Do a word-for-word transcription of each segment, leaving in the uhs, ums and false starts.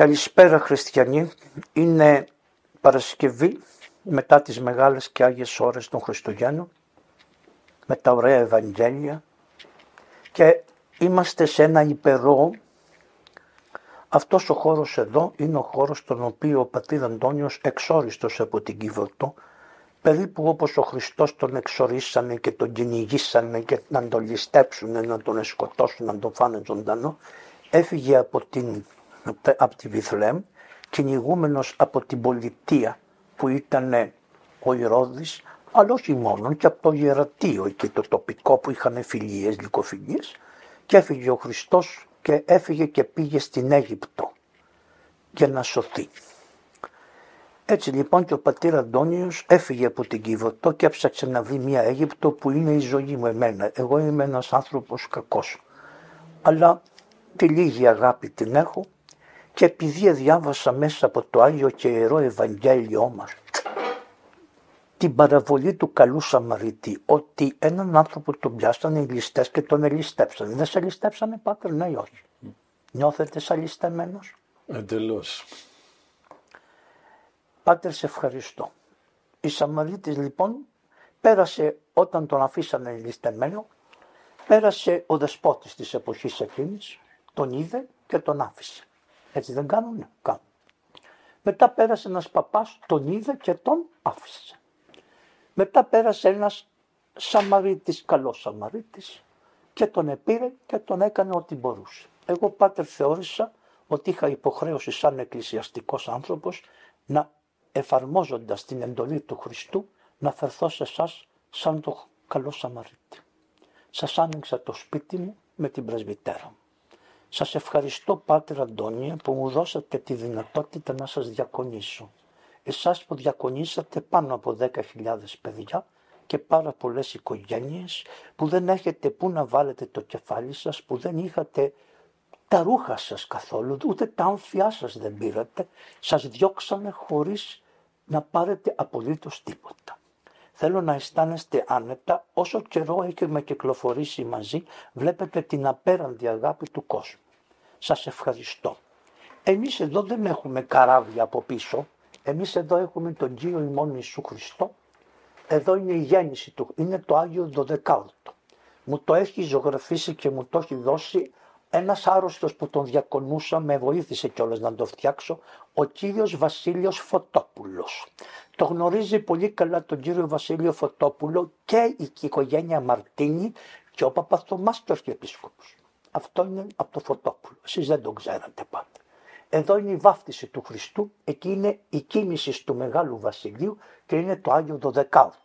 Καλησπέρα χριστιανοί, είναι Παρασκευή μετά τις μεγάλες και Άγιες ώρες των Χριστουγέννων με τα ωραία Ευαγγέλια και είμαστε σε ένα υπερό. Αυτός ο χώρος εδώ είναι ο χώρος στον οποίο ο πατήρ Αντώνιος εξόριστος από την Κιβωτό, περίπου όπως ο Χριστός τον εξορίσανε και τον κυνηγήσανε και να τον ληστέψουνε, να τον σκοτώσουν, να τον φάνε ζωντανό, έφυγε από την από τη Βιθλέμ, κυνηγούμενος από την πολιτεία που ήταν ο Ηρώδης, αλλά όχι μόνον και από το Ιερατείο και το τοπικό που είχαν φιλίες, λυκοφιλίες, και έφυγε ο Χριστός και έφυγε και πήγε στην Αίγυπτο για να σωθεί. Έτσι λοιπόν και ο πατήρ Αντώνιος έφυγε από την Κιβωτό και έψαξε να δει μια Αίγυπτο που είναι η ζωή μου εμένα. Εγώ είμαι ένας άνθρωπος κακός, αλλά τη λίγη αγάπη την έχω. Και επειδή διάβασα μέσα από το Άγιο και Ιερό Ευαγγέλιο μας την παραβολή του καλού Σαμαρίτη, ότι έναν άνθρωπο τον πιάσανε οι ληστές και τον ελιστέψανε. Δεν σε ληστέψανε, πάτερ, ναι ή όχι? Mm. Νιώθετε σαν ληστεμένος? Εντελώς. Πάτερ, σε ευχαριστώ. Η Σαμαρίτης λοιπόν πέρασε, όταν τον αφήσανε ληστεμένο, πέρασε ο δεσπότης της εποχής εκείνης, τον είδε και τον άφησε. Έτσι δεν κάνουνε? Κάνουν. Μετά πέρασε ένας παπάς, τον είδε και τον άφησε. Μετά πέρασε ένας Σαμαρίτης, καλός Σαμαρίτης, και τον επήρε και τον έκανε ό,τι μπορούσε. Εγώ, πάτερ, θεώρησα ότι είχα υποχρέωση σαν εκκλησιαστικός άνθρωπος να, εφαρμόζοντας την εντολή του Χριστού, να φερθώ σε εσάς σαν το καλό Σαμαρίτη. Σας άνοιξα το σπίτι μου με την πρεσβυτέρα μου. Σας ευχαριστώ, πάτερ Αντώνιε, που μου δώσατε τη δυνατότητα να σας διακονήσω. Εσάς που διακονήσατε πάνω από δέκα χιλιάδες παιδιά και πάρα πολλές οικογένειες, που δεν έχετε πού να βάλετε το κεφάλι σας, που δεν είχατε τα ρούχα σας καθόλου, ούτε τα άμφια σας δεν πήρατε, σας διώξανε χωρίς να πάρετε απολύτως τίποτα. Θέλω να αισθάνεστε άνετα, όσο καιρό έχουμε κυκλοφορήσει μαζί, βλέπετε την απέραντη αγάπη του κόσμου. Σας ευχαριστώ. Εμείς εδώ δεν έχουμε καράβια από πίσω, εμείς εδώ έχουμε τον Κύριο ημών Ιησού Χριστό, εδώ είναι η γέννηση του, είναι το Άγιο Δωδεκάωρτο. Μου το έχει ζωγραφίσει και μου το έχει δώσει ένας άρρωστος που τον διακονούσα, με βοήθησε κιόλας να το φτιάξω, ο κύριος Βασίλειος Φωτόπουλος. Το γνωρίζει πολύ καλά τον κύριο Βασίλειο Φωτόπουλο και η οικογένεια Μαρτίνη και ο Παπαθωμάς και ο Αρχιεπίσκοπος. Αυτό είναι από το Φωτόπουλο. Εσείς δεν τον ξέρατε πάντα. Εδώ είναι η βάφτιση του Χριστού, εκεί είναι η κίνηση του Μεγάλου Βασιλείου και είναι το Άγιο Δωδεκάωρτο.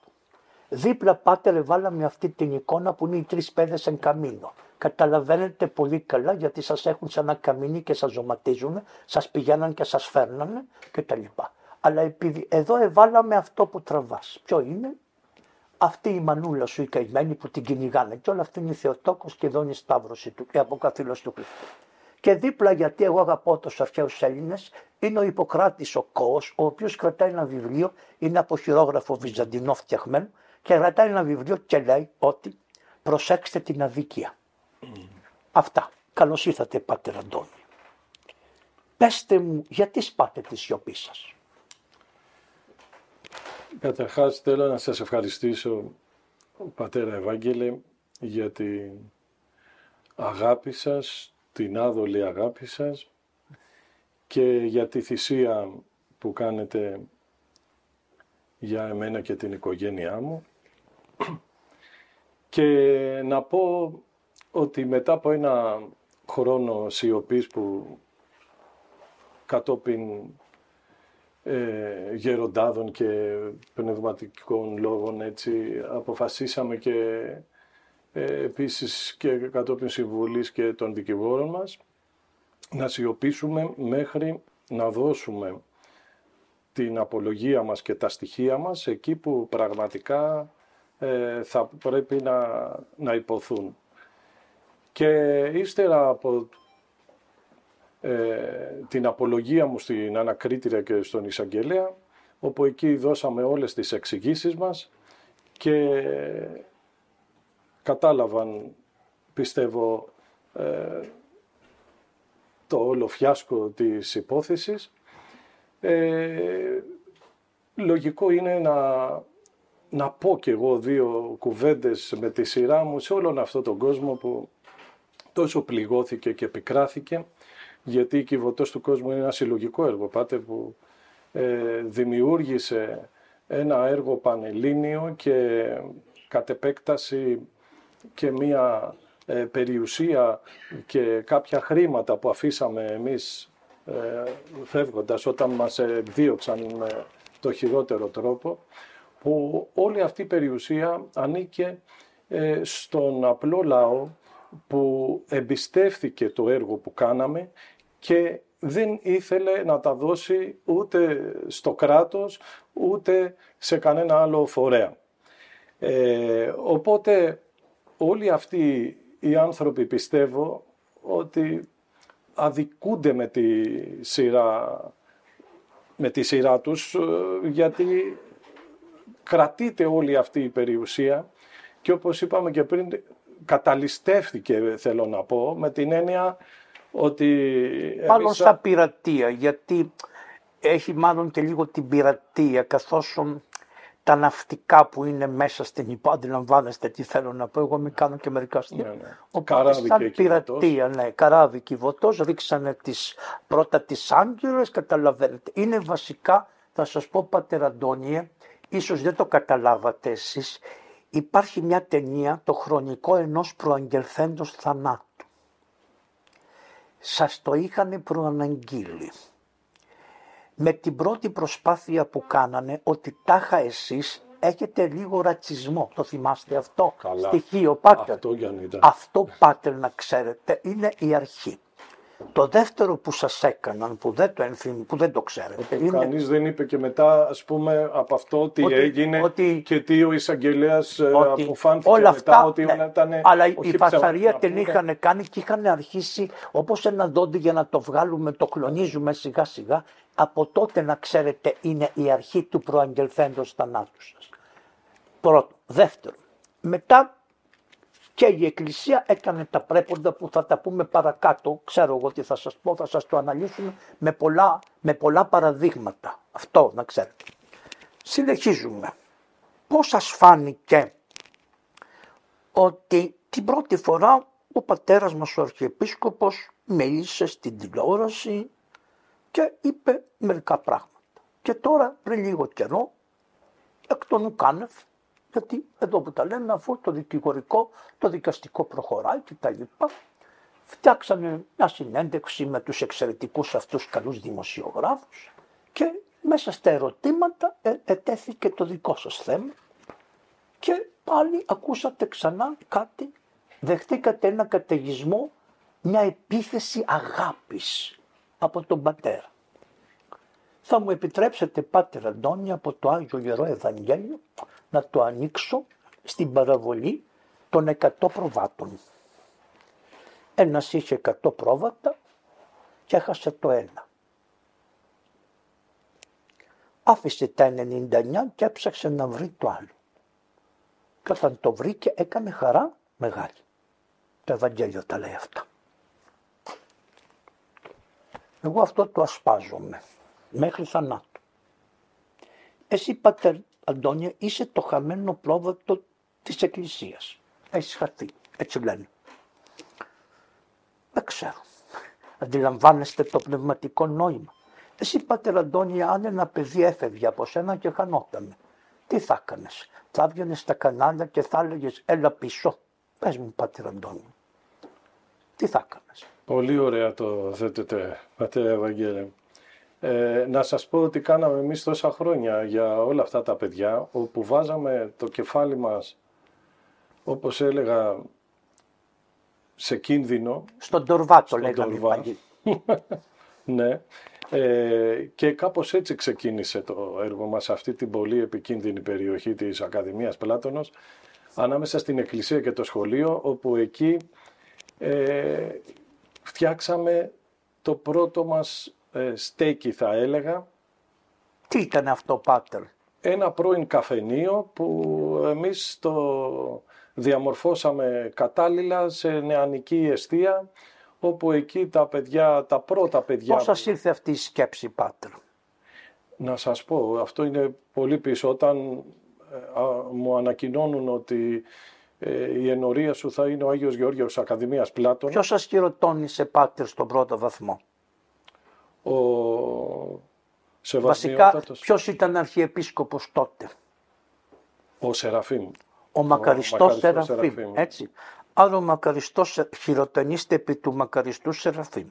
Δίπλα, πάτερ, βάλαμε αυτή την εικόνα που είναι οι τρεις παιδες εν καμίνο. Καταλαβαίνετε πολύ καλά, γιατί σας έχουν σαν ένα καμίνι και σας ζωματίζουν, σας πηγαίναν και σας φέρνανε κτλ. Αλλά επειδή εδώ εβάλαμε αυτό που τραβάς. Ποιο είναι? Αυτή η μανούλα σου η καημένη που την κυνηγάνε. Και όλα αυτή είναι η Θεοτόκος και εδώ είναι η σταύρωση του και αποκαθήλωση του Χριστού. Και δίπλα, γιατί εγώ αγαπώ τους αρχαίους Έλληνες, είναι ο Ιπποκράτης ο Κώος, ο οποίος κρατάει ένα βιβλίο, είναι από χειρόγραφο βυζαντινό φτιαχμένο, και κρατάει ένα βιβλίο και λέει ότι προσέξτε την αδικία. Mm. Αυτά. Καλώς ήρθατε, πάτερ Αντώνη. Πέστε μου, γιατί σπάτε τη σιωπή σας? Καταρχάς θέλω να σας ευχαριστήσω, πατέρα Ευάγγελε, για την αγάπη σας, την άδολη αγάπη σας και για τη θυσία που κάνετε για εμένα και την οικογένειά μου. Και να πω ότι μετά από ένα χρόνο σιωπής που κατόπιν Ε, γεροντάδων και πνευματικών λόγων, έτσι αποφασίσαμε και ε, επίσης και κατόπιν συμβουλής και των δικηγόρων μας να σιωπήσουμε μέχρι να δώσουμε την απολογία μας και τα στοιχεία μας εκεί που πραγματικά ε, θα πρέπει να, να υποθούν. Και ύστερα από την απολογία μου στην ανακρίτηρα και στον εισαγγελέα, όπου εκεί δώσαμε όλες τις εξηγήσεις μας και κατάλαβαν, πιστεύω, το όλο φιάσκο της υπόθεσης, ε, λογικό είναι να, να πω κι εγώ δύο κουβέντες με τη σειρά μου σε όλον αυτόν τον κόσμο που τόσο πληγώθηκε και επικράθηκε, γιατί η Κιβωτός του Κόσμου είναι ένα συλλογικό έργο, πάτε, που ε, δημιούργησε ένα έργο πανελλήνιο και κατ' επέκταση και μία ε, περιουσία και κάποια χρήματα που αφήσαμε εμείς ε, φεύγοντας όταν μας εκδίωξαν με το χειρότερο τρόπο, που όλη αυτή η περιουσία ανήκε ε, στον απλό λαό που εμπιστεύθηκε το έργο που κάναμε και δεν ήθελε να τα δώσει ούτε στο κράτος, ούτε σε κανένα άλλο φορέα. Ε, οπότε όλοι αυτοί οι άνθρωποι πιστεύω ότι αδικούνται με τη σειρά, με τη σειρά τους, γιατί κρατείται όλη αυτή η περιουσία και όπως είπαμε και πριν, καταλυστεύτηκε, θέλω να πω, με την έννοια ότι... Μάλλον εμείς... σαν πειρατεία, γιατί έχει μάλλον και λίγο την πειρατεία, καθώς τα ναυτικά που είναι μέσα στην ΙΠΑ, αντιλαμβάνεστε τι θέλω να πω, εγώ μην κάνω και μερικά στιγμή. Ναι, ναι. Οπότε σαν πειρατεία, ναι, καράβι Κιβωτός, ρίξανε τις, πρώτα τις άγκυρες, καταλαβαίνετε. Είναι βασικά, θα σας πω πατέρ Αντώνιε, ίσως δεν το καταλάβατε εσείς, υπάρχει μια ταινία, το χρονικό ενός προαγγελθέντος θανάτου. Σας το είχαν προαναγγείλει. Με την πρώτη προσπάθεια που κάνανε, ότι τάχα εσείς έχετε λίγο ρατσισμό. Το θυμάστε αυτό? Καλά. Στοιχείο πάτερ. Αυτό, αυτό πάτερ να ξέρετε είναι η αρχή. Το δεύτερο που σας έκαναν, που δεν το, ενθυμ, που δεν το ξέρετε, είναι... Κανείς δεν είπε και μετά, ας πούμε, από αυτό τι ότι, έγινε ότι, και τι ο εισαγγελέας ότι, αποφάνθηκε όλα αυτά, μετά, ότι ναι, όλα ήταν... Αλλά η φασαρία την πούμε. Είχαν κάνει και είχαν αρχίσει, όπως ένα δόντι για να το βγάλουμε, το κλονίζουμε σιγά σιγά, από τότε να ξέρετε είναι η αρχή του προαγγελθέντος θανάτου σας. Πρώτο. Δεύτερο. Μετά... Και η Εκκλησία έκανε τα πρέποντα που θα τα πούμε παρακάτω. Ξέρω εγώ τι θα σας πω, θα σας το αναλύσουμε με πολλά, με πολλά παραδείγματα. Αυτό να ξέρετε. Συνεχίζουμε. Πώς σας φάνηκε ότι την πρώτη φορά ο πατέρας μας ο Αρχιεπίσκοπος μίλησε στην τηλεόραση και είπε μερικά πράγματα. Και τώρα πριν λίγο καιρό εκ των ουκάνευ, γιατί εδώ που τα λέμε, αφού το δικηγορικό, το δικαστικό προχωράει και τα λοιπά, φτιάξανε μια συνέντευξη με τους εξαιρετικούς αυτούς καλούς δημοσιογράφους και μέσα στα ερωτήματα ε, ετέθηκε το δικό σας θέμα και πάλι ακούσατε ξανά κάτι, δεχτήκατε ένα καταιγισμό, μια επίθεση αγάπης από τον πατέρα. Θα μου επιτρέψετε, πάτερ Αντώνη, από το Άγιο Ιερό Ευαγγέλιο να το ανοίξω στην παραβολή των εκατό προβάτων. Ένας είχε εκατό πρόβατα και έχασε το ένα. Άφησε τα ενενήντα εννέα και έψαξε να βρει το άλλο. Και όταν το βρήκε έκανε χαρά μεγάλη. Το Ευαγγέλιο τα λέει αυτά. Εγώ αυτό το ασπάζομαι. Μέχρι θανάτου. Εσύ, πατέρ Αντώνια, είσαι το χαμένο πρόβατο της Εκκλησίας. Έχεις χαθεί, έτσι λένε. Δεν ξέρω. Αντιλαμβάνεστε το πνευματικό νόημα. Εσύ, πατέρ Αντώνια, αν ένα παιδί έφευγε από σένα και χανότανε, τι θα έκανες? Θα βγαίνες στα κανάλια και θα έλεγες έλα πίσω? Πες μου, πατέρ Αντώνια, τι θα έκανες? Πολύ ωραία το θέτετε, πατέρα Ευαγγέλη. Ε, να σας πω ότι κάναμε εμείς τόσα χρόνια για όλα αυτά τα παιδιά, όπου βάζαμε το κεφάλι μας, όπως έλεγα, σε κίνδυνο. Στον τορβάτσο λέγαμε πάλι. Ναι. Ε, και κάπως έτσι ξεκίνησε το έργο μας, αυτή την πολύ επικίνδυνη περιοχή της Ακαδημίας Πλάτωνος, ανάμεσα στην εκκλησία και το σχολείο, όπου εκεί ε, φτιάξαμε το πρώτο μας στέκι, θα έλεγα. Τι ήταν αυτό, πάτερ? Ένα πρώην καφενείο που εμείς το διαμορφώσαμε κατάλληλα σε νεανική εστία, όπου εκεί τα παιδιά, τα πρώτα παιδιά... Πώς σας ήρθε αυτή η σκέψη, Πάτερ? Να σας πω, αυτό είναι πολύ πίσω. Όταν ε, α, μου ανακοινώνουν ότι ε, η ενορία σου θα είναι ο Άγιος Γεώργιος Ακαδημίας Πλάτων... Ποιος σας χειροτώνησε, Πάτερ, στον πρώτο βαθμό? Ο Σεβασμιότατος... Βασικά, ποιος ήταν αρχιεπίσκοπος τότε? Ο Σεραφείμ. Ο μακαριστός Σεραφείμ, έτσι. Άρα ο μακαριστός χειροτενίστε επί του μακαριστού Σεραφείμ,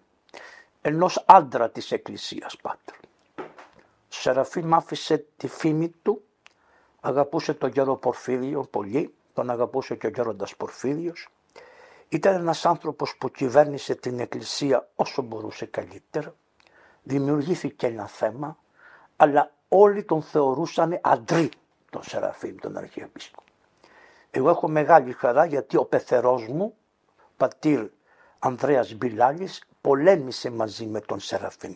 ενός άντρα της Εκκλησίας, Πάτερ. Ο Σεραφείμ άφησε τη φήμη του, αγαπούσε τον γέρο Πορφύριο πολύ, τον αγαπούσε και ο γέροντας Πορφύριος. Ήταν ένας άνθρωπος που κυβέρνησε την Εκκλησία όσο μπορούσε καλύτερα. Δημιουργήθηκε ένα θέμα, αλλά όλοι τον θεωρούσαν αντρί, τον Σεραφείμ, τον αρχιεπίσκοπο. Εγώ έχω μεγάλη χαρά γιατί ο πεθερός μου, πατήρ Ανδρέας Μπιλάλης, πολέμησε μαζί με τον Σεραφείμ.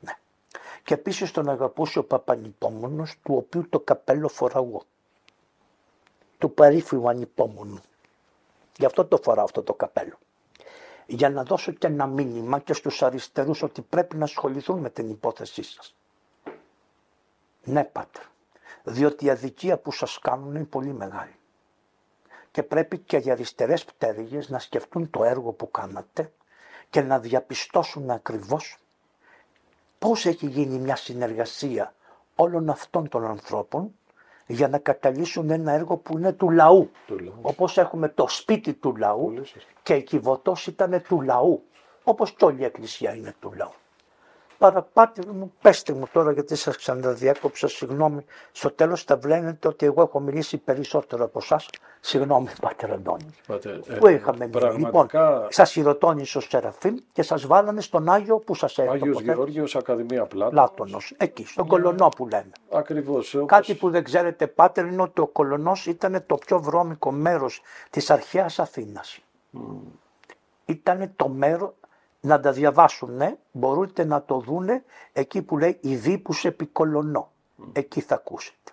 Ναι. Και επίσης τον αγαπούσε ο Παπανυπόμονος, του οποίου το καπέλο φοράω. Του περίφημου Ανυπόμονου. Γι' αυτό το φοράω αυτό το καπέλο. Για να δώσω και ένα μήνυμα και στους αριστερούς ότι πρέπει να ασχοληθούν με την υπόθεσή σας. Ναι, Πάτερ. Διότι η αδικία που σας κάνουν είναι πολύ μεγάλη. Και πρέπει και οι αριστερές πτέρυγες να σκεφτούν το έργο που κάνατε και να διαπιστώσουν ακριβώς πώς έχει γίνει μια συνεργασία όλων αυτών των ανθρώπων για να καταλύσουν ένα έργο που είναι του λαού. Του λαού. Όπως έχουμε το σπίτι του λαού και η Κιβωτός ήταν του λαού. Όπως και όλη η Εκκλησία είναι του λαού. Παραπάτε μου, πέστε μου τώρα γιατί σας ξαναδιέκοψα, συγγνώμη, στο τέλος θα βλένετε ότι εγώ έχω μιλήσει περισσότερο από εσάς, συγγνώμη Πάτερ Αντώνη, που ε, είχαμε μιλήσει. Λοιπόν, σας χειροτώνησε ο Σεραφείμ και σας βάλανε στον Άγιο που σας έφτασε. Άγιος Γεώργιος Ακαδημία Πλάτωνος. Πλάτωνος, εκεί, στον Κολονό που λέμε. Ακριβώς. Όπως... Κάτι που δεν ξέρετε Πάτερ είναι ότι ο Κολονός ήταν το πιο βρώμικο μέρος της αρχαίας Αθήνας. Mm. Ήταν το μέρο. Να τα διαβάσουν, ναι, μπορείτε να το δούνε εκεί που λέει «Ιδίπους επί Κολονό». Mm. Εκεί θα ακούσετε.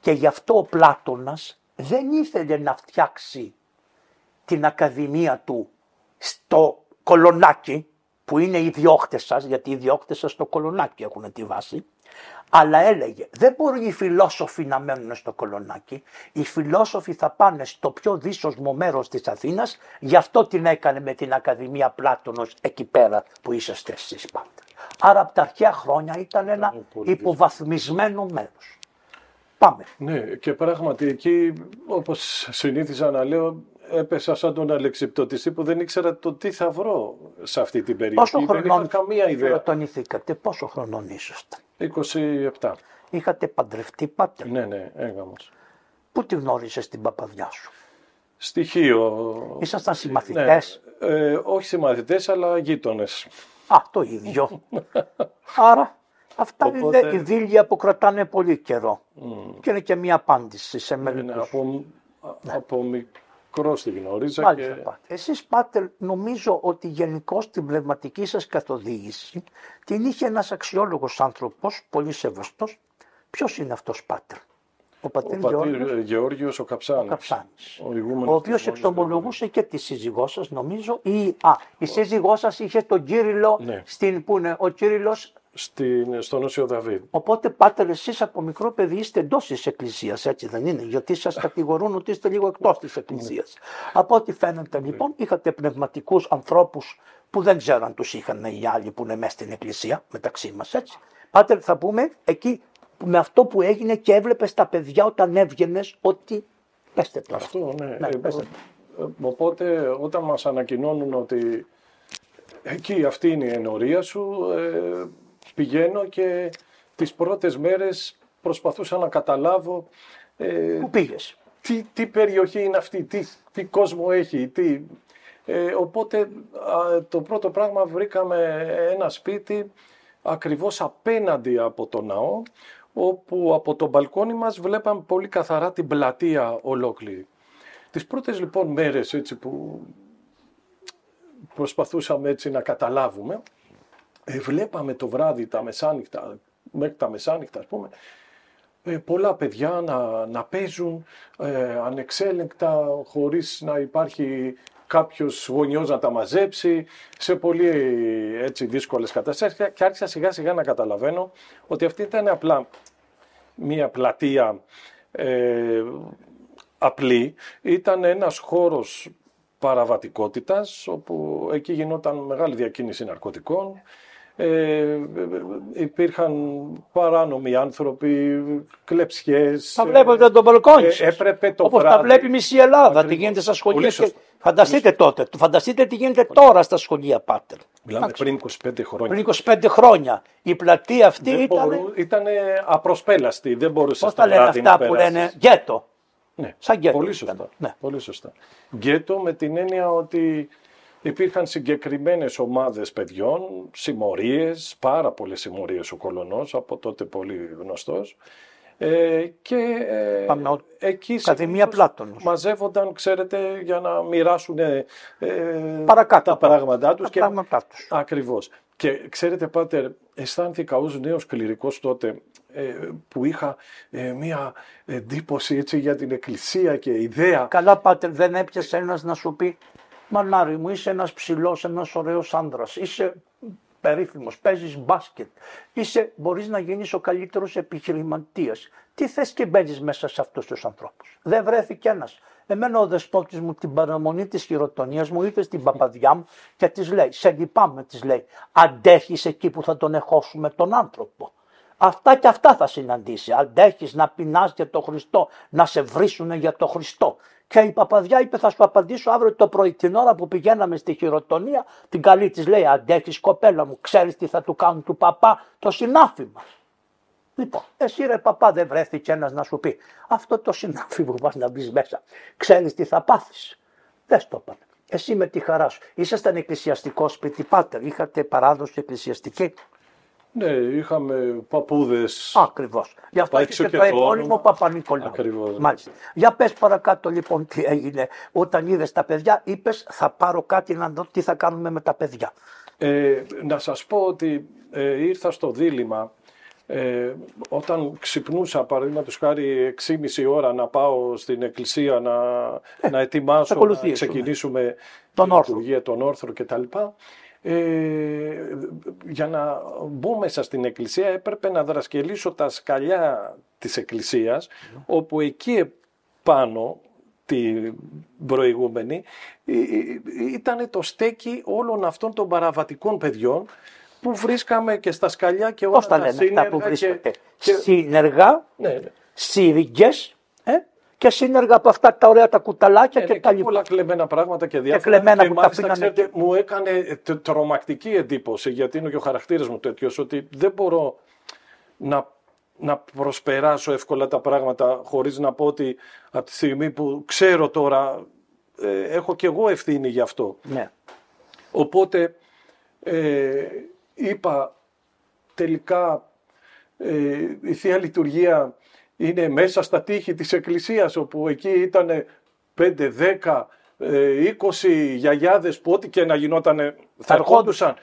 Και γι' αυτό ο Πλάτωνας δεν ήθελε να φτιάξει την ακαδημία του στο Κολονάκι, που είναι οι διώχτες σας, γιατί οι διώχτες σας στο Κολονάκι έχουν τη βάση, αλλά έλεγε δεν μπορούν οι φιλόσοφοι να μένουν στο Κολονάκι, οι φιλόσοφοι θα πάνε στο πιο δύσοσμο μέρος της Αθήνας, γι' αυτό την έκανε με την Ακαδημία Πλάτωνος εκεί πέρα που είσαστε εσείς πάντα. Άρα από τα αρχαία χρόνια ήταν ένα υποβαθμισμένο μέρος. Πάμε. Ναι, και πράγματι εκεί όπως συνήθιζα να λέω, έπεσα σαν τον αλεξιπτωτιστή που δεν ήξερα το τι θα βρω σε αυτή την περιοχή. Πόσο δεν είχα καμία ιδέα. Πόσο χρονών ήσασταν? είκοσι επτά. Είχατε παντρευτεί, Πάτερ? Ναι, ναι, έγαμος. Πού τη γνώρισες την παπαδιά σου? Στοιχείο. Ήσασταν συμμαθητές? Ναι, ε, όχι συμμαθητές, αλλά γείτονες. Α, το ίδιο. Άρα, αυτά Οπότε... είναι ειδήλια που κρατάνε πολύ καιρό. Mm. Και είναι και μία απάντηση σε μερικούς. Ναι, από, ναι. από γνωρίζα και... Εσείς Πάτερ νομίζω ότι γενικώς την πνευματική σας καθοδήγηση την είχε ένας αξιόλογος άνθρωπος, πολύ σεβαστός. Ποιος είναι αυτός Πάτερ? Ο πατήρ, ο πατήρ Γεώργιος, Γεώργιος ο Καψάνης, ο, Καψάνης, ο, ο οποίος εξομολογούσε και τη σύζυγό σας νομίζω. Ή, α, η σύζυγό σας είχε τον Κύριλλο, ναι. Στην, που είναι ο Κύριλλος... Στην, στον Όσιο Δαβίδ. Οπότε Πάτερ εσείς από μικρό παιδί είστε εντός της Εκκλησίας, έτσι δεν είναι? Γιατί σας κατηγορούν ότι είστε λίγο εκτός της Εκκλησίας. Από ό,τι φαίνεται λοιπόν είχατε πνευματικούς ανθρώπους που δεν ξέρω αν τους είχαν οι άλλοι που είναι μέσα στην Εκκλησία, μεταξύ μας, έτσι. Πάτερ θα πούμε εκεί με αυτό που έγινε και έβλεπες τα παιδιά όταν έβγαινες ότι πέστε το. Αυτό ναι. ναι πέστε το. Οπότε όταν μας ανακοινώνουν ότι εκεί αυτή είναι η ενορία σου, ε, πηγαίνω και τις πρώτες μέρες προσπαθούσα να καταλάβω ε, Πού πήγες? Τι, τι περιοχή είναι αυτή, τι, τι κόσμο έχει, τι. Ε, οπότε α, το πρώτο πράγμα βρήκαμε ένα σπίτι ακριβώς απέναντι από το ναό, όπου από το μπαλκόνι μας βλέπαμε πολύ καθαρά την πλατεία ολόκληρη. Τις πρώτες λοιπόν μέρες έτσι, που προσπαθούσαμε έτσι να καταλάβουμε, Ε, βλέπαμε το βράδυ, τα μεσάνυχτα, μέχρι τα μεσάνυχτα ας πούμε, ε, πολλά παιδιά να, να παίζουν ε, ανεξέλεγκτα, χωρίς να υπάρχει κάποιος γονιός να τα μαζέψει, σε πολύ έτσι, δύσκολες καταστάσεις, και άρχισα σιγά σιγά να καταλαβαίνω ότι αυτή ήταν απλά μία πλατεία ε, απλή, ήταν ένας χώρος παραβατικότητας, όπου εκεί γινόταν μεγάλη διακίνηση ναρκωτικών, Ε, υπήρχαν παράνομοι άνθρωποι, κλεψιές. Τα βλέπετε τον μπαλκόνι σας. Έπρεπε το Όπως βράδυ. Τα βλέπει μισή Ελλάδα, Πατρί... τι γίνεται στα σχολεία. Και... Φανταστείτε τότε, φανταστείτε τι γίνεται τώρα στα σχολεία, Πάτερ. Μιλάμε πριν είκοσι πέντε χρόνια. Πριν είκοσι πέντε χρόνια. Η πλατεία αυτή δεν ήταν. Μπορού... Ήταν απροσπέλαστη, δεν μπορούσε στα βράδυ να περάσει. Πώς τα λένε αυτά που λένε γκέτο. Ναι. Σαν γκέτο. Πολύ σωστά. Ναι. Πολύ σωστά. Γκέτο με την έννοια ότι υπήρχαν συγκεκριμένες ομάδες παιδιών, συμμορίες, πάρα πολλές συμμορίες ο Κολωνός, από τότε πολύ γνωστός. Ε, και ε, Πάμε, εκεί μαζεύονταν, ξέρετε, για να μοιράσουν ε, Παρακάτω, τα πράγματά τους. Τα και, πράγματά τους. Ακριβώς. Και ξέρετε, Πάτερ, αισθάνθηκα ως νέος κληρικός τότε, που είχα ε, μία εντύπωση έτσι, για την εκκλησία και ιδέα. Καλά, Πάτερ, δεν έπιασε ένας να σου πει: «Μανάρι μου, είσαι ένας ψηλός, ένας ωραίος άντρας, είσαι περίφημος, παίζεις μπάσκετ, είσαι, μπορείς να γίνεις ο καλύτερος επιχειρηματίας. Τι θες και μπαίνεις μέσα σε αυτούς τους ανθρώπους?» Δεν βρέθηκε ένας. Εμένα ο δεσπότης μου την παραμονή της χειροτονίας μου ήρθε στην παπαδιά μου και της λέει: «Σε λυπάμαι», της λέει, «αντέχεις εκεί που θα τον εχώσουμε τον άνθρωπο? Αυτά και αυτά θα συναντήσει. Αντέχεις να πεινάς για τον Χριστό, να σε βρίσουνε για τον Χριστό?» Και η παπαδιά είπε: «Θα σου απαντήσω αύριο το πρωί». Την ώρα που πηγαίναμε στη χειροτονία, την καλή της λέει: «Αντέχεις, κοπέλα μου, ξέρεις τι θα του κάνουν του παπά, το συνάφι μας?» Λοιπόν, εσύ ρε παπά, δεν βρέθηκε ένας να σου πει: «Αυτό το συνάφι που πας να μπεις μέσα, ξέρεις τι θα πάθεις?» Δεν στο πάνε. Εσύ με τη χαρά σου. Ήσασταν εκκλησιαστικό σπίτι, Πάτερ? Είχατε παράδοση εκκλησιαστική? Ναι, είχαμε παππούδες. Ακριβώς. Γι' αυτό είχε και το επώνυμο Παπα-Νικολάου. Ακριβώς. Μάλιστα. Για πες παρακάτω λοιπόν τι έγινε. Όταν είδες τα παιδιά, είπες: «Θα πάρω κάτι να δω τι θα κάνουμε με τα παιδιά». Ε, να σας πω ότι ε, ήρθα στο δίλημμα. Ε, όταν ξυπνούσα, παραδείγματος χάρη, έξι και μισή ώρα να πάω στην εκκλησία να, ε, να ετοιμάσω, να ξεκινήσουμε τον όρθρο, τον όρθρο κτλ. Ε, για να μπω μέσα στην εκκλησία έπρεπε να δρασκελίσω τα σκαλιά της εκκλησίας, mm. όπου εκεί πάνω την προηγούμενη ήταν το στέκι όλων αυτών των παραβατικών παιδιών που βρίσκαμε και στα σκαλιά και όλα τα, τα λένε, αυτά που βρίσκατε και... συνεργά, ναι, ναι. συριγγές, ε? Και σύνεργα από αυτά τα ωραία τα κουταλάκια ε, και τα λοιπά. Πολλά κλεμμένα πράγματα και διάφορα. Και, και μάλιστα, ξέρετε, μου έκανε τρομακτική εντύπωση, γιατί είναι και ο χαρακτήρας μου τέτοιος, ότι δεν μπορώ να, να προσπεράσω εύκολα τα πράγματα, χωρίς να πω ότι από τη στιγμή που ξέρω τώρα, ε, έχω και εγώ ευθύνη γι' αυτό. Ναι. Οπότε ε, είπα τελικά ε, η Θεία Λειτουργία είναι μέσα στα τείχη της εκκλησίας, όπου εκεί ήταν πέντε, δέκα, είκοσι γιαγιάδες που ό,τι και να γινόταν θα ερχόντουσαν,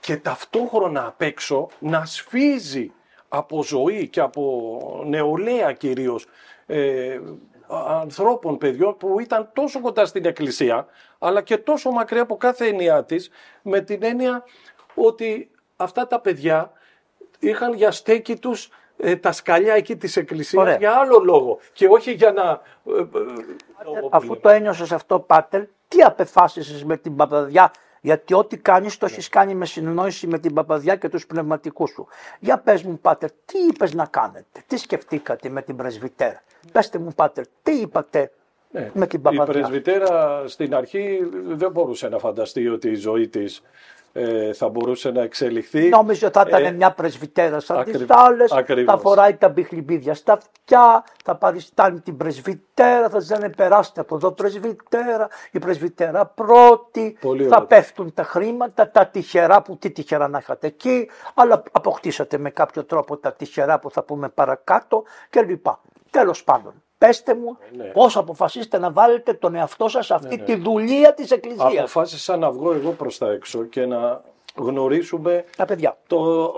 και ταυτόχρονα απ' έξω να σφίζει από ζωή και από νεολαία κυρίως ε, ανθρώπων, παιδιών που ήταν τόσο κοντά στην εκκλησία αλλά και τόσο μακριά από κάθε έννοιά της, με την έννοια ότι αυτά τα παιδιά είχαν για στέκη τους τα σκαλιά εκεί της εκκλησίας. Ωραία. Για άλλο λόγο και όχι για να... Πάτερ, αφού το ένιωσες αυτό, Πάτερ, τι απεφάσισες με την παπαδιά? Γιατί ό,τι κάνεις το έχεις κάνει με συνεννόηση με την παπαδιά και τους πνευματικούς σου. Για πες μου, Πάτερ, τι είπες να κάνετε? Τι σκεφτήκατε με την πρεσβυτέρα? Πέστε μου, Πάτερ, τι είπατε? Ναι, με την παπαδιά. Η πρεσβυτέρα στην αρχή δεν μπορούσε να φανταστεί ότι η ζωή της Ε, θα μπορούσε να εξελιχθεί. Νόμιζε ότι θα ήταν ε, μια πρεσβυτέρα σαν τις άλλες. Θα φοράει τα μπιχλιμπίδια στα αυτιά, θα παριστάνει την πρεσβυτέρα, θα ζητάνε περάστε από εδώ πρεσβυτέρα, η πρεσβυτέρα πρώτη. Πολύ θα ωραία. Πέφτουν τα χρήματα, τα τυχερά που τι τυχερά να είχατε εκεί, αλλά αποκτήσατε με κάποιο τρόπο τα τυχερά που θα πούμε παρακάτω κλπ. Τέλος πάντων. Πέστε μου, ναι. πώς αποφασίσετε να βάλετε τον εαυτό σας σε αυτή ναι, ναι. τη δουλεία της εκκλησίας? Αποφάσισα να βγω εγώ προς τα έξω και να γνωρίσουμε τα παιδιά. Το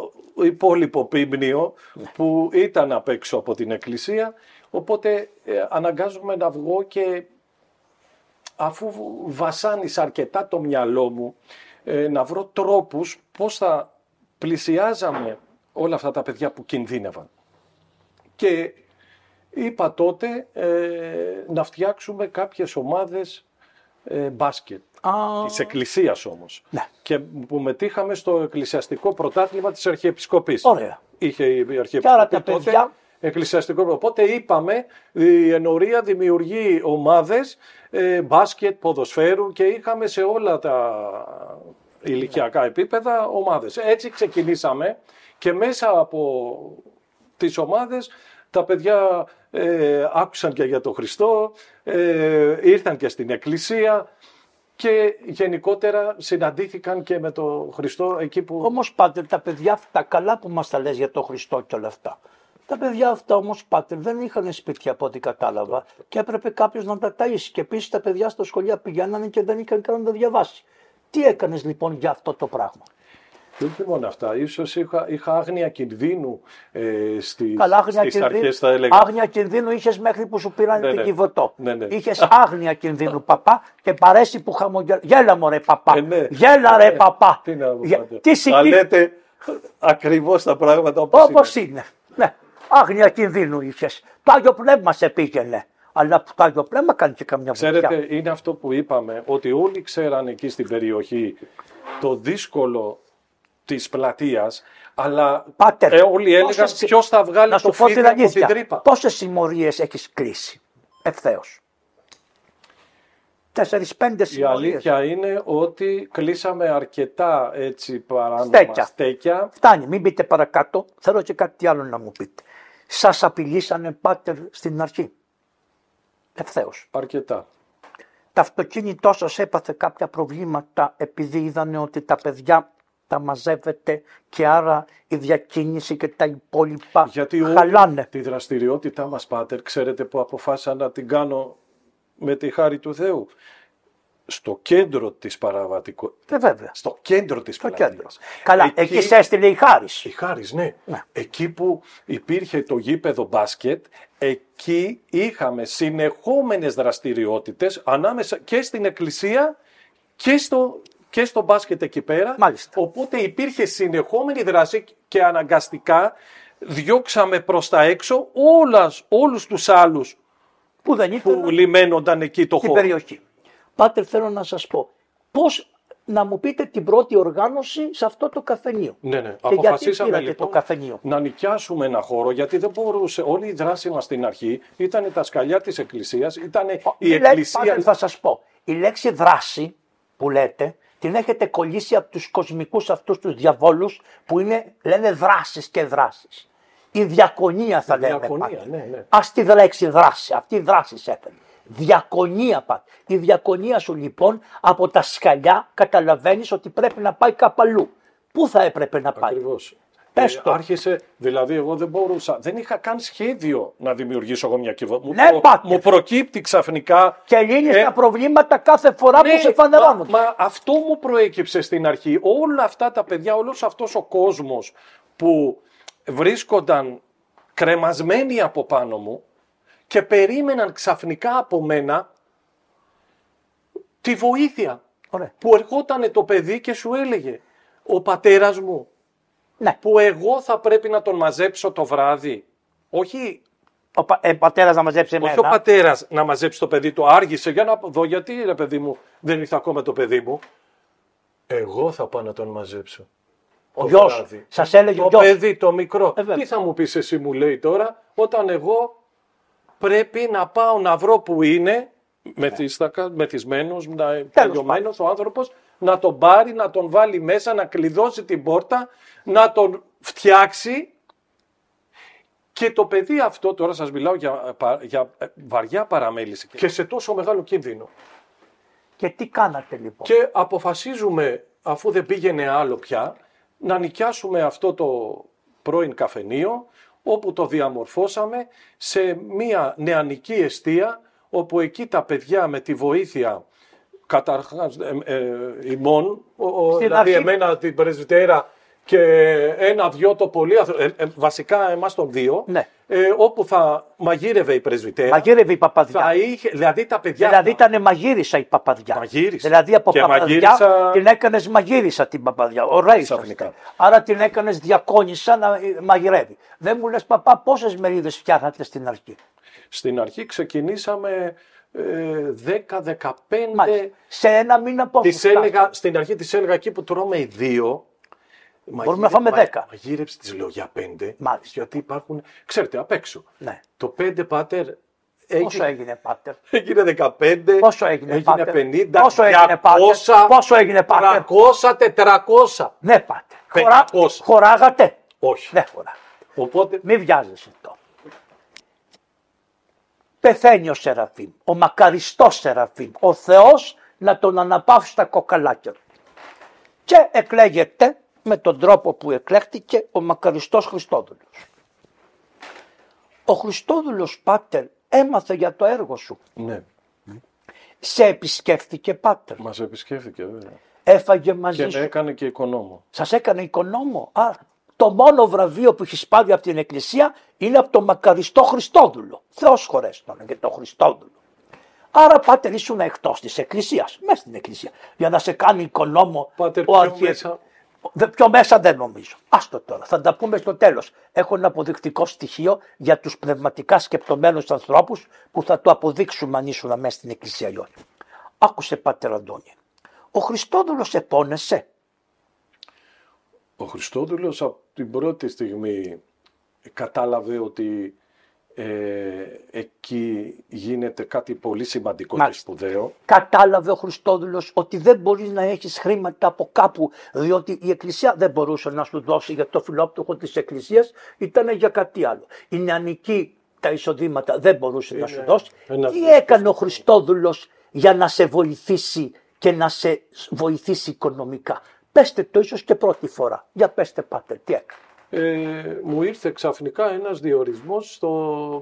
υπόλοιπο πίμνιο ναι. που ήταν απ' έξω από την εκκλησία. Οπότε ε, αναγκάζομαι να βγω και αφού βασάνισα αρκετά το μυαλό μου ε, να βρω τρόπους πώς θα πλησιάζαμε όλα αυτά τα παιδιά που κινδύνευαν. Και είπα τότε ε, να φτιάξουμε κάποιες ομάδες ε, μπάσκετ, oh. της εκκλησίας όμως. Ναι. Και που μετήχαμε στο εκκλησιαστικό πρωτάθλημα της Αρχιεπισκοπής. Ωραία. Είχε η Αρχιεπισκοπή τότε παιδιά... εκκλησιαστικό. Οπότε είπαμε η ενορία δημιουργεί ομάδες ε, μπάσκετ, ποδοσφαίρου και είχαμε σε όλα τα ηλικιακά επίπεδα ομάδες. Έτσι ξεκινήσαμε και μέσα από τις ομάδες τα παιδιά ε, άκουσαν και για τον Χριστό, ε, ήρθαν και στην εκκλησία και γενικότερα συναντήθηκαν και με τον Χριστό εκεί που... Όμως πάτερ, τα παιδιά αυτά καλά που μας τα λες για τον Χριστό και όλα αυτά. Τα παιδιά αυτά όμως πάτερ δεν είχαν σπίτια από ό,τι κατάλαβα και έπρεπε κάποιος να τα ταΐσει και επίσης τα παιδιά στα σχολεία πηγαίνανε και δεν είχαν καν να τα διαβάσει. Τι έκανες λοιπόν για αυτό το πράγμα? Δεν μόνο αυτά. Ίσως είχα, είχα άγνοια κινδύνου ε, στις, Καλά, άγνοια στις κινδύνου, αρχές θα έλεγα. Άγνοια κινδύνου είχες μέχρι που σου πήραν ναι, την ναι. Κιβωτό. Ναι, ναι. Είχες άγνοια κινδύνου παπά και παρέσει που χαμογελάς. Γέλα μου ρε παπά. Ε, ναι. Γέλα ρε ε, παπά. Τι να μου Γε... τι συγκ... θα λέτε ακριβώς τα πράγματα όπως, όπως είναι. είναι. Ναι. Άγνοια κινδύνου είχες. Το Άγιο Πνεύμα σε πήγαινε. Αλλά το Άγιο Πνεύμα κάνει και καμιά βοήθεια. Ξέρετε, είναι αυτό που είπαμε ότι όλοι ξέραν εκεί στην περιοχή το δύσκολο της πλατείας, αλλά πάτερ, ε, όλοι έλεγαν πόσες... ποιος θα βγάλει το φίδι την από την τρύπα. Πόσες συμμορίες έχεις κλείσει ευθέως? Τέσσερις πέντε συμμορίες. Η αλήθεια είναι ότι κλείσαμε αρκετά έτσι παράνομα στέκια. στέκια. Φτάνει, μην πείτε παρακάτω, θέλω και κάτι άλλο να μου πείτε. Σας απειλήσανε πάτερ στην αρχή? Ευθέως. Αρκετά. Τα αυτοκίνητό σας έπαθε κάποια προβλήματα επειδή είδανε ότι τα παιδιά τα μαζεύεται και άρα η διακίνηση και τα υπόλοιπα γιατί χαλάνε? Γιατί τη δραστηριότητά μας πάτερ, ξέρετε που αποφάσισα να την κάνω με τη χάρη του Θεού. Στο κέντρο της παραβατικότητας. Ε, στο κέντρο της παραβατικότητας. Καλά, εκεί, εκεί σε έστειλε η Χάρις. Η Χάρις, ναι. ναι. Εκεί που υπήρχε το γήπεδο μπάσκετ, εκεί είχαμε συνεχόμενες δραστηριότητες ανάμεσα και στην εκκλησία και στο... και στο μπάσκετ εκεί πέρα. Μάλιστα. Οπότε υπήρχε συνεχόμενη δράση και αναγκαστικά διώξαμε προς τα έξω όλας, όλους τους άλλους που, δεν που λιμένονταν εκεί το χώρο. Περιοχή. Πάτερ, θέλω να σας πω, πώς να μου πείτε την πρώτη οργάνωση σε αυτό το καφενείο. Ναι, ναι. Και αποφασίσαμε γιατί λοιπόν το καφενείο? Να νοικιάσουμε ένα χώρο γιατί δεν μπορούσε. Όλη η δράση μας στην αρχή ήταν τα σκαλιά της εκκλησίας. Ήταν η εκκλησία. Πάτερ, θα σας πω, η λέξη δράση που λέτε την έχετε κολλήσει από τους κοσμικούς αυτούς τους διαβόλους που είναι, λένε δράσεις και δράσεις. Η διακονία θα η λέμε διακονία, ναι, ναι. Ας τη λέξη δράση, αυτή η δράση έκανε. Διακονία πάτε. Η διακονία σου λοιπόν από τα σκαλιά καταλαβαίνεις ότι πρέπει να πάει κάπου αλλού. Πού θα έπρεπε να πάει? Ακριβώς. Πες το. Ε, άρχισε, δηλαδή εγώ δεν μπορούσα, δεν είχα καν σχέδιο να δημιουργήσω εγώ μια κυβέρνηση. Μου, ναι, προ, μου προκύπτει ξαφνικά. Και λύνεις ε, τα προβλήματα κάθε φορά ναι, που σε φανερώνουν. Μα, μα αυτό μου προέκυψε στην αρχή. Όλα αυτά τα παιδιά, όλος αυτός ο κόσμος που βρίσκονταν κρεμασμένοι από πάνω μου και περίμεναν ξαφνικά από μένα τη βοήθεια. Ωραία. Που ερχόταν το παιδί και σου έλεγε ο πατέρας μου. Ναι. Που εγώ θα πρέπει να τον μαζέψω το βράδυ. Όχι ο πα, ε, πατέρας να μαζέψει εμένα. Όχι ο πατέρας να μαζέψει το παιδί του. Άργησε για να δω γιατί ρε παιδί μου δεν ήρθε ακόμα το παιδί μου. Εγώ θα πάω να τον μαζέψω. Ο γιος. Σας έλεγε ο γιος. Το παιδί το μικρό. Ε, Τι θα μου πεις εσύ μου λέει τώρα όταν εγώ πρέπει να πάω να βρω που είναι μεθύστακα, μεθυσμένος, τελειωμένος ο άνθρωπος. Να τον πάρει, να τον βάλει μέσα, να κλειδώσει την πόρτα, να τον φτιάξει. Και το παιδί αυτό, τώρα σας μιλάω για, για βαριά παραμέληση και σε τόσο μεγάλο κίνδυνο. Και τι κάνατε λοιπόν? Και αποφασίζουμε, αφού δεν πήγαινε άλλο πια, να νοικιάσουμε αυτό το πρώην καφενείο, όπου το διαμορφώσαμε σε μια νεανική εστία, όπου εκεί τα παιδιά με τη βοήθεια... Καταρχάς ε, ε, ημών, ο, δηλαδή αρχή... εμένα την πρεσβυτέρα και ένα-δυο το πολύ, ε, ε, βασικά εμάς τον δύο, ναι. ε, όπου θα μαγείρευε η πρεσβυτέρα. Μαγείρευε η παπαδιά. Θα είχε, δηλαδή τα παιδιά. Δηλαδή ήταν μαγείρισα η παπαδιά. Μαγείρισα. Δηλαδή από και παπαδιά μαγείρισα... την έκανες μαγείρισα την παπαδιά. Ωραία. Άρα την έκανες διακόνισσα να μαγειρεύει. Δεν μου λες παπά πόσες μερίδες φτιάχνατε στην αρχή? Στην αρχή ξεκινήσαμε... δέκα δεκαπέντε. Σε ένα μήνα πόσο? Της έλεγα, στην αρχή της έλεγα εκεί που τρώμε οι δύο. Μπορούμε να φάμε δέκα. Μαγείρεψη της λέω για πέντε. Μάλιστα. Γιατί υπάρχουν, ξέρετε, απ' έξω. Ναι. Το πέντε πάτερ. Έγινε, πόσο έγινε πάτερ? Έγινε δεκαπέντε. Πόσο έγινε, έγινε πέντε, πενήντα. Πόσο έγινε πάτερ? Πόσο έγινε πάτερ? τριακόσια, τετρακόσια. Ναι, πάτερ. Χωρά, χωράγατε? Όχι. Δεν χωράγατε. Οπότε... Μην βιάζεσαι τώρα. Πεθαίνει ο Σεραφείμ, ο μακαριστός Σεραφείμ, ο Θεός να τον αναπαύσει τα κοκαλάκια. Και εκλέγεται με τον τρόπο που εκλέχτηκε ο μακαριστός Χριστόδουλος. Ο Χριστόδουλος πάτερ έμαθε για το έργο σου. Ναι. Σε επισκέφθηκε πάτερ. Μας επισκέφθηκε βέβαια. Έφαγε μαζί και σου. Και έκανε και οικονόμο. Σας έκανε οικονόμο. Α, το μόνο βραβείο που έχει πάρει από την Εκκλησία είναι από τον μακαριστό Χριστόδουλο. Θεός χωρέστον και τον Χριστόδουλο. Άρα πάτερ ήσουν εκτός της Εκκλησίας, μέσα στην Εκκλησία. Για να σε κάνει οικονόμο πάτερ, ο αρχιερέας. Πιο μέσα δεν νομίζω. Άστο τώρα, θα τα πούμε στο τέλος. Έχω ένα αποδεικτικό στοιχείο για τους πνευματικά σκεπτομένους ανθρώπους που θα το αποδείξουμε αν ήσουν μέσα στην Εκκλησία ή όχι. Άκουσε πάτερ Αντώνη. Ο Χριστόδουλος επώνεσε. Ο Χριστόδουλος από την πρώτη στιγμή κατάλαβε ότι ε, εκεί γίνεται κάτι πολύ σημαντικό. Μάλιστα. Και σπουδαίο. Κατάλαβε ο Χριστόδουλος ότι δεν μπορείς να έχεις χρήματα από κάπου, διότι η Εκκλησία δεν μπορούσε να σου δώσει, γιατί το φιλόπτωχο της Εκκλησίας ήταν για κάτι άλλο. Η νεανική τα εισοδήματα δεν μπορούσε Είναι, να σου δώσει. Ένα... Τι έκανε ο Χριστόδουλος για να σε βοηθήσει και να σε βοηθήσει οικονομικά? Πέστε το ίσως και πρώτη φορά. Για πέστε πάτερ, τι έκανε? Μου ήρθε ξαφνικά ένας διορισμός στο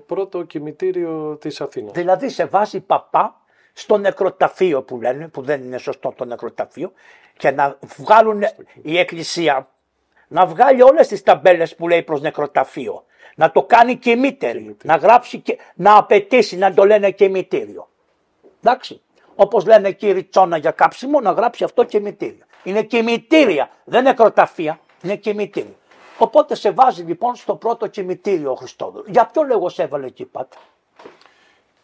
πρώτο κημητήριο της Αθήνας. Δηλαδή σε βάζει παπά στο νεκροταφείο που λένε, που δεν είναι σωστό το νεκροταφείο, και να βγάλουν η Εκκλησία, να βγάλει όλες τις ταμπέλες που λέει προς νεκροταφείο, να το κάνει κημητήριο, να γράψει και να απαιτήσει να το λένε κημητήριο. Εντάξει. Όπως λένε εκεί η Ριτσόνα για κάψιμο, να γράψει αυτό κημητήριο. Είναι κημητήρια, δεν είναι νεκροταφεία, είναι κημητήρια. Οπότε σε βάζει λοιπόν στο πρώτο κημητήριο ο Χριστόδουλος. Για ποιο λόγο σε έβαλε εκεί πάτερ?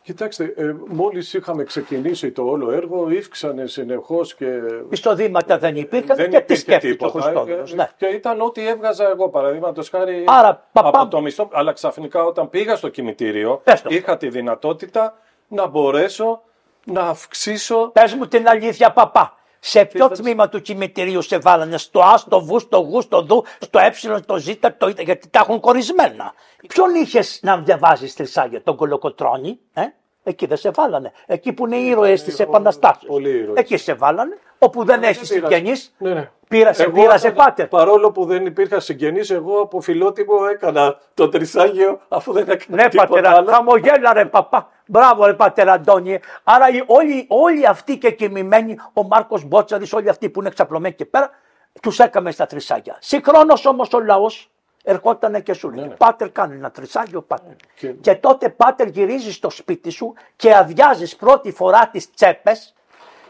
Κοιτάξτε, ε, μόλις είχαμε ξεκινήσει το όλο έργο, ύφξανε συνεχώς και. Εισοδήματα δεν υπήρχαν, δεν και τι σκέφτηκε ο Χριστόδουλος. Ναι. Και ήταν ό,τι έβγαζα εγώ, παραδείγματος χάρη. Άρα, παπά... από το μισθό. Αλλά ξαφνικά όταν πήγα στο κημητήριο, είχα τη δυνατότητα να μπορέσω να αυξήσω. Πες μου την αλήθεια, παπά. Σε ποιο τμήμα του κημητηρίου σε βάλανε? Στο Α, στο Β, στο Γ, στο Δ, στο Ε, στο Ζ, το Ι, γιατί τα έχουν κορισμένα. Ποιον είχε να διαβάζει Τρισάγια, τον Κολοκοτρώνη, ε? Εκεί δεν σε βάλανε. Εκεί που είναι οι ήρωες της Επαναστάσεως. Εκεί σε βάλανε. Όπου δεν έχει συγγενείς, ναι, ναι. πήρασε, πήρασε πάτερ. Παρόλο που δεν υπήρχα συγγενείς, εγώ από φιλότιμο έκανα το Τρισάγιο, αφού δεν έκανα ναι, τίποτα πατέρα, άλλο. Χαμογέλα ρε παπά. Μπράβο ρε πάτερ Αντώνιε. Άρα όλοι, όλοι αυτοί και κοιμημένοι, ο Μάρκος Μπότσαρης, όλοι αυτοί που είναι εξαπλωμένοι και πέρα, τους έκαμε στα Τρισάγια. Συγχρόνως όμως ο λαός ερχόταν και σου λέει: ναι, ναι. Πάτερ, κάνει ένα τρισάγιο, πάτερ. Και... και τότε, πάτερ, γυρίζει στο σπίτι σου και αδειάζει πρώτη φορά τις τσέπες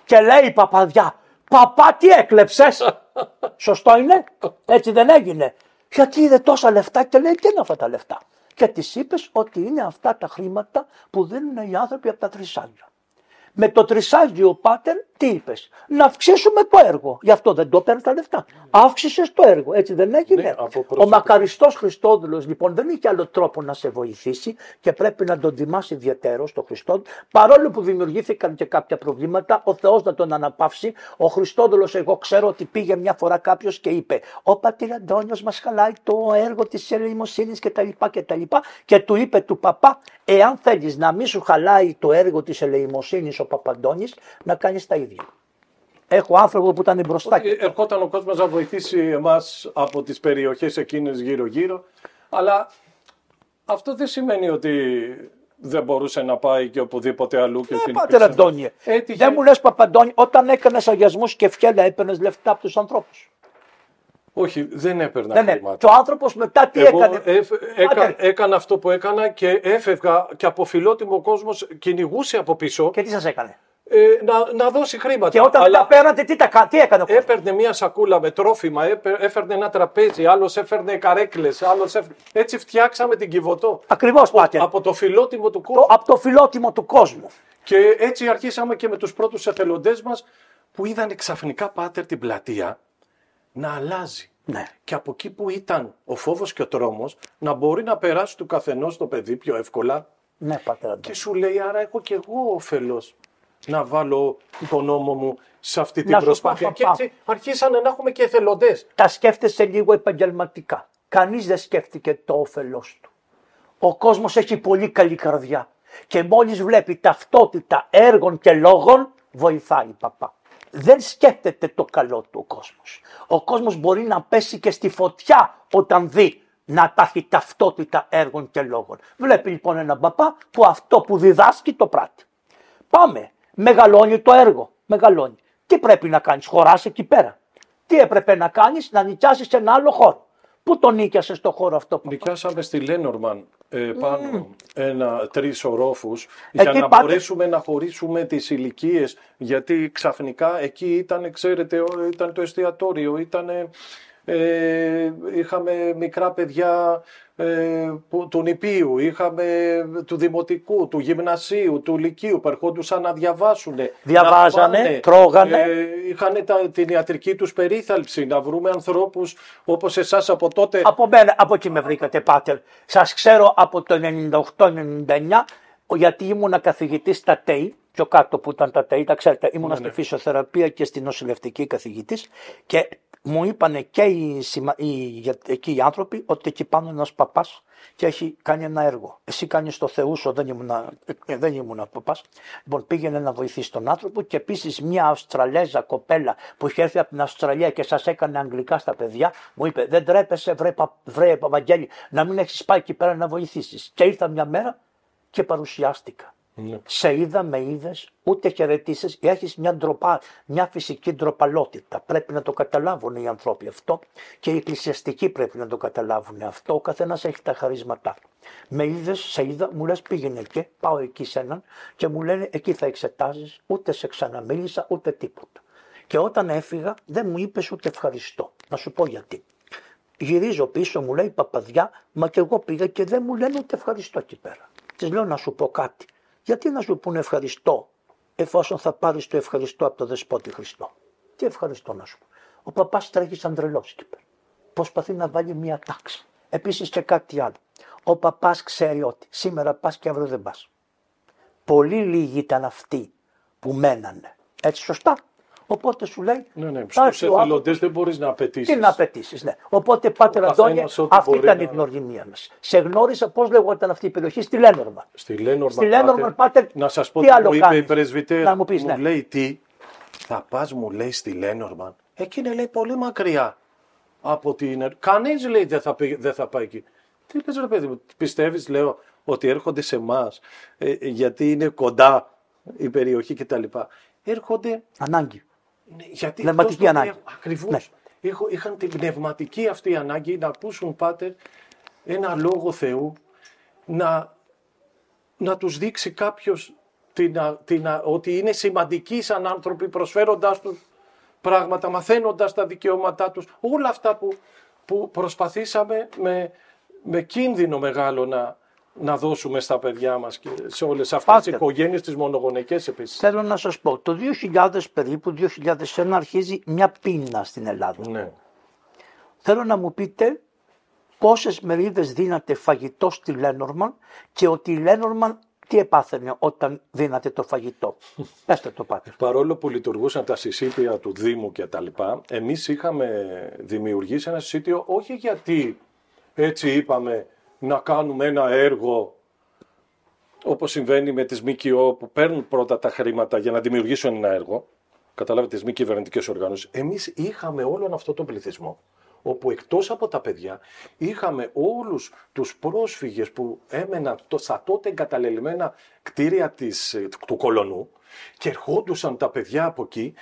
και λέει: παπαδιά, παπά, τι έκλεψες? Σωστό είναι, έτσι δεν έγινε? Γιατί είδε τόσα λεφτά και λέει: τι είναι αυτά τα λεφτά? Και της είπες ότι είναι αυτά τα χρήματα που δίνουν οι άνθρωποι από τα τρισάγια. Με το τρισάγιο, πάτερ, τι είπες? Να αυξήσουμε το έργο. Γι' αυτό δεν το παίρνει τα λεφτά. Mm. Αύξησες το έργο. Έτσι δεν έγινε? Ναι, ο μακαριστός Χριστόδουλος λοιπόν δεν είχε άλλο τρόπο να σε βοηθήσει και πρέπει να τον τιμάς ιδιαίτερο στον Χριστόδουλο. Παρόλο που δημιουργήθηκαν και κάποια προβλήματα, ο Θεός να τον αναπαύσει. Ο Χριστόδουλος, εγώ ξέρω ότι πήγε μια φορά κάποιο και είπε: ο πατήρ Αντώνιος μας χαλάει το έργο της ελεημοσύνης κτλ. κτλ. Και του είπε του παπά: εάν θέλεις να μην σου χαλάει το έργο της ελεημοσύνης ο Παπαντώνης, να κάνεις τα ίδια. Έχω άνθρωπο που ήταν μπροστά. Ότι ερχόταν ο κόσμος να βοηθήσει εμάς από τις περιοχές εκείνες γύρω-γύρω, αλλά αυτό δεν σημαίνει ότι δεν μπορούσε να πάει και οπουδήποτε αλλού και στην πατέρα Αντώνιε. Έτυχε... Δεν μου λες Παπαντώνη, όταν έκανες αγιασμούς και φιέλα έπαιρνες λεφτά από τους ανθρώπους? Όχι, δεν έπαιρνα δεν χρήματα. Και ο άνθρωπος μετά τι Εγώ έκανε. Εφ, έκα, έκανα αυτό που έκανα και έφευγα και από φιλότιμο κόσμος κυνηγούσε από πίσω. Και τι σας έκανε. Ε, να, να δώσει χρήματα. Και όταν Αλλά τα πέρατε, τι, τα, τι έκανε ο κόσμος. Έπαιρνε μια σακούλα με τρόφιμα, έφερνε ένα τραπέζι, άλλος έφερνε καρέκλες. Άλλος έφερνε... Έτσι φτιάξαμε την Κιβωτό. Ακριβώς, Πάτερ. Από το φιλότιμο του κόσμου. Το, από το φιλότιμο του κόσμου. Και έτσι αρχίσαμε και με τους πρώτους εθελοντές μας που είδαν ξαφνικά, Πάτερ, την πλατεία να αλλάζει. Ναι. Και από εκεί που ήταν ο φόβος και ο τρόμος, να μπορεί να περάσει του καθενός το παιδί πιο εύκολα. Ναι, Πάτερ. Και σου λέει, άρα έχω κι εγώ όφελος να βάλω τον νόμο μου σε αυτή την να προσπάθεια. Και έτσι αρχίσανε να έχουμε και εθελοντές. Τα σκέφτεσαι λίγο επαγγελματικά. Κανείς δεν σκέφτηκε το όφελος του. Ο κόσμος έχει πολύ καλή καρδιά. Και μόλις βλέπει ταυτότητα έργων και λόγων, βοηθάει, παπά. Δεν σκέφτεται το καλό του ο κόσμος. Ο κόσμος μπορεί να πέσει και στη φωτιά όταν δει να υπάρχει ταυτότητα έργων και λόγων. Βλέπει λοιπόν έναν παπά που αυτό που διδάσκει το πράττει. Πάμε. Μεγαλώνει το έργο. Μεγαλώνει. Τι πρέπει να κάνεις, χωράς εκεί πέρα. Τι έπρεπε να κάνεις, να νοικιάσεις ένα άλλο χώρο. Πού τον νοικιάσες το χώρο αυτό, παπά? Νοικιάσαμε στη Λένορμαν ε, πάνω mm. ένα, τρεις ορόφους για να πάτε... μπορέσουμε να χωρίσουμε τις ηλικίες. Γιατί ξαφνικά εκεί ήταν, ξέρετε, ήταν το εστιατόριο, ήταν... Ε, είχαμε μικρά παιδιά ε, που, του νηπίου, είχαμε του δημοτικού, του γυμνασίου, του λυκείου που ερχόντουσαν να διαβάσουν. Διαβάζανε, να πάνε, τρώγανε. Ε, είχαν τα, την ιατρική τους περίθαλψη, να βρούμε ανθρώπους όπως εσάς από τότε. Από μένα, από εκεί με βρήκατε, Πάτερ. Σας ξέρω από το ενενήντα οκτώ ενενήντα εννιά, γιατί ήμουν καθηγητής στα ΤΕΙ. Πιο κάτω που ήταν τα ΤΕΙ, τα ξέρετε, ήμουνα ναι, στη ναι. φυσιοθεραπεία και στη νοσηλευτική καθηγητής και μου είπανε και οι, οι, εκεί οι άνθρωποι ότι εκεί πάνω ένας παπάς και έχει κάνει ένα έργο. Εσύ κάνεις το Θεού σου, δεν ήμουνα, δεν ήμουνα παπάς. Λοιπόν, πήγαινε να βοηθήσει τον άνθρωπο και επίσης μια Αυστραλέζα κοπέλα που είχε έρθει από την Αυστραλία και σας έκανε αγγλικά στα παιδιά, μου είπε: δεν τρέπεσαι, βρε, βρε Παπαγγέλη, να μην έχεις πάει εκεί πέρα να βοηθήσεις. Και ήρθα μια μέρα και παρουσιάστηκα. Ναι. Σε είδα, με είδες, ούτε χαιρετήσεις, έχεις μια, ντροπα, μια φυσική ντροπαλότητα. Πρέπει να το καταλάβουν οι άνθρωποι αυτό και οι εκκλησιαστικοί πρέπει να το καταλάβουν αυτό. Ο καθένας έχει τα χαρίσματά. Με είδες, σε είδα, μου λες πήγαινε εκεί, πάω εκεί σε έναν και μου λένε εκεί θα εξετάζεις, ούτε σε ξαναμίλησα ούτε τίποτα. Και όταν έφυγα δεν μου είπες ούτε ευχαριστώ. Να σου πω γιατί. Γυρίζω πίσω, μου λέει παπαδιά, μα και εγώ πήγα και δεν μου λένε ούτε ευχαριστώ εκεί πέρα. Της λέω να σου πω κάτι. Γιατί να σου πούνε ευχαριστώ, εφόσον θα πάρεις το ευχαριστώ από το Δεσπότη Χριστό? Τι ευχαριστώ να σου πω? Ο παπάς τρέχει σαν τρελός εκεί πέρα. Προσπαθεί να βάλει μία τάξη. Επίσης και κάτι άλλο. Ο παπάς ξέρει ότι σήμερα πας και αύριο δεν πας. Πολύ λίγοι ήταν αυτοί που μένανε. Έτσι, σωστά. Οπότε σου λέει. Ναι, ναι, στους εθελοντές δεν μπορείς να απαιτήσεις. Τι να απαιτήσεις, ναι. Οπότε, Πάτερ Αντώνη, αυτή ήταν να... η γνωριμία μας. Σε γνώρισα, πώς λεγόταν αυτή η περιοχή, στη Λένορμαν. Στη Λένορμαν, στη Λένορμαν Πάτερ, Πάτερ, να σας πω τι άλλο κάνει. Να μου πεις, ναι. Μου λέει τι, θα πας, μου λέει, στη Λένορμαν. Εκείνη λέει πολύ μακριά από την. Κανείς λέει δεν θα, πει, δεν θα πάει εκεί. Τι λες, ρε παιδί μου, πιστεύεις, λέω, ότι έρχονται σε εμάς ε, γιατί είναι κοντά η περιοχή κτλ. Έρχονται. Ανάγκη. Γιατί πνευματική ανάγκη. Ακριβώς. Ναι. Είχαν την πνευματική αυτή ανάγκη να ακούσουν, Πάτερ, ένα λόγο Θεού, να, να τους δείξει κάποιος την, την, ότι είναι σημαντικοί σαν άνθρωποι, προσφέροντάς τους πράγματα, μαθαίνοντας τα δικαιώματά τους. Όλα αυτά που, που προσπαθήσαμε με, με κίνδυνο μεγάλο να, να δώσουμε στα παιδιά μας και σε όλες αυτές Πάτερ, τις οικογένειες, τις μονογονεϊκές επίσης. Θέλω να σας πω, το δύο χιλιάδες περίπου, δύο χιλιάδες ένα αρχίζει μια πείνα στην Ελλάδα. Ναι. Θέλω να μου πείτε πόσες μερίδες δίνατε φαγητό στη Λένορμαν και ότι η Λένορμαν τι επάθαινε όταν δίνατε το φαγητό? Πέστε το, Πάτερ. Παρόλο που λειτουργούσαν τα συσίτια του Δήμου και τα λοιπά, εμείς είχαμε δημιουργήσει ένα συσίτιο όχι γιατί έτσι είπαμε να κάνουμε ένα έργο όπως συμβαίνει με τις ΜΚΟ που παίρνουν πρώτα τα χρήματα για να δημιουργήσουν ένα έργο. Καταλάβετε, τις μη κυβερνητικές οργανώσεις. Εμείς είχαμε όλον αυτόν τον πληθυσμό, όπου εκτός από τα παιδιά είχαμε όλους τους πρόσφυγες που έμεναν στα τότε εγκαταλελειμμένα κτίρια της, του Κολονού και ερχόντουσαν τα παιδιά από εκεί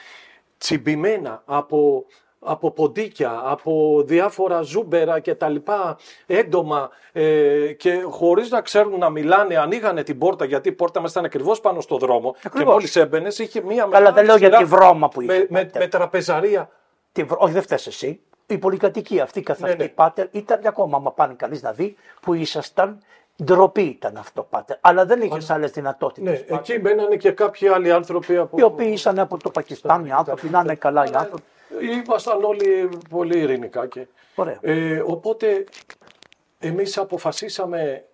τσιμπημένα από... από ποντίκια, από διάφορα ζούμπερα και τα λοιπά, έντομα, ε, και χωρίς να ξέρουν να μιλάνε, ανοίγανε την πόρτα, γιατί η πόρτα μας ήταν ακριβώς πάνω στο δρόμο. Ακριβώς. Και μόλις έμπαινες είχε μία μεγάλη. Καλά, δεν λέω για τη βρώμα που είχε. Με, με, με τραπεζαρία. Τη, όχι, δεν φταίς εσύ. Η πολυκατοικία αυτή καθ' αυτή, ναι, ναι. Πάτερ, ήταν ακόμα, άμα πάνε κανείς να δει, που ήσασταν. Ντροπή ήταν αυτό, Πάτερ. Αλλά δεν είχε άλλε δυνατότητε. Ναι, πάτερ. Εκεί μπαίνανε και κάποιοι άλλοι άνθρωποι. Από... Οι οποίοι ήσαν από το Πακιστάν, οι άνθρωποι, να είναι καλά οι άνθρωποι. Ήμασταν όλοι πολύ ειρηνικά. Και... Ε, οπότε εμείς αποφασίσαμε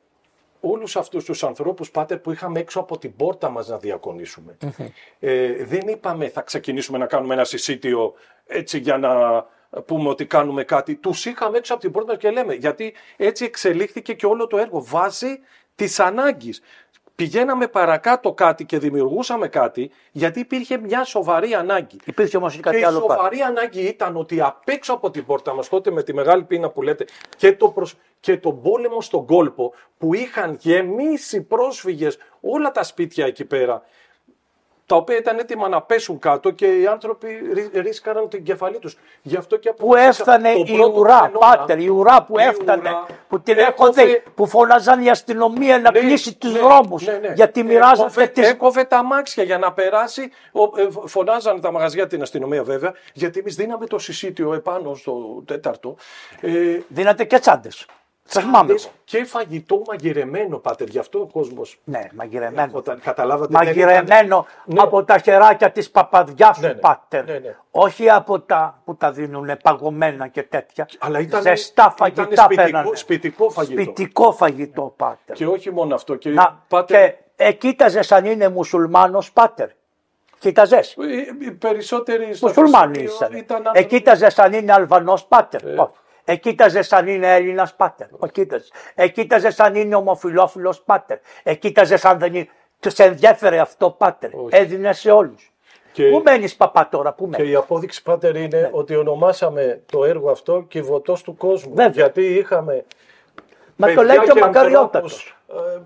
όλους αυτούς τους ανθρώπους, Πάτερ, που είχαμε έξω από την πόρτα μας να διακονήσουμε. Mm-hmm. Ε, δεν είπαμε θα ξεκινήσουμε να κάνουμε ένα συσίτιο έτσι για να... πούμε ότι κάνουμε κάτι, τους είχαμε έξω από την πόρτα και λέμε, γιατί έτσι εξελίχθηκε και όλο το έργο βάσει της ανάγκης. Πηγαίναμε παρακάτω κάτι και δημιουργούσαμε κάτι, γιατί υπήρχε μια σοβαρή ανάγκη. Υπήρχε όμως κάτι και άλλο. Η σοβαρή πάλι. Ανάγκη ήταν ότι απ' έξω από την πόρτα μας, τότε με τη μεγάλη πείνα που λέτε, και, το προσ... και τον πόλεμο στον κόλπο που είχαν γεμίσει πρόσφυγες όλα τα σπίτια εκεί πέρα, τα οποία ήταν έτοιμα να πέσουν κάτω και οι άνθρωποι ρίσκαραν την κεφαλή τους. Γι' αυτό και από... Πού έφτανε η ουρά, ενώνα, Πάτερ, η ουρά που η έφτανε, ουρά, που την έκοβε, έκοβε, που φωνάζαν η αστυνομία να πλύσει τους δρόμους, ναι, ναι, ναι, γιατί μοιράζαν... Έκοβε, τις... έκοβε τα αμάξια για να περάσει, φωνάζαν τα μαγαζιά την αστυνομία βέβαια, γιατί εμείς δίναμε το συσίτιο επάνω στο τέταρτο. Ε, Δίνατε και τσάντες. Και φαγητό μαγειρεμένο, Πάτερ, γι' αυτό ο κόσμος. Ναι, μαγειρεμένο. Όταν καταλάβατε, μαγειρεμένο ναι. από τα χεράκια της παπαδιάς, ναι, ναι. Πάτερ. Ναι, ναι. Όχι από τα που τα δίνουν παγωμένα και τέτοια. Αλλά ήταν, ζεστά φαγητά ήταν σπιτικό, σπιτικό φαγητό. Σπιτικό φαγητό, ναι. Πάτερ. Και όχι μόνο αυτό. Και, να, πάτερ... και ε, κοίταζες αν είναι μουσουλμάνος, Πάτερ. Κοίταζες. Οι, οι περισσότεροι μουσουλμάνοι ήταν. Ε, κοίταζες αν είναι Αλβανός, Πάτερ. Ε. Ε, κοίταζες αν είναι Έλληνας, Πάτερ. Ε, κοίταζες αν είναι ομοφυλόφιλος, Πάτερ. Ε, κοίταζες αν δεν είναι. Τους ενδιέφερε αυτό, Πάτερ. Όχι. Έδινε σε όλους. Και... Πού μένεις, παπά, τώρα, πού μένεις. Και η απόδειξη, Πάτερ, είναι ναι. ότι ονομάσαμε το έργο αυτό Κιβωτός του Κόσμου. Βέβαια. Γιατί είχαμε. Μα το λέει και ο Μακαριότατος.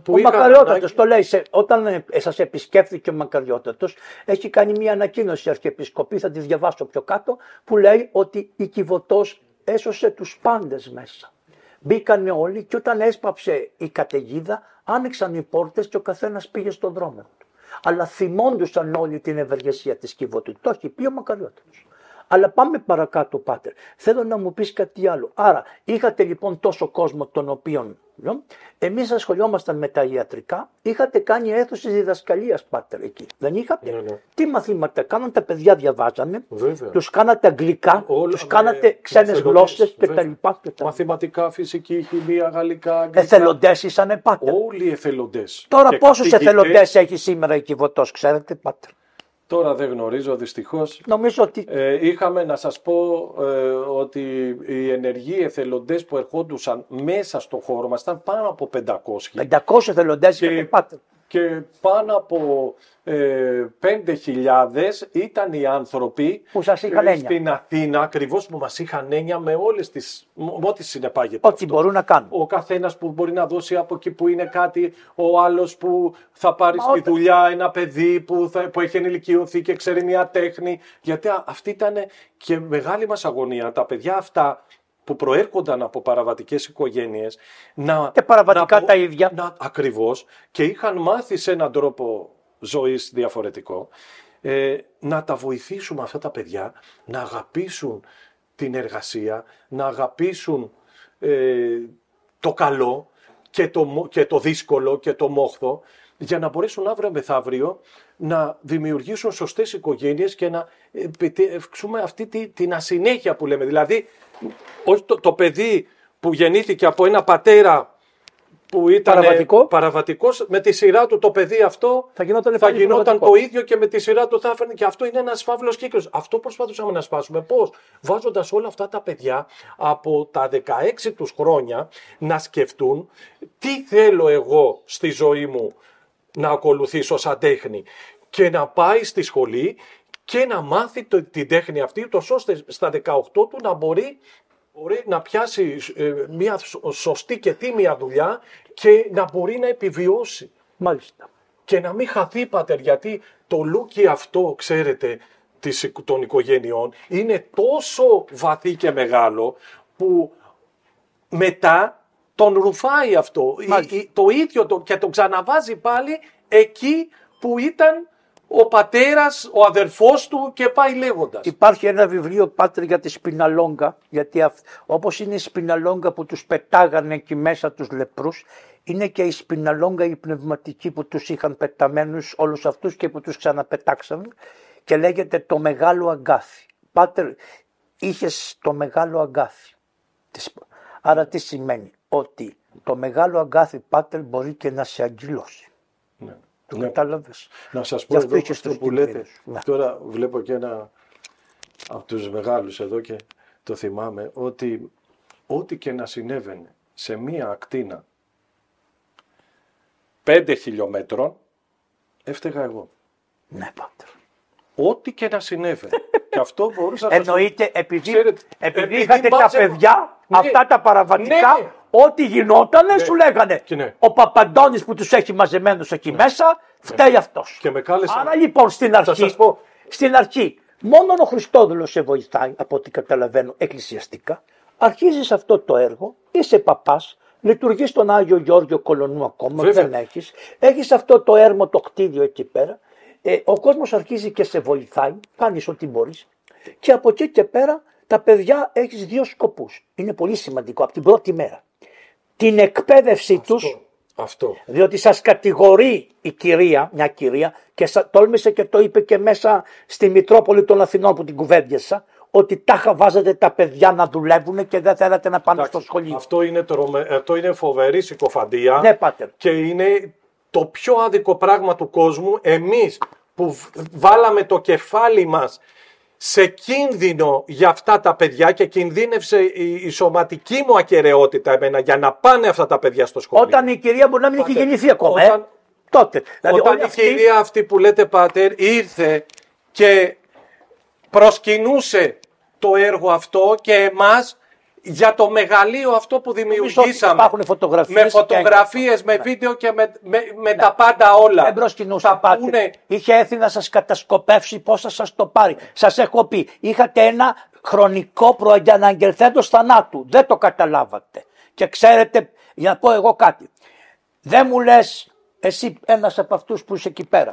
Ο Μακαριότατος το λέει. Σε, όταν σας επισκέφθηκε ο Μακαριότατος, έχει κάνει μια ανακοίνωση η Αρχιεπισκοπή, θα τη διαβάσω πιο κάτω, που λέει ότι η Κιβωτός έσωσε τους πάντες μέσα. Μπήκανε όλοι και όταν έσπαψε η καταιγίδα, άνοιξαν οι πόρτες και ο καθένας πήγε στον δρόμο του. Αλλά θυμόντουσαν όλη την ευεργεσία της Κιβωτού. Το έχει πει ο Μακαριότατος. Αλλά πάμε παρακάτω, Πάτερ. Θέλω να μου πεις κάτι άλλο. Άρα, είχατε λοιπόν τόσο κόσμο τον οποίον... Εμείς ασχολιόμασταν με τα ιατρικά, είχατε κάνει αίθουσες διδασκαλίας, Πάτερ, εκεί. Δεν είχατε. Ναι, ναι. Τι μαθήματα κάνατε, τα παιδιά διαβάζανε, βέβαια. Τους κάνατε αγγλικά, όλα, τους κάνατε με, ξένες γλώσσες κτλ. Μαθηματικά, φυσική, χημεία, γαλλικά, αγγλικά. Εθελοντές ήσανε, Πάτερ. Όλοι οι εθελοντές. Τώρα και πόσους καθηγητές... εθελοντές έχει σήμερα η Κιβωτός, ξέρετε, Πάτερ. Τώρα δεν γνωρίζω δυστυχώς. Νομίζω ότι... Ε, είχαμε να σας πω ε, ότι οι ενεργοί εθελοντές που ερχόντουσαν μέσα στο χώρο μας ήταν πάνω από πεντακόσιοι. πεντακόσιοι εθελοντές είχατε, Πάτερ. Και πάνω από ε, πέντε χιλιάδες ήταν οι άνθρωποι που σας είχαν έννοια. Στην Αθήνα, ακριβώς που μας είχαν έννοια με όλες τις. Ό,τι συνεπάγεται. Ό,τι μπορούν να κάνουν. Ο καθένας που μπορεί να δώσει από εκεί που είναι κάτι, ο άλλος που θα πάρει Μα, στη όταν... δουλειά, ένα παιδί που, θα, που έχει ενηλικιωθεί και ξέρει μια τέχνη. Γιατί αυτή ήταν και μεγάλη μας αγωνία. Τα παιδιά αυτά που προέρχονταν από παραβατικές οικογένειες. Να, και παραβατικά να, τα ίδια. Να, ακριβώς. Και είχαν μάθει σε έναν τρόπο ζωής διαφορετικό. Ε, να τα βοηθήσουμε αυτά τα παιδιά να αγαπήσουν την εργασία, να αγαπήσουν ε, το καλό και το, και το δύσκολο και το μόχθο, για να μπορέσουν αύριο μεθαύριο να δημιουργήσουν σωστές οικογένειες και να επιτεύξουμε αυτή τη, την ασυνέχεια που λέμε. Δηλαδή, το, το παιδί που γεννήθηκε από ένα πατέρα που ήταν παραβατικό. παραβατικός, με τη σειρά του το παιδί αυτό θα γινόταν, θα γινόταν το ίδιο και με τη σειρά του θα έφερνε. Και αυτό είναι ένας φαύλος κύκλος. Αυτό προσπαθούσαμε να σπάσουμε. Πώς? Βάζοντας όλα αυτά τα παιδιά από τα δεκαέξι τους χρόνια να σκεφτούν τι θέλω εγώ στη ζωή μου να ακολουθήσω σαν τέχνη και να πάει στη σχολή και να μάθει το, την τέχνη αυτή, τόσο ώστε στα δεκαοκτώ του να μπορεί, μπορεί να πιάσει ε, μια σωστή και τίμια δουλειά και να μπορεί να επιβιώσει. Μάλιστα. Και να μην χαθεί, Πάτερ, γιατί το λούκι αυτό, ξέρετε, των οικογένειών είναι τόσο βαθύ και μεγάλο που μετά τον ρουφάει αυτό ή, το ίδιο το, και τον ξαναβάζει πάλι εκεί που ήταν ο πατέρας, ο αδερφός του και πάει λέγοντας. Υπάρχει ένα βιβλίο, Πάτρε, για τη Σπιναλόγκα, γιατί αυ, όπως είναι η Σπιναλόγκα που τους πετάγανε εκεί μέσα τους λεπρούς, είναι και η Σπιναλόγκα η πνευματική που τους είχαν πεταμένους όλους αυτούς και που τους ξαναπετάξαν και λέγεται το μεγάλο αγκάθι. Πάτερ, είχες το μεγάλο αγκάθι. Άρα τι σημαίνει? Ότι το μεγάλο αγκάθι, Πάτερ, μπορεί και να σε αγγυλώσει. Ναι. Το ναι. Κατάλαβες. Να σας πω εδώ αυτό που λέτε. Ναι. Τώρα βλέπω και ένα από τους μεγάλους εδώ και το θυμάμαι ότι ό,τι και να συνέβαινε σε μία ακτίνα πέντε χιλιόμετρων έφταιγα εγώ. Ναι, Πάτερ. Ό,τι και να συνέβαινε. Και αυτό μπορούσα να... Εννοείται, επειδή, ξέρετε, επειδή, επειδή είχατε τα παιδιά, ναι, αυτά τα παραβατικά, ναι, ό,τι γινότανε, ναι, σου λέγανε. Ναι. Ο Παπαντώνης που τους έχει μαζεμένους εκεί, ναι, μέσα, φταίει, ναι, αυτός. Και με κάλεσε... Άρα λοιπόν στην αρχή, σας πω... στην αρχή, μόνο ο Χριστόδουλος σε βοηθάει, από ό,τι καταλαβαίνω, εκκλησιαστικά. Αρχίζεις αυτό το έργο, είσαι παπάς, λειτουργείς τον Άγιο Γιώργιο Κολονού ακόμα, βέβαια, δεν έχεις. Έχεις αυτό το έρμο, το κτίριο εκεί πέρα. Ε, ο κόσμος αρχίζει και σε βοηθάει, κάνεις ό,τι μπορείς και από εκεί και πέρα τα παιδιά έχεις δύο σκοπούς. Είναι πολύ σημαντικό από την πρώτη μέρα. Την εκπαίδευση αυτό, τους, αυτό. Διότι σας κατηγορεί η κυρία, μια κυρία, και σα, τόλμησε και το είπε και μέσα στη Μητρόπολη των Αθηνών που την κουβέντιασα, ότι τάχα βάζετε τα παιδιά να δουλεύουν και δεν θέλατε να πάνε, εντάξει, στο σχολείο. Αυτό είναι, τρομε... αυτό είναι φοβερή συκοφαντία, ναι, Πάτερ, και είναι... Το πιο άδικο πράγμα του κόσμου, εμείς που βάλαμε το κεφάλι μας σε κίνδυνο για αυτά τα παιδιά και κινδύνευσε η σωματική μου ακεραιότητα εμένα για να πάνε αυτά τα παιδιά στο σχολείο. Όταν η κυρία μπορεί να μην έχει γεννηθεί ακόμα, όταν, ε, τότε. Δηλαδή όταν η αυτή... κυρία αυτή που λέτε, Πάτερ, ήρθε και προσκυνούσε το έργο αυτό και εμάς, για το μεγαλείο αυτό που δημιουργήσαμε. Φωτογραφίες με φωτογραφίες, με, ναι, βίντεο και με, με, με, ναι, τα πάντα όλα. Δεν προσκυνούσα, Πάτερ. Πούνε... Είχε έρθει να σας κατασκοπεύσει, πώς θα σας το πάρει. Σας έχω πει, είχατε ένα χρονικό προαναγγελθέντος θανάτου. Δεν το καταλάβατε. Και ξέρετε, για να πω εγώ κάτι. Δεν μου λες, εσύ ένας από αυτούς που είσαι εκεί πέρα,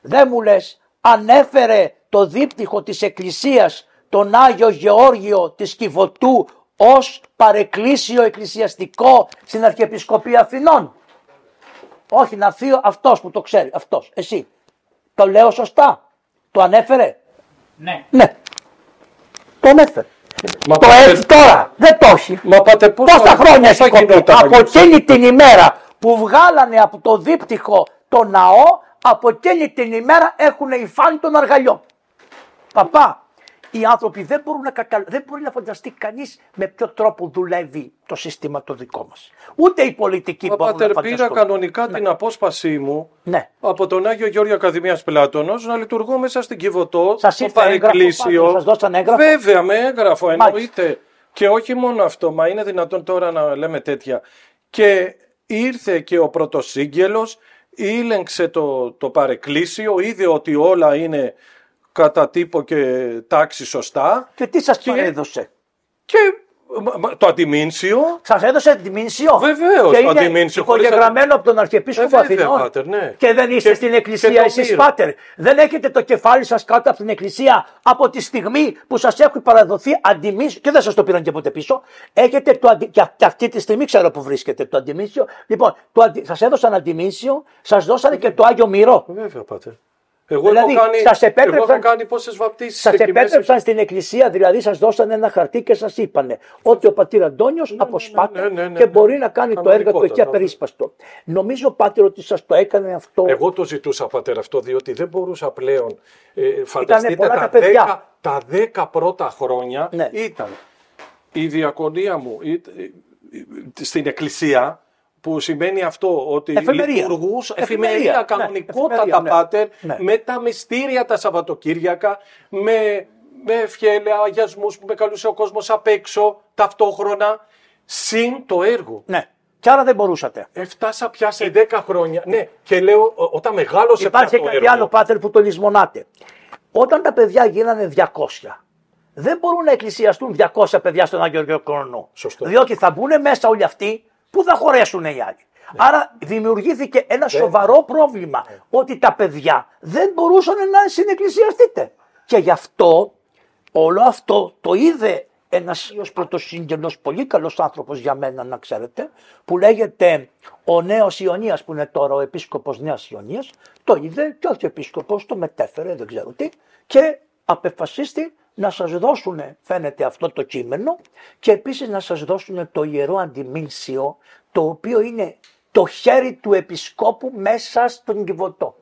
δεν μου λες, ανέφερε το δίπτυχο της Εκκλησίας τον Άγιο Γεώργιο της Κιβωτού ως παρεκκλήσιο εκκλησιαστικό στην Αρχιεπισκοπή Αθηνών? Όχι, να έρθει αυτός που το ξέρει, αυτός, εσύ. Το λέω σωστά? Το ανέφερε? Ναι. Ναι. Το ανέφερε. Μα το πάτε... έτσι τώρα, δεν το έχει. Μα πάτε πόσα, πόσα χρόνια έχει κοπεί. Από εκείνη την ημέρα που βγάλανε από το δίπτυχο το ναό, από εκείνη την ημέρα έχουν υφάνει τον αργαλιό. Παπά. Οι άνθρωποι δεν μπορούν να καταλα... δεν μπορεί να φανταστεί κανείς με ποιο τρόπο δουλεύει το σύστημα το δικό μας. Ούτε οι πολιτικοί Πα, μπορούν πατερ, να φανταστούν. Πήρα κανονικά, ναι, την απόσπασή μου, ναι, από τον Άγιο Γεώργιο Ακαδημίας Πλάτωνος να λειτουργώ μέσα στην Κιβωτό, στο παρεκκλήσιο. Σας δώσαν έγγραφο? Βέβαια με έγγραφο, εννοείται. Και όχι μόνο αυτό, μα είναι δυνατόν τώρα να λέμε τέτοια? Και ήρθε και ο πρωτοσύγγελος, ήλεγξε το, το παρεκκλήσιο, είδε ότι όλα είναι κατά τύπο και τάξη σωστά. Και τι σας και... έδωσε? Και το αντιμήνσιο. Σας έδωσε αντιμήνσιο. Βεβαίως. Και είναι υπογεγραμμένο χωρίς... από τον Αρχιεπίσκοπο ε, Αθηνών. Πάτερ, ναι. Και δεν είστε και... στην εκκλησία εσείς, Πάτερ? Δεν έχετε το κεφάλι σας κάτω από την εκκλησία από τη στιγμή που σας έχει παραδοθεί αντιμήνσιο και δεν σας το πήραν και ποτέ πίσω. Έχετε το αντι... και αυτή τη στιγμή ξέρω που βρίσκεται το αντιμήνσιο. Λοιπόν, το αντι... σας έδωσαν αντιμήνσιο, σας δώσανε και το Άγιο Μυρό. Βέβαια, Πάτερ. Εγώ δηλαδή, έχω κάνει, σας επέτρεψαν, εγώ έχω κάνει πόσες βαπτίσεις. Σας επέτρεψαν στην εκκλησία, δηλαδή σας δώσαν ένα χαρτί και σας είπανε ότι ο πατήρ Αντώνιος, ναι, αποσπάται, ναι, ναι, ναι, ναι, ναι, και μπορεί να κάνει το έργο του εκεί απερίσπαστο. Νομίζω, Πάτερ, ότι σας το έκανε αυτό. Εγώ το ζητούσα, Πάτερ, αυτό, διότι δεν μπορούσα πλέον. Ε, φανταστείτε τα, τα, δέκα, τα δέκα πρώτα χρόνια, ναι, ήταν η διακονία μου στην εκκλησία. Που σημαίνει αυτό ότι λειτουργούς, εφημερία, εφημερία κανονικότατα, ναι, Πάτερ, ναι, με τα μυστήρια τα Σαββατοκύριακα, με, με ευχέλαια, αγιασμούς που με καλούσε ο κόσμος απ' έξω ταυτόχρονα, συν το έργο. Ναι. Και άρα δεν μπορούσατε. Έφτασα πια σε δέκα χρόνια. Ναι, και λέω, όταν μεγάλωσε πια το έργο. Υπάρχει κάτι άλλο, Πάτερ, που το λησμονάτε. Όταν τα παιδιά γίνανε διακόσια, δεν μπορούν να εκκλησιαστούν διακόσια παιδιά στον Άγιο Γεώργιο Κρονό. Σωστό. Διότι θα μπουν μέσα όλοι αυτοί που θα χωρέσουν οι άλλοι. Ναι. Άρα δημιουργήθηκε ένα ναι. σοβαρό πρόβλημα ναι. ότι τα παιδιά δεν μπορούσαν να συνεκκλησιαστείτε. Και γι' αυτό όλο αυτό το είδε ένας ίος πρωτοσύγγενος, πολύ καλός άνθρωπος για μένα να ξέρετε, που λέγεται ο Νέος Ιωνίας, που είναι τώρα ο επίσκοπος Νέας Ιωνίας, το είδε και ο επίσκοπος το μετέφερε, δεν ξέρω τι, και απεφασίστη να σας δώσουν, φαίνεται, αυτό το κείμενο και επίσης να σας δώσουν το Ιερό Αντιμήνσιο, το οποίο είναι το χέρι του επισκόπου μέσα στον Κιβωτό.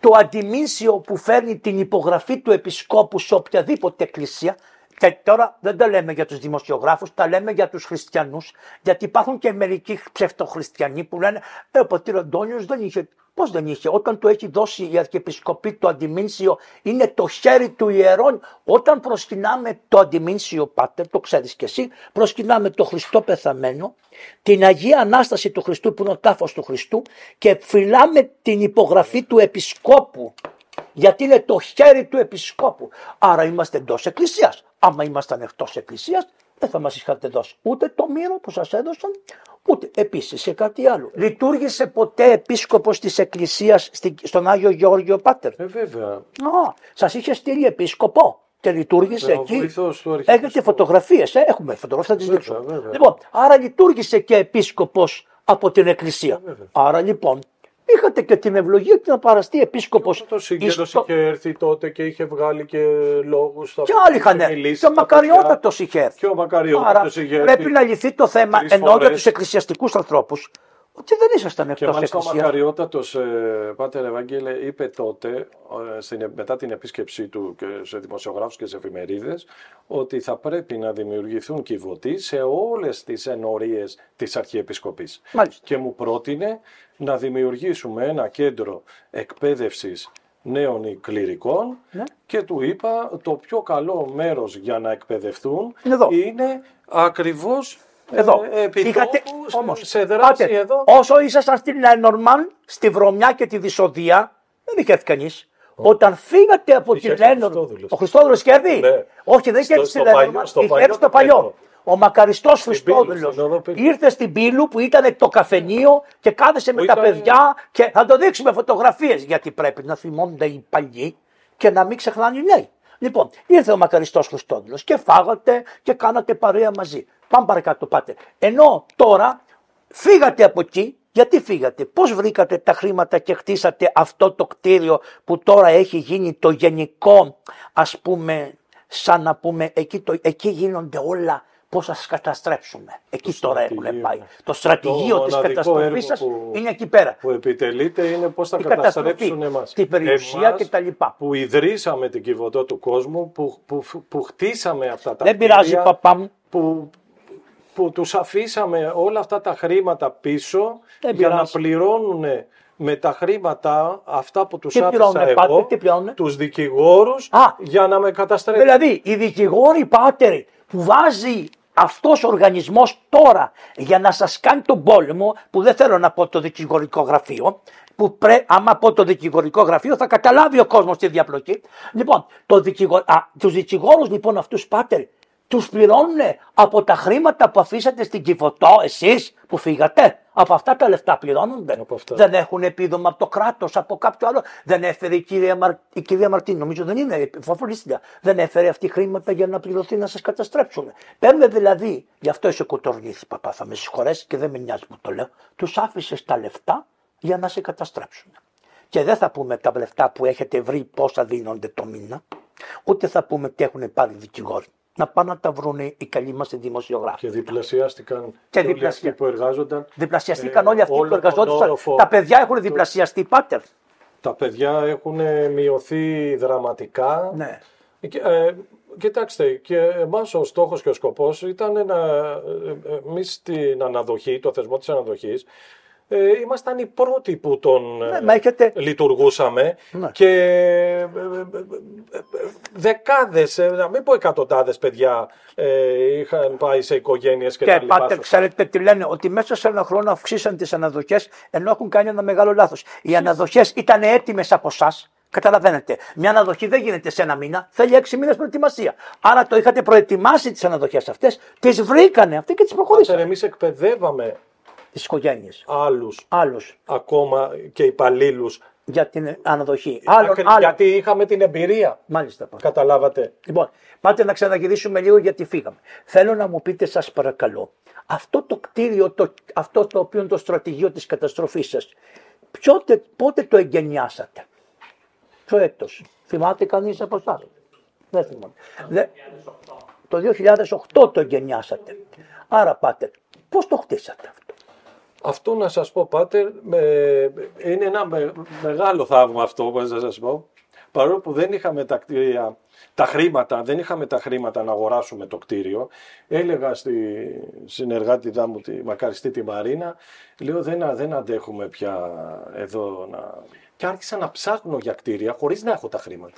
Το αντιμήνσιο που φέρνει την υπογραφή του επισκόπου σε οποιαδήποτε εκκλησία. Και τώρα δεν τα λέμε για τους δημοσιογράφους, τα λέμε για τους χριστιανούς, γιατί υπάρχουν και μερικοί ψευτοχριστιανοί που λένε «Ε, ο πατήρ Αντώνιος δεν είχε». Πώς δεν είχε, όταν του έχει δώσει η Αρχιεπισκοπή το αντιμήνσιο, είναι το χέρι του ιερών. Όταν προσκυνάμε το αντιμήνσιο, πάτερ, το ξέρεις και εσύ, προσκυνάμε το Χριστό πεθαμένο, την Αγία Ανάσταση του Χριστού που είναι ο τάφος του Χριστού και φυλάμε την υπογραφή του επισκόπου. Γιατί είναι το χέρι του επισκόπου. Άρα είμαστε εντός εκκλησίας. Άμα ήμασταν εκτός εκκλησίας, δεν θα μας είχατε δώσει ούτε το μύρο που σας έδωσαν, ούτε επίσης σε κάτι άλλο. Λειτουργήσε ποτέ επίσκοπος της εκκλησίας στον Άγιο Γεώργιο Πάτερ? Ε, βέβαια. Α, σας είχε στείλει επίσκοπο και λειτουργήσε ε, εκεί. Έχετε φωτογραφίες, ε? Έχουμε φωτογραφίες, θα τις δείξω. Βέβαια, βέβαια. Λοιπόν, άρα λειτουργήσε και επίσκοπος από την εκκλησία. Βέβαια. Άρα λοιπόν, είχατε και την ευλογία και να παραστεί επίσκοπος. Το συγγένος στο... είχε έρθει τότε και είχε βγάλει και λόγους. Και άλλοι είχαν έρθει. Και ο Μακαριότατος είχε έρθει. Και ο Μακαριότατος είχε έρθει. Πρέπει να λυθεί το θέμα, ενώ για τους εκκλησιαστικούς ανθρώπους, ότι δεν ήσασταν εκτός εκκλησίας. Και ο Μακαριότατος, Πάτερ Ευαγγέλε, είπε τότε, μετά την επίσκεψή του σε δημοσιογράφους και σε εφημερίδες, ότι θα πρέπει να δημιουργηθούν κιβωτοί σε όλες τις ενορίες της Αρχιεπισκοπής. Μάλιστα. Και μου πρότεινε να δημιουργήσουμε ένα κέντρο εκπαίδευσης νέων κληρικών, ναι. και του είπα το πιο καλό μέρος για να εκπαιδευτούν εδώ. Είναι ακριβώς εδώ. Ε, Είχατε, τόπους, όμως, σε δράση πάτε, εδώ. Όσο ήσασταν στην Ενορμάν, στη Βρωμιά και τη Δυσοδία, δεν είχε έρθει κανείς. Oh. Όταν φύγατε από είχε την Ενορμάν, ο Χριστόδουλος είχε έρθει. Ναι. Όχι, δεν είχε έρθει στην Ενορμάν, είχε έρθει στο παλιό. Ο μακαριστός Χριστόδουλος ήρθε στην Πύλου που ήταν το καφενείο και κάθεσε με τα παιδιά και θα το δείξουμε φωτογραφίες, γιατί πρέπει να θυμώνται οι παλιοί και να μην ξεχνάνε οι νέοι. Λοιπόν, ήρθε ο μακαριστός Χριστόδουλος και φάγατε και κάνατε παρέα μαζί. Πάμε παρακάτω, πάτε. Ενώ τώρα φύγατε από εκεί. Γιατί φύγατε, πώς βρήκατε τα χρήματα και χτίσατε αυτό το κτίριο που τώρα έχει γίνει το γενικό, ας πούμε, σαν να πούμε, εκεί, το, εκεί γίνονται όλα. Πώς θα σας καταστρέψουμε. Εκεί τώρα έχουν πάει. Το στρατηγείο της καταστροφής σας είναι εκεί πέρα. Που επιτελείται είναι πώς θα καταστρέψουν εμάς. Την περιουσία κτλ. Που ιδρύσαμε την Κιβωτό του κόσμου, που, που, που χτίσαμε αυτά τα. Δεν πειράζει, παπά μου. Που, που τους αφήσαμε όλα αυτά τα χρήματα πίσω για να πληρώνουν με τα χρήματα αυτά που τους άφησα εγώ, τους δικηγόρους, για να με καταστρέψουν. Δηλαδή, οι δικηγόροι, πάτεροι, που βάζει αυτός ο οργανισμός τώρα για να σας κάνει τον πόλεμο, που δεν θέλω να πω το δικηγορικό γραφείο, που πρέ, άμα πω το δικηγορικό γραφείο θα καταλάβει ο κόσμος τη διαπλοκή. Λοιπόν, το δικηγο, α, τους δικηγόρους λοιπόν αυτούς, πάτερ, τους πληρώνουν από τα χρήματα που αφήσατε στην Κιβωτό εσείς που φύγατε. Από αυτά τα λεφτά πληρώνονται. Δεν έχουν επίδομα από το κράτος, από κάποιο άλλο. Δεν έφερε η κυρία, Μαρ... η κυρία Μαρτίνη, νομίζω δεν είναι, φοβολίστρια. Δεν έφερε αυτή χρήματα για να πληρωθεί να σας καταστρέψουν. Παίρνε δηλαδή, γι' αυτό είσαι κοτοργήθης, παπά, θα με συγχωρέσει και δεν με νοιάζει που το λέω. Τους άφησες τα λεφτά για να σε καταστρέψουν. Και δεν θα πούμε τα λεφτά που έχετε βρει πόσα δίνονται το μήνα, ούτε θα πούμε τι έχουν πάρει δικηγόροι. Να πάνε να τα βρουν οι καλοί μας οι δημοσιογράφοι. Και διπλασιάστηκαν και όλοι διπλασια... αυτοί που εργάζονταν. Διπλασιαστήκαν ε, όλοι αυτοί που εργαζόντουσαν. Τα παιδιά έχουν διπλασιαστεί, το... πάτερ. Τα παιδιά έχουν μειωθεί δραματικά. Ναι. Και, ε, κοιτάξτε, και εμάς ο στόχος και ο σκοπός ήταν να εμείς την αναδοχή, το θεσμό της αναδοχής, Ε, ήμασταν οι πρώτοι που τον ναι, έχετε... λειτουργούσαμε ναι. και δεκάδες, να μην πω εκατοντάδες παιδιά ε, είχαν πάει σε οικογένειες και, και τα λοιπά. Και πάτε, ξέρετε τι λένε, ότι μέσα σε ένα χρόνο αυξήσαν τις αναδοχές, ενώ έχουν κάνει ένα μεγάλο λάθος. Οι αναδοχές ήταν έτοιμες από εσάς. Καταλαβαίνετε, μια αναδοχή δεν γίνεται σε ένα μήνα, θέλει έξι μήνες προετοιμασία. Άρα το είχατε προετοιμάσει τις αναδοχές αυτές, τις βρήκανε αυτοί και τις προχωρήσανε. Εμείς εκπαιδεύαμε τις οικογένειες. Άλλους, άλλους. Ακόμα και υπαλλήλους. Για την αναδοχή. Άλλον, γιατί άλλον. Είχαμε την εμπειρία. Μάλιστα. Πάτε. Καταλάβατε. Λοιπόν, πάτε να ξαναγυρίσουμε λίγο γιατί φύγαμε. Θέλω να μου πείτε, σας παρακαλώ, αυτό το κτίριο, το, αυτό το οποίο είναι το στρατηγείο της καταστροφής σας, ποτε, πότε το εγγενιάσατε? Ποιο έτος? Θυμάται κανείς από εσάς? Δεν θυμάμαι. Δε, το δύο χιλιάδες οκτώ το εγγενιάσατε. Άρα, πάτε, πώς το χτίσατε αυτό? Αυτό να σας πω, πάτερ, με... είναι ένα με... μεγάλο θαύμα αυτό που θα σας πω. Παρόλο που δεν είχαμε τα, κτίρια, τα χρήματα, δεν είχαμε τα χρήματα να αγοράσουμε το κτίριο, έλεγα στη συνεργάτιδά μου, τη μακαριστή τη Μαρίνα, λέω δεν, δεν αντέχουμε πια εδώ να... Και άρχισα να ψάχνω για κτίρια χωρίς να έχω τα χρήματα.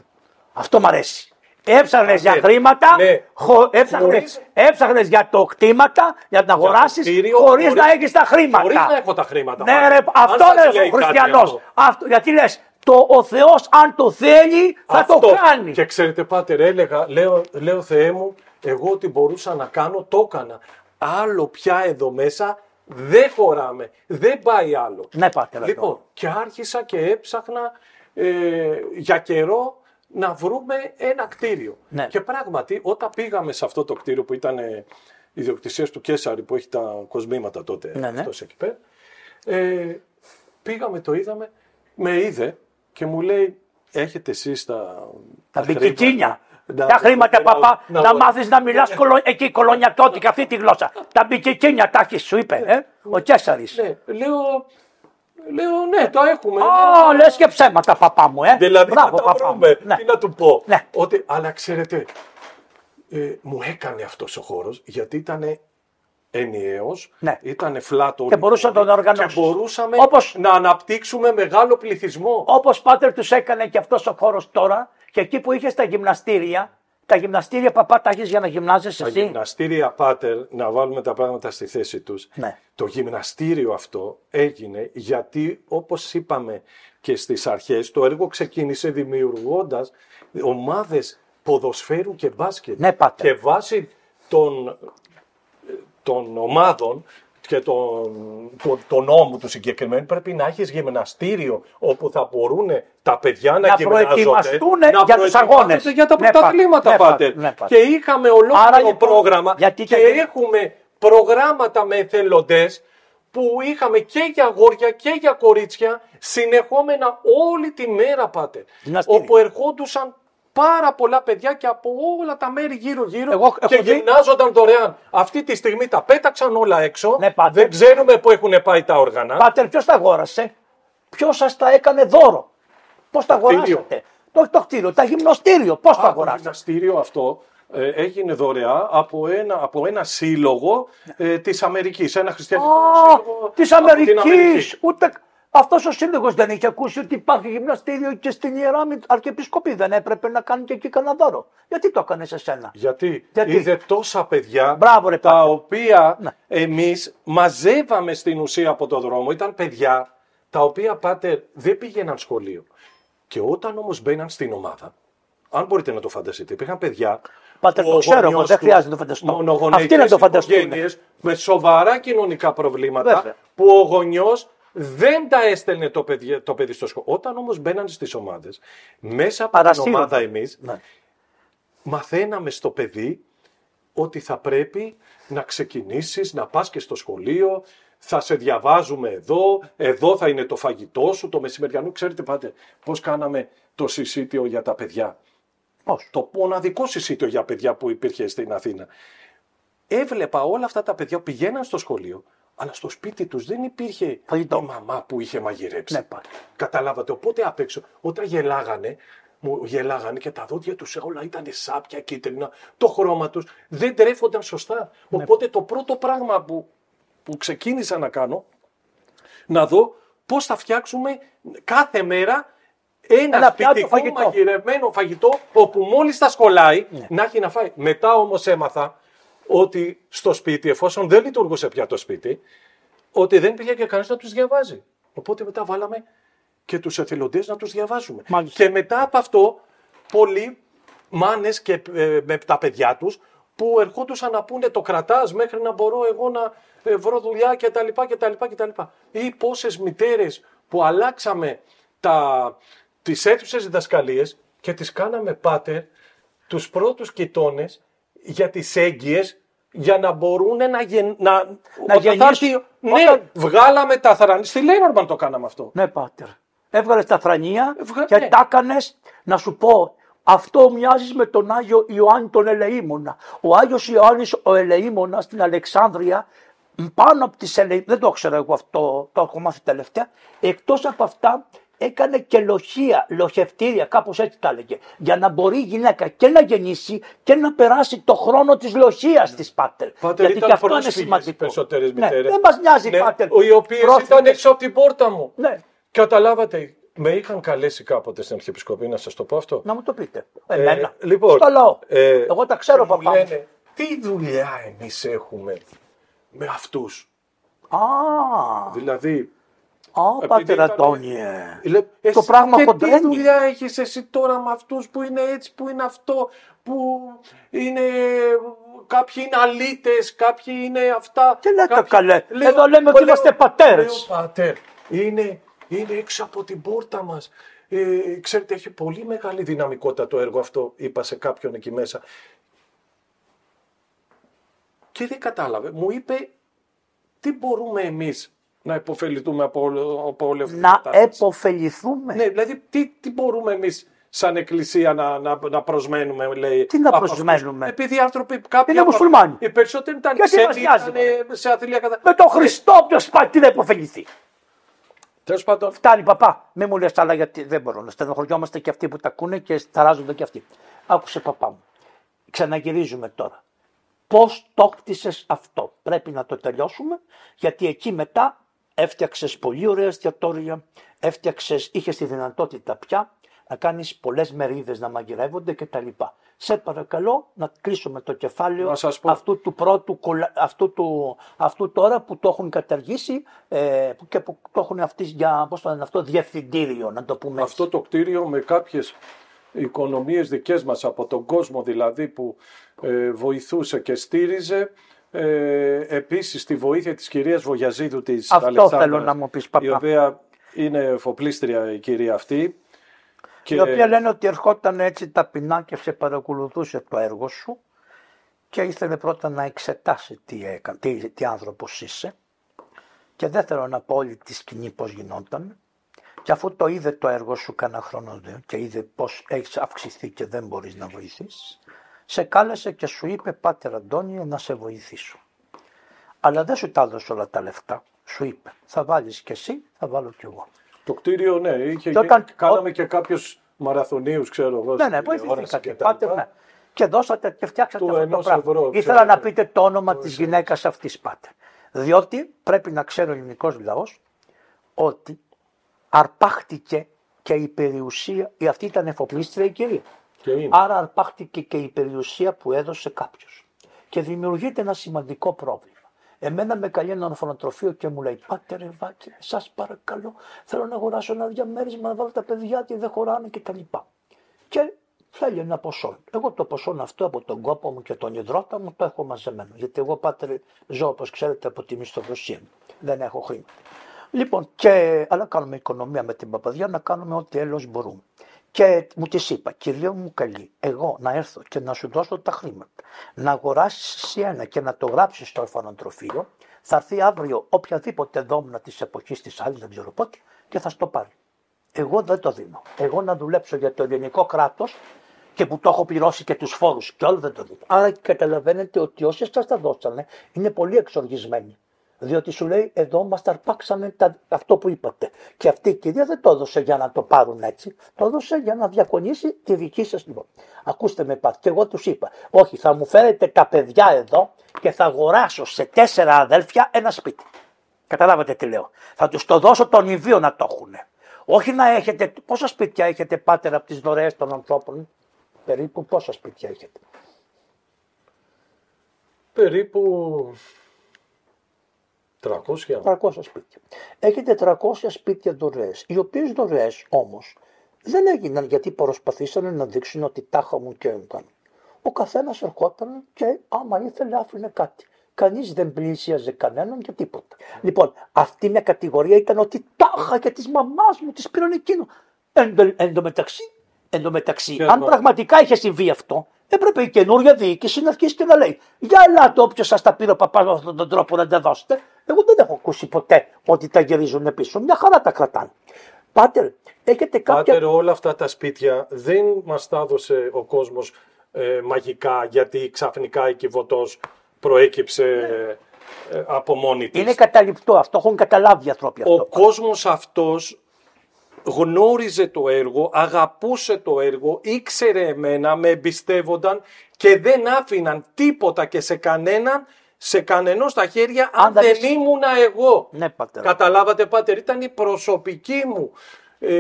Αυτό μ' αρέσει. Έψαχνες για χρήματα, ναι. χω, έψαχνες, χωρίς... έψαχνες για το κτήματα, για να αγοράσεις, κτίριο, χωρίς, χωρίς να έχεις τα χρήματα. Χωρίς να έχω τα χρήματα. Ναι, ρε, αυτό είναι ο χριστιανός. Αυτό. Γιατί λες, το, ο Θεός αν το θέλει θα αυτό. Το κάνει. Και ξέρετε πάτερ, έλεγα, λέω, λέω Θεέ μου, εγώ ότι μπορούσα να κάνω, το έκανα. Άλλο πια εδώ μέσα δεν χωράμε, δεν πάει άλλο. Ναι, πάτερ, λοιπόν, εδώ. Και άρχισα και έψαχνα ε, για καιρό, να βρούμε ένα κτίριο. Ναι. Και πράγματι, όταν πήγαμε σε αυτό το κτίριο που ήταν ε, ιδιοκτησίας του Κέσαρη, που έχει τα κοσμήματα τότε, ναι, ναι. Αυτός εκεί πέρα, ε, πήγαμε, το είδαμε, με είδε και μου λέει: έχετε εσείς τα. Τα μπικικίνια! Τα χρήματα, παπά, να, να μάθεις να μιλάς κολο, εκεί κολονιακότικα, αυτή τη γλώσσα. Τα μπικικίνια τα έχεις, σου είπε, ε, ο Κέσαρης. Ναι, λέω. Λέω ναι, το έχουμε. Α, ναι. Λες και ψέματα, παπά μου, ε. Δηλαδή, μπράβο, να τα βρούμε. Ναι. Τι να του πω. Ναι. Ότι, αλλά ξέρετε, ε, μου έκανε αυτός ο χώρος, γιατί ήταν ενιαίος, ναι. Ήταν φλάτο. Και μπορούσαμε να τον οργανώσουμε. Και μπορούσαμε όπως... να αναπτύξουμε μεγάλο πληθυσμό. Όπως πάτερ τους έκανε και αυτός ο χώρος τώρα, και εκεί που είχες τα γυμναστήρια, τα γυμναστήρια παπά τα έχεις για να γυμνάζεσαι εσύ. Τα γυμναστήρια πάτερ, να βάλουμε τα πράγματα στη θέση τους. Ναι. Το γυμναστήριο αυτό έγινε γιατί όπως είπαμε και στις αρχές το έργο ξεκίνησε δημιουργώντας ομάδες ποδοσφαίρου και μπάσκετ. Ναι, πάτερ. Και βάσει των, των ομάδων και τον, τον, τον νόμο του συγκεκριμένου πρέπει να έχεις γυμναστήριο όπου θα μπορούν τα παιδιά να, να προετοιμαστούν να για τους αγώνες. Για τα πρωταθλήματα, ναι, πάτερ. Ναι, και είχαμε ολόκληρο άρα, πρόγραμμα γιατί και, και έχουμε προγράμματα με εθελοντές που είχαμε και για αγόρια και για κορίτσια συνεχόμενα όλη τη μέρα, πάτερ. Γυμναστήριο. Όπου ερχόντουσαν πάρα πολλά παιδιά και από όλα τα μέρη γύρω-γύρω εγώ, και δει... γυμνάζονταν δωρεάν. Αυτή τη στιγμή τα πέταξαν όλα έξω. Ναι, δεν ξέρουμε πού έχουν πάει τα όργανα. Πάτερ, ποιος τα αγόρασε? Ποιος σας τα έκανε δώρο? Πώς τα αγοράσατε? Το, το κτίριο, τα γυμναστήριο. Πώς τα αγοράσατε? Το γυμναστήριο αυτό ε, έγινε δωρεά από ένα, από ένα σύλλογο ε, της Αμερικής. Ένα χριστιανικό σύλλογο της Αμερικής. Ούτε... Αυτός ο σύλλογος δεν είχε ακούσει ότι υπάρχει γυμναστήριο και στην Ιερά Αρχιεπισκοπή? Δεν έπρεπε να κάνει και εκεί κανένα δώρο? Γιατί το έκανε σε σένα? Γιατί, Γιατί... είδε τόσα παιδιά. Μπράβο, ρε, τα οποία ναι. Εμείς μαζεύαμε στην ουσία από το δρόμο. Ήταν παιδιά τα οποία πάτε δεν πήγαιναν σχολείο. Και όταν όμως μπαίναν στην ομάδα, αν μπορείτε να το φανταστείτε, υπήρχαν παιδιά. Πάτερ, το ξέρω εγώ, δεν χρειάζεται να το φανταστώ. Μονογονεϊκές οικογένειες με σοβαρά κοινωνικά προβλήματα. Βέβαια. Που ο γονιός δεν τα έστελνε το παιδί, το παιδί στο σχολείο. Όταν όμως μπαίναν στις ομάδες, μέσα από Παρασύρω. την ομάδα εμείς, ναι. Μαθαίναμε στο παιδί ότι θα πρέπει να ξεκινήσεις, να πας και στο σχολείο, θα σε διαβάζουμε εδώ, εδώ θα είναι το φαγητό σου, το μεσημεριανό. Ξέρετε πάτε πώς κάναμε το συσίτιο για τα παιδιά. Πώς? Το μοναδικό συσίτιο για παιδιά που υπήρχε στην Αθήνα. Έβλεπα όλα αυτά τα παιδιά που πηγαίναν στο σχολείο, αλλά στο σπίτι τους δεν υπήρχε φαγητό. Η μαμά που είχε μαγειρέψει. Ναι, καταλάβατε, οπότε απ' έξω, όταν γελάγανε, μου γελάγανε και τα δόντια τους όλα ήταν σάπια, κίτρινα, το χρώμα τους δεν τρέφονταν σωστά. Ναι. Οπότε το πρώτο πράγμα που, που ξεκίνησα να κάνω, να δω πώς θα φτιάξουμε κάθε μέρα ένα, ένα σπιτικό φαγητό. Μαγειρεμένο φαγητό, όπου μόλις τα σκολάει, ναι. Να έχει να φάει. Μετά όμως έμαθα ότι στο σπίτι, εφόσον δεν λειτουργούσε πια το σπίτι, ότι δεν πήγε και κανείς να τους διαβάζει. Οπότε μετά βάλαμε και τους εθελοντές να τους διαβάζουμε. Μάλιστα. Και μετά από αυτό, πολλοί μάνες και ε, με τα παιδιά τους που ερχόντουσαν να πούνε το κρατάς μέχρι να μπορώ εγώ να ε, βρω δουλειά κτλ. Ή πόσες μητέρες που αλλάξαμε τα, τις αίθουσες διδασκαλίες και τις κάναμε πάτερ τους πρώτους κοιτώνες για τις έγκυες, για να μπορούν να, γεν, να, να γεννήσουν. Ναι, όταν... βγάλαμε τα θρανία. Στη Λέινορμαν το κάναμε αυτό. Ναι, πάτερ. Έβγαλες τα θρανία Βγα... και ναι. τα έκανες, να σου πω, αυτό μοιάζει με τον Άγιο Ιωάννη τον Ελεήμονα. Ο Άγιος Ιωάννης ο Ελεήμονας στην Αλεξάνδρεια, πάνω από τις Ελεήμονες, δεν το ξέρω εγώ αυτό, το έχω μάθει τελευταία, εκτός από αυτά έκανε και λοχεία, λοχευτήρια, κάπως έτσι τα έλεγε, για να μπορεί η γυναίκα και να γεννήσει και να περάσει το χρόνο της λοχείας της πάτερ. Πάτερ, γιατί και αυτό είναι σημαντικό. Ναι, δεν μας νοιάζει ναι, πάτερ. Οι οποίες ήταν έξω από την πόρτα μου. Ναι. Καταλάβατε. Με είχαν καλέσει κάποτε στην Αρχιεπισκοπή, να σας το πω αυτό. Να μου το πείτε. Εμένα. Ε, λοιπόν, στο λαό. Ε, Εγώ τα ξέρω, παπά. Μου λένε, τι δουλειά εμείς έχουμε με αυτούς. Α. Δηλαδή. Α, Πάτερ Αντώνιε. Το πράγμα κοντρένει. Τι δουλειά έχεις εσύ τώρα με αυτούς που είναι έτσι, που είναι αυτό, που είναι. Κάποιοι είναι αλήτες, κάποιοι είναι αυτά. Τι λέτε κάποιοι... καλέ. Λέω, εδώ λέμε ότι είμαστε πατέρες. Πατέρ. Είναι. Είναι έξω από την πόρτα μας. Ε, ξέρετε, έχει πολύ μεγάλη δυναμικότητα το έργο αυτό, είπα σε κάποιον εκεί μέσα. Και δεν κατάλαβε. Μου είπε, τι μπορούμε εμείς να επωφεληθούμε από όλη αυτή την κατάσταση. Να επωφεληθούμε. Ναι, δηλαδή, τι, τι μπορούμε εμείς σαν εκκλησία να, να, να προσμένουμε, λέει. Τι να προσμένουμε. Αυτούς. Επειδή οι άνθρωποι κάποιοι. Είναι μουσουλμάνοι. Οι περισσότεροι ήταν ξένοι, ήταν σε αθλία κατάσταση. Με τον Χριστό, ποιος πάει, τι να επωφεληθεί. Φτάνει, παπά. Μην μου λες άλλα, γιατί δεν μπορώ. Να στενοχωριόμαστε και αυτοί που τα ακούνε και σταράζονται και αυτοί. Άκουσε, παπά μου. Ξαναγυρίζουμε τώρα. Πώς το χτίσες αυτό. Πρέπει να το τελειώσουμε, γιατί εκεί μετά έφτιαξες πολύ ωραία εστιατόρια, έφτιαξες, είχες τη δυνατότητα πια να κάνεις πολλές μερίδες να μαγειρεύονται κτλ. Σε παρακαλώ να κλείσουμε το κεφάλαιο αυτού του πρώτου, αυτού, του, αυτού τώρα που το έχουν καταργήσει ε, και που το έχουν αυτοί για πώς το λένε, αυτό διευθυντήριο, να το πούμε. Αυτό το κτίριο με κάποιες οικονομίες δικές μας από τον κόσμο δηλαδή που ε, βοηθούσε και στήριζε. Ε, επίσης τη βοήθεια της κυρίας Βογιαζίδου της αυτό Αλεξάνδρας. Αυτό θέλω να μου πεις, παπά. Η οποία είναι εφοπλίστρια η κυρία αυτή. Και... η οποία λένε ότι ερχόταν έτσι ταπεινά και σε παρακολουθούσε το έργο σου και ήθελε πρώτα να εξετάσει τι, έκα, τι, τι άνθρωπος είσαι και δεν θέλω να πω όλη τη σκηνή πώς γινόταν και αφού το είδε το έργο σου κάνα χρόνο και είδε πώς έχεις αυξηθεί και δεν μπορείς να βοηθήσεις, σε κάλεσε και σου είπε, Πάτερ Αντώνιε, να σε βοηθήσω. Αλλά δεν σου τα έδωσε όλα τα λεφτά, σου είπε, θα βάλεις κι εσύ, θα βάλω κι εγώ. Το κτίριο, ναι, είχε και όταν... κάναμε και κάποιους μαραθωνίους, ξέρω εγώ. Ναι, ναι, βοηθηθήκατε. Πάτε, ναι. Και δώσατε και φτιάξατε το αυτό το πράγμα. Ευρώ, Ήθελα ξέρω, να πείτε το όνομα της γυναίκας αυτής, Πάτε. Διότι πρέπει να ξέρει ο ελληνικός λαός ότι αρπάχτηκε και η περιουσία, η αυτή ήταν εφοπλίστρια η κυρία. Άρα αρπάχτηκε και η περιουσία που έδωσε κάποιος. Και δημιουργείται ένα σημαντικό πρόβλημα. Εμένα με καλεί ένα ορφανοτροφείο και μου λέει: Πάτερ Ευβάκη, σας παρακαλώ, θέλω να αγοράσω ένα διαμέρισμα, να βάλω τα παιδιά και δεν χωράνε κτλ. Και θέλει ένα ποσό. Εγώ το ποσό αυτό από τον κόπο μου και τον υδρότα μου το έχω μαζεμένο. Γιατί εγώ, Πάτερ, ζω όπως ξέρετε από τη μισθοδοσία μου. Δεν έχω χρήματα. Λοιπόν, και... αλλά κάνουμε οικονομία με την παπαδιά, να κάνουμε ό,τι έλεος μπορούμε. Και μου τη είπα, κυρία μου καλή, εγώ να έρθω και να σου δώσω τα χρήματα, να αγοράσεις ένα και να το γράψεις στο ορφανοτροφείο, θα έρθει αύριο οποιαδήποτε δόμνα της εποχής της άλλης, δεν ξέρω πότε, και θα στο πάρει. Εγώ δεν το δίνω. Εγώ να δουλέψω για το ελληνικό κράτος και που το έχω πληρώσει και τους φόρους και όλο δεν το δίνω. Άρα καταλαβαίνετε ότι όσοι σας τα δώσανε είναι πολύ εξοργισμένοι. Διότι σου λέει εδώ μας τα αρπάξανε τα, αυτό που είπατε. Και αυτή η κυρία δεν το έδωσε για να το πάρουν έτσι. Το έδωσε για να διακονήσει τη δική σας λοιπόν. Ακούστε με πάτε. Και εγώ τους είπα όχι, θα μου φέρετε τα παιδιά εδώ και θα αγοράσω σε τέσσερα αδέλφια ένα σπίτι. Καταλάβατε τι λέω. Θα τους το δώσω τον ιδίο να το έχουν. Όχι να έχετε, πόσα σπίτια έχετε πάτερ από τις δωρεές των ανθρώπων. Περίπου πόσα σπίτια έχετε. Περίπου... τριακόσια σπίτια. Έχετε τριακόσια σπίτια δωρεές, οι οποίες δωρεές όμως δεν έγιναν γιατί προσπαθήσανε να δείξουν ότι τάχα μου καίνονταν. Ο καθένας ερχόταν και άμα ήθελε άφηνε κάτι. Κανείς δεν πλησίαζε κανέναν και τίποτα. Λοιπόν, αυτή μια κατηγορία ήταν ότι τάχα και της μαμάς μου της πήραν εκείνο. Εν τω μεταξύ, εν τω μεταξύ αν πραγματικά είχε συμβεί αυτό, έπρεπε η καινούργια διοίκηση να αρχίσει και να λέει: για ελάτε, όποιο σα τα πήρε ο παπά με αυτόν τον τρόπο να τα δώσετε. Εγώ δεν έχω ακούσει ποτέ ότι τα γυρίζουν πίσω. Μια χαρά τα κρατάνε. Πάτερ, έχετε κάποια. Πάτερ, όλα αυτά τα σπίτια δεν μα τα έδωσε ο κόσμο ε, μαγικά, γιατί ξαφνικά η Κιβωτός προέκυψε ε, ε, από μόνη της. Είναι καταληπτό αυτό, έχουν καταλάβει οι άνθρωποι αυτό. Ο κόσμο αυτό γνώριζε το έργο, αγαπούσε το έργο, ήξερε εμένα, με εμπιστεύονταν και δεν άφηναν τίποτα και σε κανέναν, σε κανενός τα χέρια αν, αν δεν είσαι... ήμουνα εγώ. Ναι, πάτερ. Καταλάβατε, πάτερ, ήταν η προσωπική μου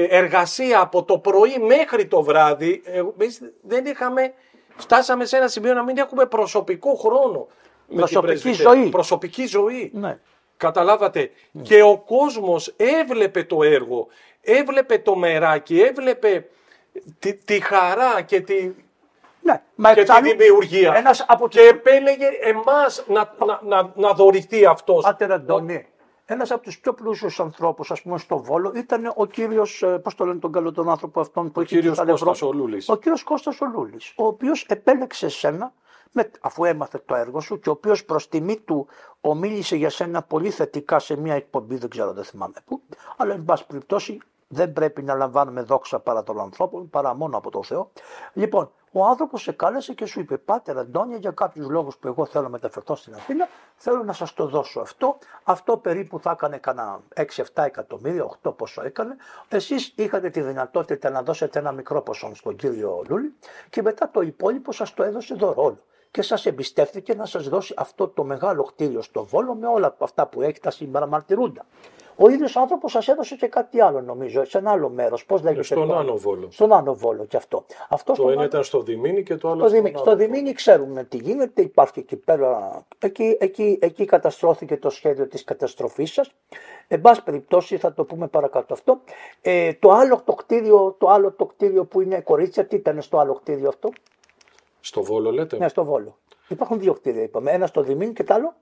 εργασία από το πρωί μέχρι το βράδυ. Εμείς δεν είχαμε, φτάσαμε σε ένα σημείο να μην έχουμε προσωπικό χρόνο. Προσωπική ζωή. Προσωπική ζωή. Ναι. Καταλάβατε. Ναι. Και ο κόσμος έβλεπε το έργο. Έβλεπε το μεράκι, έβλεπε τη, τη χαρά και τη, ναι, μα και τη δημιουργία. Ένας από τους... Και επέλεγε εμάς να, να, να, να δωρηθεί αυτός. Πάτερ Αντώνη, ένας από τους πιο πλούσιους ανθρώπους, ας πούμε, στο Βόλο ήταν ο κύριος, πώς το λένε τον καλό τον άνθρωπο αυτόν που ο είχε κύριος Κώστας Ολούλης. Ο κύριος Κώστας Ολούλης, ο οποίος επέλεξε σένα, με, αφού έμαθε το έργο σου και ο οποίος προς τιμή του ομίλησε για σένα πολύ θετικά σε μια εκπομπή, δεν ξέρω, δεν θυμάμαι πού, αλλά εν πάση περιπτώσει. Δεν πρέπει να λαμβάνουμε δόξα παρά των ανθρώπων, παρά μόνο από τον Θεό. Λοιπόν, ο άνθρωπος σε κάλεσε και σου είπε: Πάτερ Αντώνη, για κάποιους λόγους που εγώ θέλω να μεταφερθώ στην Αθήνα, θέλω να σας το δώσω αυτό. Αυτό περίπου θα έκανε κανένα έξι με επτά εκατομμύρια, οκτώ πόσο έκανε. Εσείς είχατε τη δυνατότητα να δώσετε ένα μικρό ποσό στον κύριο Λούλη και μετά το υπόλοιπο σας το έδωσε δωρεάν. Και σας εμπιστεύτηκε να σας δώσει αυτό το μεγάλο κτίριο στο Βόλο με όλα αυτά που έχει τα σήμερα μαρτυρούντα. Ο ίδιος άνθρωπος σας έδωσε και κάτι άλλο, νομίζω, σε ένα άλλο μέρος. Πώς λέγεται? Στον Άνω Βόλο. Στον Άνω Βόλο και αυτό. αυτό το ένα ήταν στο Διμήνι και το άλλο στο Διμήνι. Στο Διμήνι ξέρουμε τι γίνεται, υπάρχει εκεί πέρα. Εκεί, εκεί, εκεί καταστρώθηκε το σχέδιο της καταστροφής σας. Εν πάση περιπτώσει, θα το πούμε παρακάτω αυτό. Ε, το, άλλο το, κτίριο, το άλλο το κτίριο που είναι κορίτσια, τι ήταν στο άλλο κτίριο αυτό? Στο Βόλο, λέτε. Ναι, στο Βόλο. Υπάρχουν δύο κτίρια, είπαμε. Ένα στο Διμήνι και το άλλο.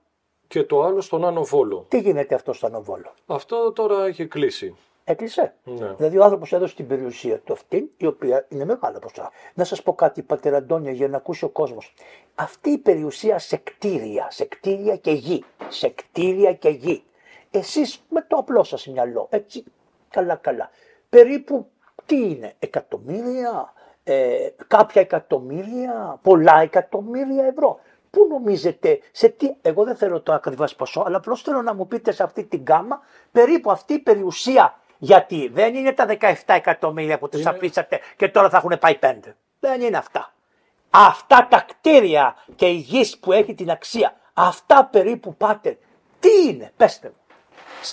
Και το άλλο στον Άνω Βόλο. Τι γίνεται αυτό στον Άνω Βόλο? Αυτό τώρα έχει κλείσει. Έκλεισε. Ναι. Δηλαδή ο άνθρωπος έδωσε την περιουσία του αυτή, η οποία είναι μεγάλα ποσά. Να σας πω κάτι, Πατέρα Αντώνια, για να ακούσει ο κόσμος. Αυτή η περιουσία σε κτίρια, σε κτίρια και γη. Σε κτίρια και γη. Εσείς με το απλό σας μυαλό, έτσι, καλά καλά. Περίπου τι είναι, εκατομμύρια, ε, κάποια εκατομμύρια, πολλά εκατομμύρια ευρώ. Πού νομίζετε, σε τι, εγώ δεν θέλω το ακριβώς ποσό, αλλά απλώς θέλω να μου πείτε σε αυτή την γκάμα περίπου αυτή η περιουσία. Γιατί δεν είναι τα δεκαεπτά εκατομμύρια που τους είναι... αφήσατε και τώρα θα έχουν πάει πέντε. Δεν είναι αυτά. Αυτά τα κτίρια και η γης που έχει την αξία, αυτά περίπου, πάτερ, τι είναι, πέστε μου.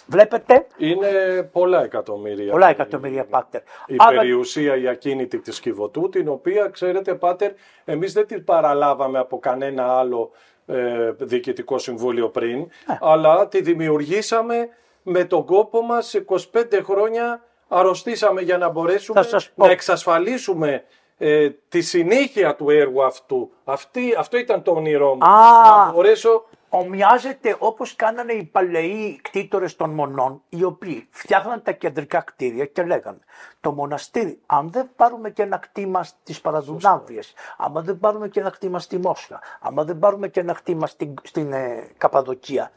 Βλέπετε. Είναι πολλά εκατομμύρια. Πολλά εκατομμύρια, πάτερ. Η Άρα... περιουσία η ακίνητη της Κιβωτού, την οποία, ξέρετε, πάτερ, εμείς δεν την παραλάβαμε από κανένα άλλο ε, διοικητικό συμβούλιο πριν, ε. αλλά τη δημιουργήσαμε με τον κόπο μας. Είκοσι πέντε χρόνια αρρωστήσαμε για να μπορέσουμε να εξασφαλίσουμε ε, τη συνέχεια του έργου αυτού. Αυτή, αυτό ήταν το όνειρό μου. Α. Να μπορέσω... Ομοιάζεται όπως κάνανε οι παλαιοί κτήτορες των μονών, οι οποίοι φτιάχναν τα κεντρικά κτίρια και λέγανε: το μοναστήρι, αν δεν πάρουμε και ένα κτήμα στις Παραδουνάβιες, άμα δεν πάρουμε και ένα κτήμα στη Μόσχα, άμα δεν πάρουμε και ένα κτήμα στην, στην ε, Καπαδοκία,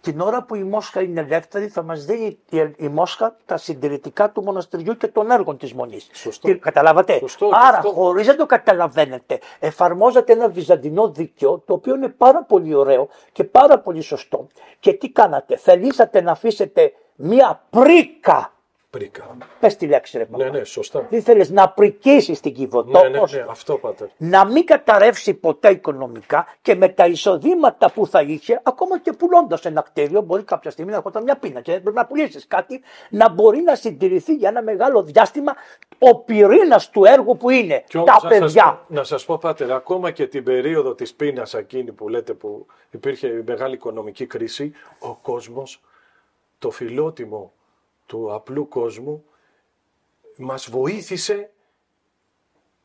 την ώρα που η Μόσχα είναι ελεύθερη, θα μας δίνει η, η Μόσχα τα συντηρητικά του μοναστηριού και των έργων της Μονής. Σωστό. Τι, καταλάβατε. Σωστό, Άρα, σωστό. χωρίς να το καταλαβαίνετε, εφαρμόζατε ένα βυζαντινό δίκαιο, το οποίο είναι πάρα πολύ ωραίο και πάρα πολύ σωστό. Και τι κάνατε? Θελήσατε να αφήσετε μία πρίκα Πρίκα. Πες τη λέξη ρε παπά. Ναι, ναι, σωστά. Δεν θέλεις να πρικήσεις την Κιβωτό. Ναι, ναι, ναι, αυτό πάτε. Να μην καταρρεύσει ποτέ οικονομικά και με τα εισοδήματα που θα είχε, ακόμα και πουλώντας ένα κτίριο, μπορεί κάποια στιγμή να έρχονταν μια πείνα και πρέπει να πουλήσεις κάτι, να μπορεί να συντηρηθεί για ένα μεγάλο διάστημα ο πυρήνας του έργου που είναι και τα παιδιά. Σας, να σας πω, πάτε, ακόμα και την περίοδο της πείνας εκείνη που λέτε που υπήρχε η μεγάλη οικονομική κρίση, ο κόσμος, το φιλότιμο του απλού κόσμου, μας βοήθησε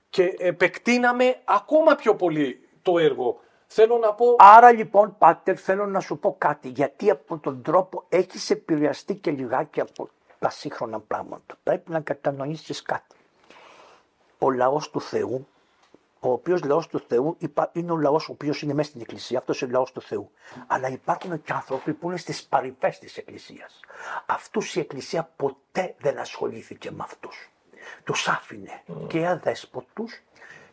και επεκτείναμε ακόμα πιο πολύ το έργο. Θέλω να πω... Άρα λοιπόν, πάτερ, θέλω να σου πω κάτι, γιατί από τον τρόπο έχεις επηρεαστεί και λιγάκι από τα σύγχρονα πράγματα. Πρέπει να κατανοήσεις κάτι. Ο λαός του Θεού, ο οποίος λαός του Θεού είναι ο λαός ο οποίος είναι μέσα στην Εκκλησία, αυτός είναι ο λαός του Θεού. Αλλά υπάρχουν και άνθρωποι που είναι στις παρυφές της Εκκλησίας. Αυτούς η Εκκλησία ποτέ δεν ασχολήθηκε με αυτούς. Τους άφηνε και αδέσποτους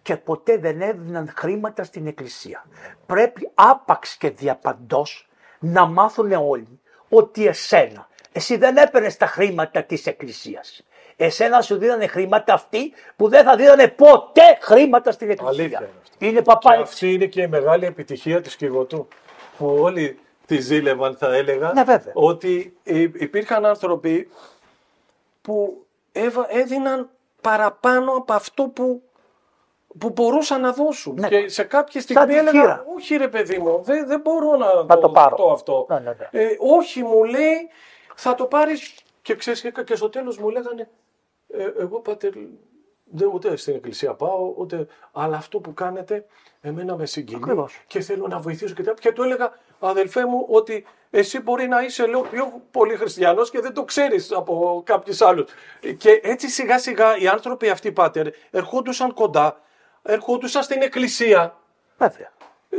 και ποτέ δεν έδιναν χρήματα στην Εκκλησία. Πρέπει άπαξ και διαπαντός να μάθουν όλοι ότι εσένα, εσύ δεν έπαιρνες τα χρήματα της Εκκλησίας. Εσένα σου δίνανε χρήματα αυτοί που δεν θα δίνανε ποτέ χρήματα στην Εκκλησία. Αλήθεια είναι, είναι παπά... Και αυτή είναι και η μεγάλη επιτυχία της Κιβωτού που όλοι τη ζήλευαν, θα έλεγα. Ναι, βέβαια. Ότι υπήρχαν άνθρωποι που έδιναν παραπάνω από αυτό που, που μπορούσαν να δώσουν. Ναι. Και σε κάποια στιγμή έλεγαν, όχι ρε παιδί μου, δεν, δεν μπορώ να, να το, το πάρω αυτό. Ναι, ναι, ναι. Ε, όχι, μου λέει, θα το πάρεις. Και ξέρεις, και στο τέλος μου λέγανε, ε, εγώ πάτερ, δεν ούτε στην εκκλησία πάω, ούτε, αλλά αυτό που κάνετε εμένα με συγκινεί. Ακριβώς. Και θέλω να βοηθήσω. Και, και του έλεγα, αδελφέ μου, ότι εσύ μπορεί να είσαι, λέω, πιο πολύ χριστιανός και δεν το ξέρεις από κάποιους άλλους. Και έτσι σιγά σιγά οι άνθρωποι αυτοί, πάτερ, ερχόντουσαν κοντά, ερχόντουσαν στην εκκλησία, Βέβαια.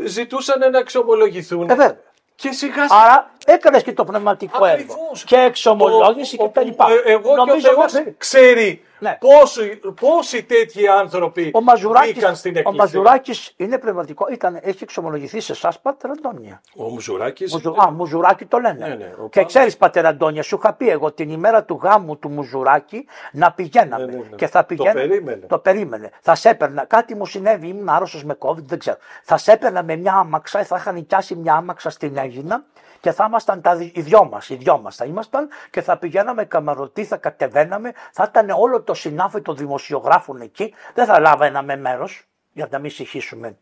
ζητούσαν να εξομολογηθούν. Βέβαια. Και σιγά... Άρα έκανες και το πνευματικό έργο και εξομολόγηση και τα λοιπά. Ε, εγώ νομίζω και ο Θεός ξέρει ναι. πόσοι, πόσοι τέτοιοι άνθρωποι μπήκαν στην εκκλησία. Ο Μαζουράκης είναι πνευματικό, ήταν, έχει εξομολογηθεί σε εσάς, πατέρα Αντώνια. Ο Μουζουράκης. Μουζου, είναι... Α, Μουζουράκη το λένε. Ναι, ναι, ο και πάνε... ξέρεις, πατέρα Αντώνια, σου είχα πει εγώ την ημέρα του γάμου του Μουζουράκη να πηγαίναμε. Ναι, ναι, ναι. Και θα πηγαίν... το, περίμενε. το περίμενε. Θα σε έπαιρνα, κάτι μου συνέβη, ήμουν άρρωστος με COVID, δεν ξέρω. Θα σε έπαιρνα με μια άμαξα, θα είχα νοικιάσει μια άμαξα στην Έγινα. Και θα ήμασταν τα, οι δυο μας, οι δυο μας θα ήμασταν και θα πηγαίναμε καμαρωτή, θα κατεβαίναμε, θα ήταν όλο το συνάφι των δημοσιογράφων εκεί, δεν θα λάβαμε μέρος, για να μην συγχύσουμε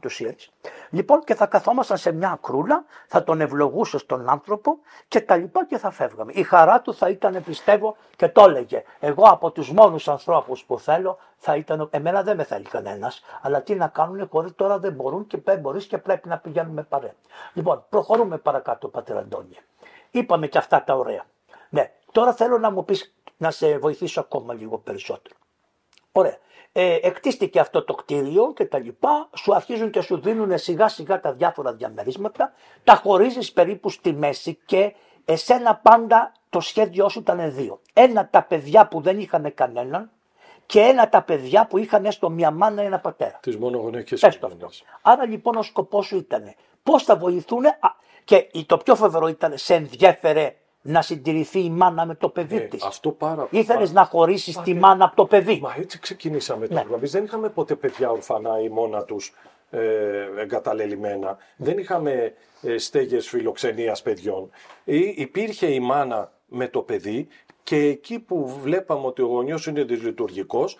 τους ήρες. Λοιπόν, και θα καθόμασταν σε μια ακρούλα, θα τον ευλογούσε στον άνθρωπο και τα λοιπά και θα φεύγαμε. Η χαρά του θα ήταν, πιστεύω, και το έλεγε, εγώ από τους μόνους ανθρώπους που θέλω, θα ήταν, εμένα δεν με θέλει κανένας, αλλά τι να κάνουν χωρίς τώρα δεν μπορούν και δεν μπορείς και πρέπει να πηγαίνουμε παρέα. Λοιπόν, προχωρούμε παρακάτω, πατέρα Αντώνη. Είπαμε και αυτά τα ωραία. Ναι, τώρα θέλω να μου πεις, να σε βοηθήσω ακόμα λίγο περισσότερο. Ωραία. Ε, εκτίστηκε αυτό το κτίριο και τα λοιπά, σου αρχίζουν και σου δίνουν σιγά σιγά τα διάφορα διαμερίσματα, τα χωρίζεις περίπου στη μέση και εσένα πάντα το σχέδιό σου ήταν δύο. Ένα τα παιδιά που δεν είχαν κανέναν και ένα τα παιδιά που είχαν έστω μια μάνα ή ένα πατέρα. Τις μονογονεϊκές οικογένειες. Άρα λοιπόν ο σκοπός σου ήταν πώς θα βοηθούν και το πιο φοβερό ήταν σε ενδιέφερε να συντηρηθεί η μάνα με το παιδί ναι, της. Αυτό πάρα πολύ. Ήθελες πάρα... να χωρίσεις πάρα... τη μάνα από το παιδί. Μα έτσι ξεκινήσαμε ναι. τώρα. Εμείς δεν είχαμε ποτέ παιδιά ορφανά ή μόνα τους ε, εγκαταλελειμμένα. Δεν είχαμε ε, στέγες φιλοξενίας παιδιών. Ή, υπήρχε η μάνα με το παιδί και εκεί που βλέπαμε ότι ο γονιός είναι δυσλειτουργικός,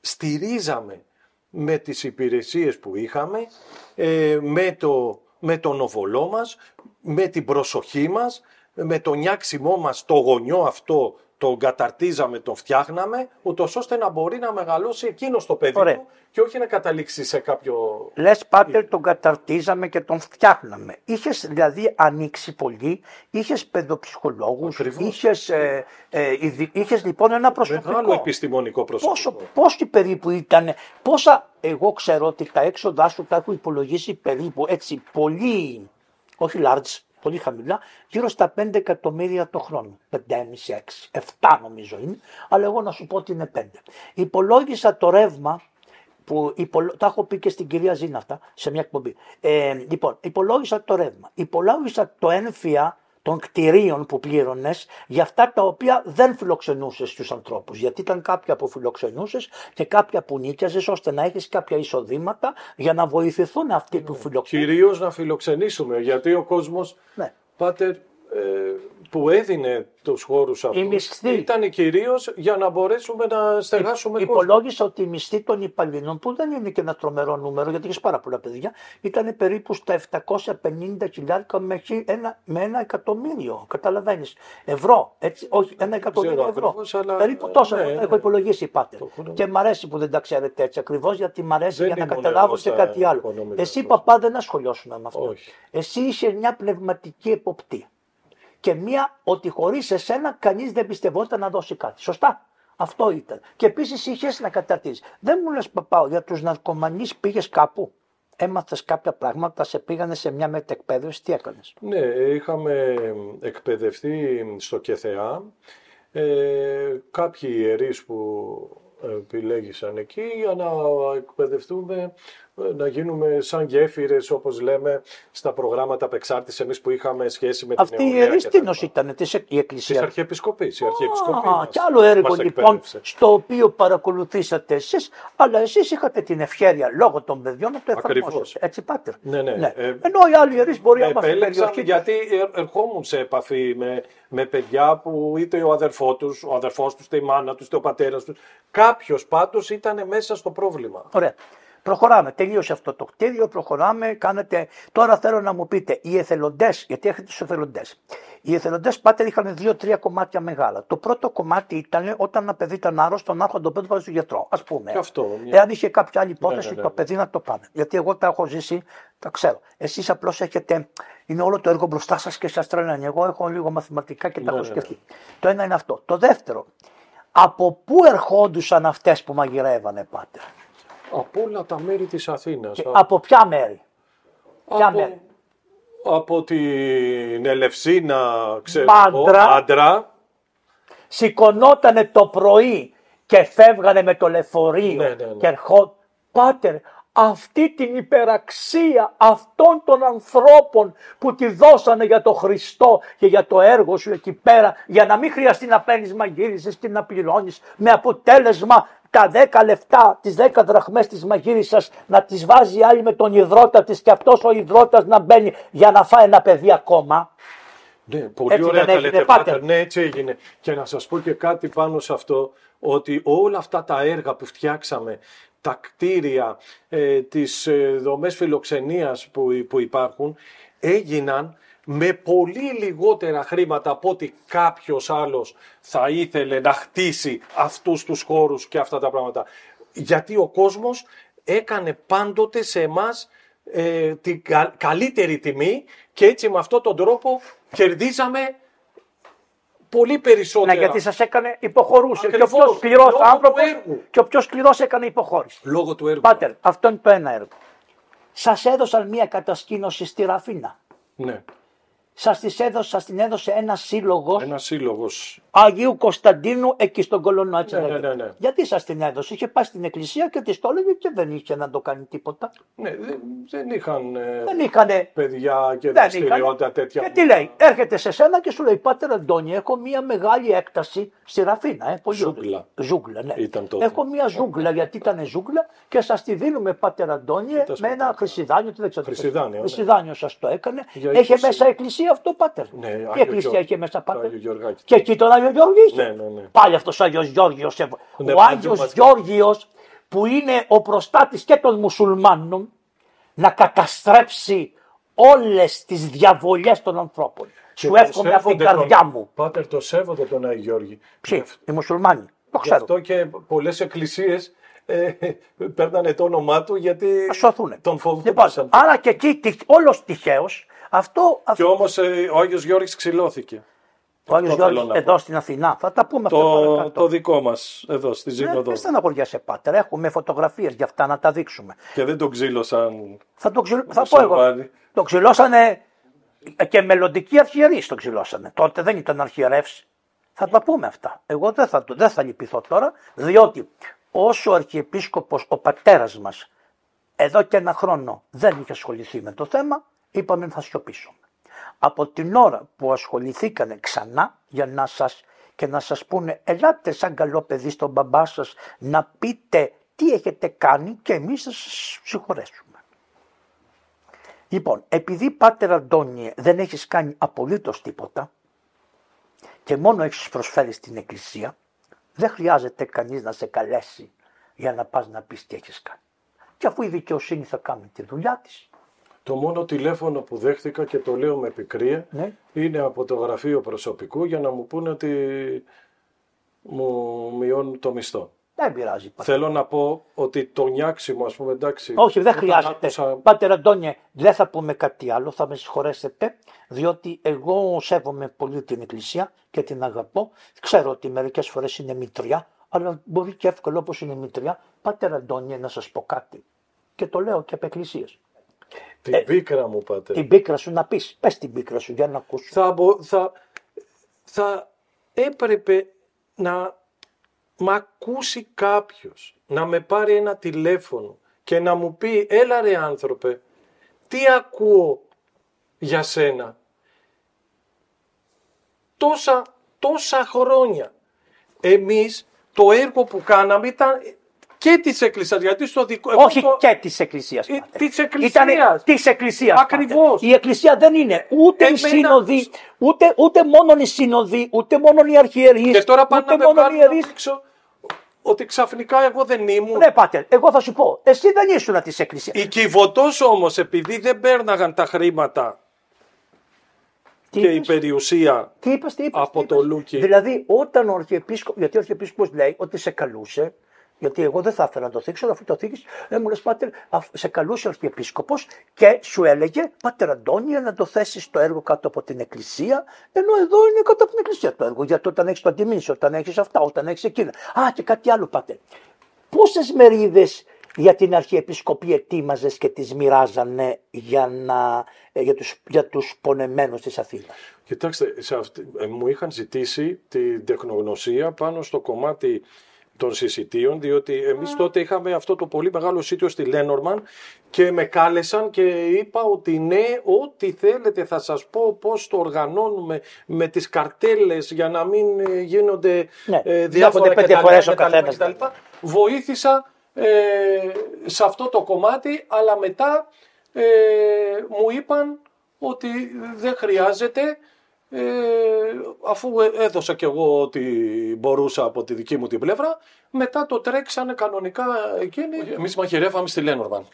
στηρίζαμε με τις υπηρεσίες που είχαμε, ε, με, το, με τον οβολό μας, με την προσοχή μας, με το νιάξιμό μας το γονιό αυτό, τον καταρτίζαμε, τον φτιάχναμε, ούτως ώστε να μπορεί να μεγαλώσει εκείνος το παιδί του και όχι να καταλήξει σε κάποιο... Λες πάτερ, τον καταρτίζαμε και τον φτιάχναμε. Είχες δηλαδή ανοίξει πολύ, είχες παιδοψυχολόγους, είχες, ε, ε, ε, είχες λοιπόν ένα προσωπικό. Μεγάλο επιστημονικό προσωπικό. Πόσο, πόσοι περίπου ήταν, πόσα, εγώ ξέρω ότι τα έξοδά σου τα έχω υπολογίσει περίπου έτσι πολύ, όχι large, πολύ χαμηλά, γύρω στα πέντε εκατομμύρια το χρόνο. πέντε κόμμα πέντε έξι, εφτά νομίζω είναι, αλλά εγώ να σου πω ότι είναι πέντε. Υπολόγισα το ρεύμα, που υπολο... τα έχω πει και στην κυρία Ζήνα αυτά, σε μια εκπομπή. Ε, λοιπόν, υπολόγισα το ρεύμα, υπολόγισα το ένφια των κτηρίων που πλήρωνες για αυτά τα οποία δεν φιλοξενούσες στους ανθρώπους. Γιατί ήταν κάποια που φιλοξενούσες και κάποια που νίκιαζες, ώστε να έχεις κάποια εισοδήματα για να βοηθηθούν αυτοί που φιλοξενούν. Κυρίως να φιλοξενήσουμε, γιατί ο κόσμος, ναι. πάτερ, ε, που έδινε τους χώρους αυτούς ήταν κυρίως για να μπορέσουμε να στεγάσουμε. Υπολόγισα ότι η μισθή των υπαλλήλων, που δεν είναι και ένα τρομερό νούμερο γιατί έχεις πάρα πολλά παιδιά, ήταν περίπου στα επτακόσια πενήντα χιλιάρικα με ένα, με ένα εκατομμύριο. Καταλαβαίνεις, ευρώ, έτσι, όχι, ένα εκατομμύριο ευρώ. Ακριβώς, αλλά... περίπου τόσο, ναι, ναι. έχω υπολογίσει, πάτε. Το... Και μ' αρέσει που δεν τα ξέρετε έτσι ακριβώς, γιατί μ' αρέσει δεν για να καταλάβω και κάτι άλλο. Εσύ, παπά, δεν ασχολιώσουν με αυτό. Όχι. Εσύ είσαι μια πνευματική εποπτεία. Και μία ότι χωρίς εσένα κανείς δεν πιστευόταν να δώσει κάτι. Σωστά. Αυτό ήταν. Και επίσης είχες να καταρτίζεις. Δεν μου λες, παπά, για τους ναρκωμανείς πήγες κάπου. Έμαθες κάποια πράγματα, σε πήγανε σε μια μετεκπαίδευση. Τι έκανες? Ναι, είχαμε εκπαιδευτεί στο ΚΕΘΕΑ. Ε, κάποιοι ιερείς που επιλέγησαν εκεί για να εκπαιδευτούμε, να γίνουμε σαν γέφυρες, όπως λέμε, στα προγράμματα απεξάρτησης εμείς που είχαμε σχέση με την Αυτή νεολαία. Αυτή η ιερίστηνος ήταν της, η Εκκλησία. Της Αρχιεπισκοπής. Η Αρχιεπισκοπή Α, μας, κι άλλο έργο λοιπόν, στο οποίο παρακολουθήσατε εσείς, αλλά εσείς είχατε την ευχέρεια λόγω των παιδιών να το εφαρμόσετε. Έτσι, πάτερ. Ναι, ναι. ναι. Ε, Ενώ οι άλλοι ιερείς μπορεί να μας επέλεξαν, γιατί ερχόμουν σε επαφή με, με παιδιά που είτε ο αδερφός τους, ο αδερφός τους, είτε η μάνα τους, είτε ο πατέρας τους. Κάποιος πάντως ήταν μέσα στο πρόβλημα. Ωραία. Προχωράμε, τελείωσε αυτό το κτίριο, προχωράμε, κάνετε... Τώρα θέλω να μου πείτε, οι εθελοντές, γιατί έχετε τους εθελοντές. Οι εθελοντές, πάτερ, είχαν δύο-τρία κομμάτια μεγάλα. Το πρώτο κομμάτι ήταν όταν ένα παιδί ήταν άρρωστο, να έρχονται τον παιδί του γιατρό, ας πούμε. Και αυτό, μια... Εάν είχε κάποια άλλη υπόθεση, ναι, ναι, ναι. το παιδί να το πάνε. Γιατί εγώ τα έχω ζήσει, τα ξέρω. Εσείς απλώς έχετε... Είναι όλο το έργο μπροστά σας και σας τρελαίνει. Εγώ έχω λίγο μαθηματικά και τα έχω ναι, σκεφτεί. Ναι, ναι. Το ένα είναι αυτό. Το δεύτερο, από πού ερχόντουσαν αυτές που μαγειρεύανε, πάτερ? Από όλα τα μέρη της Αθήνας. Και από ποια μέρη? Ποια από, μέρη? Από την Ελευσίνα, ξέρω, Άντρα. Σηκωνότανε το πρωί και φεύγανε με το λεωφορείο, ναι, ναι, ναι. και ερχόταν. Πάτερ, αυτή την υπεραξία αυτών των ανθρώπων που τη δώσανε για το Χριστό και για το έργο σου εκεί πέρα, για να μην χρειαστεί να παίρνεις μαγείρισες και να πληρώνεις, με αποτέλεσμα τα δέκα λεφτά, τις δέκα δραχμές της μαγείρισας να τις βάζει άλλη με τον ιδρώτα της και αυτός ο ιδρώτας να μπαίνει για να φάει ένα παιδί ακόμα. Ναι, πολύ έτσι ωραία τα λέτε, πάτερ. Ναι, έτσι έγινε. Και να σας πω και κάτι πάνω σε αυτό, ότι όλα αυτά τα έργα που φτιάξαμε, τα κτίρια, ε, τις ε, δομές φιλοξενίας που, που υπάρχουν, έγιναν με πολύ λιγότερα χρήματα από ότι κάποιος άλλος θα ήθελε να χτίσει αυτούς τους χώρους και αυτά τα πράγματα. Γιατί ο κόσμος έκανε πάντοτε σε εμάς ε, την κα, καλύτερη τιμή και έτσι με αυτόν τον τρόπο κερδίζαμε πολύ περισσότερα. Ναι, γιατί σας έκανε υποχωρούσε. Ακριβώς. Και ο πιο σκληρός άνθρωπος και ο πιο σκληρός έκανε υποχώρηση. Λόγω του έργου. Πάτερ, αυτό είναι το ένα έργο. Σας έδωσαν μία κατασκήνωση στη Ραφίνα. Ναι. Σας, τις έδωσε, σας την έδωσε ένα σύλλογος, ένα σύλλογος Αγίου Κωνσταντίνου εκεί στον Κολονό. Έτσι, ναι, ναι, ναι, ναι. Γιατί σας την έδωσε? Είχε πάει στην εκκλησία και της το έλεγε και δεν είχε να το κάνει τίποτα. Ναι, δεν, δεν είχαν δεν είχανε, παιδιά και δραστηριότητα τέτοια. Και τι λέει, έρχεται σε σένα και σου λέει, πάτερ Αντώνη, έχω μια μεγάλη έκταση στη Ραφίνα. Ε, ζούγκλα. ζούγκλα ναι. Ήταν τότε. Έχω μια ζούγκλα, γιατί ήταν ζούγκλα και σας τη δίνουμε, πάτερ Αντώνη, με ένα χρυσιδάνιο. Χρυσιδάνιο σας το έκανε. Έχει μέσα εκκλησία. Αυτό, πάτερ. Ναι, η εκκλησία είχε μέσα, πάτερ. Και εκεί τον Άγιο Γιώργη είχε. Ναι, ναι, ναι. Πάλι αυτός ο Άγιος Γιώργιος. Ναι, ο Άγιος μας... Γιώργιος που είναι ο προστάτης και των μουσουλμάνων, να καταστρέψει όλες τις διαβολές των ανθρώπων. Και σου εύχομαι από την καρδιά τον... μου. Πάτερ, το σέβονται τον Άγιο Γιώργη. Ποιοι, οι μουσουλμάνοι. Το ξέρω. Γι' αυτό και πολλές εκκλησίες ε, παίρνανε το όνομά του γιατί τον φοβούνταν. Άρα και εκεί όλος τυχαίος. Αυτό, και αυτό... όμως ε, ο Άγιος Γιώργης ξυλώθηκε. Ο Άγιος Γιώργης εδώ στην Αθηνά. Θα τα πούμε το, αυτό παρακάτω. Το δικό μας εδώ στη Ζήνοδο. Δεν στεναχωριέσαι, πάτερ. Έχουμε φωτογραφίες για αυτά να τα δείξουμε. Και δεν τον ξύλωσαν. Θα, το ξυλ... θα πω εγώ. Τον ξυλώσανε και μελλοντικοί αρχιερείς τον ξυλώσανε. Τότε δεν ήταν αρχιερεύς. Θα τα πούμε αυτά. Εγώ δεν θα, δεν θα λυπηθώ τώρα, διότι όσο αρχιεπίσκοπος ο πατέρας μας εδώ και ένα χρόνο δεν είχε ασχοληθεί με το θέμα, είπαμε θα σιωπήσουμε. Από την ώρα που ασχοληθήκανε ξανά για να σας, και να σας πούνε ελάτε σαν καλό παιδί στον μπαμπά σας να πείτε τι έχετε κάνει και εμείς θα σας συγχωρέσουμε. Λοιπόν, επειδή πάτερ Αντώνιε δεν έχεις κάνει απολύτως τίποτα και μόνο έχεις προσφέρει στην εκκλησία, δεν χρειάζεται κανείς να σε καλέσει για να πας να πεις τι έχεις κάνει. Και αφού η δικαιοσύνη θα κάνει τη δουλειά της. Το μόνο τηλέφωνο που δέχτηκα, και το λέω με πικρία, ναι, είναι από το γραφείο προσωπικού για να μου πούνε ότι μου μειώνουν το μισθό. Δεν πειράζει. Πάτε. Θέλω να πω ότι το νιάξιμο, ας πούμε, εντάξει. Όχι, δεν χρειάζεται. Άκουσα... Πάτερ Αντώνιε, δεν θα πούμε κάτι άλλο, θα με συγχωρέσετε, διότι εγώ σέβομαι πολύ την Εκκλησία και την αγαπώ. Ξέρω ότι μερικές φορές είναι μητριά, αλλά μπορεί και εύκολο όπως είναι μητριά. Πάτερ Αντώνιε, να σας πω κάτι. Και το λέω και από εκκλησίες. Την ε, πίκρα μου, Πάτερ. Την πίκρα σου να πεις. Πες την πίκρα σου για να ακούσω. Θα, μπο, θα, θα έπρεπε να μ' ακούσει κάποιος, να με πάρει ένα τηλέφωνο και να μου πει έλα ρε άνθρωπε, τι ακούω για σένα. Τόσα, τόσα χρόνια εμείς το έργο που κάναμε ήταν... Και της Εκκλησίας, γιατί στο δικό... Όχι το... και της Εκκλησίας, Πάτερ. Της Εκκλησίας. Της Εκκλησίας. Ακριβώς. Η Εκκλησία δεν είναι ούτε εμένα... οι σύνοδοι, ούτε, ούτε μόνο οι σύνοδοι, ούτε μόνο οι αρχιερείς. Και τώρα πάνε να με πάρουν να δείξω ότι ξαφνικά εγώ δεν ήμουν. Ναι, Πάτερ, εγώ θα σου πω, εσύ δεν ήσουν της Εκκλησίας. Η Κιβωτός όμως, επειδή δεν παίρναγαν τα χρήματα... Και είπες, η περιουσία τι είπες, τι είπες, από τι το Λούκι. Δηλαδή, όταν ο Αρχιεπίσκοπος, γιατί ο Αρχιεπίσκοπος λέει ότι σε καλούσε... Γιατί εγώ δεν θα ήθελα να το θίξω, αφού το θίξεις, δεν μου λες Πάτερ, σε καλούσε ο Αρχιεπίσκοπος και σου έλεγε Πάτερ Αντώνιε να το θέσεις το έργο κάτω από την Εκκλησία, ενώ εδώ είναι κάτω από την Εκκλησία το έργο, γιατί όταν έχεις το αντιμήνσιο, όταν έχεις αυτά, όταν έχεις εκείνα. Α, και κάτι άλλο, Πάτερ. Πόσες μερίδες για την Αρχιεπισκοπή ετοίμαζες και τις μοιράζανε για, να, για, τους, για τους πονεμένους της Αθήνας? Κοιτάξτε, σε αυτή, ε, μου είχαν ζητήσει την τεχνογνωσία πάνω στο κομμάτι των συσιτίων, διότι εμείς mm. τότε είχαμε αυτό το πολύ μεγάλο σίτιο στη Λένορμαν και με κάλεσαν και είπα ότι ναι, ό,τι θέλετε θα σας πω πώς το οργανώνουμε με τις καρτέλες για να μην γίνονται ναι, ε, διάφορα κτλ. Βοήθησα ε, σε αυτό το κομμάτι, αλλά μετά ε, μου είπαν ότι δεν χρειάζεται. Ε, αφού έδωσα και εγώ ό,τι μπορούσα από τη δική μου την πλευρά, μετά το τρέξανε κανονικά εκείνοι. Εμείς μαχαιρεύαμε στη Λένορμαν.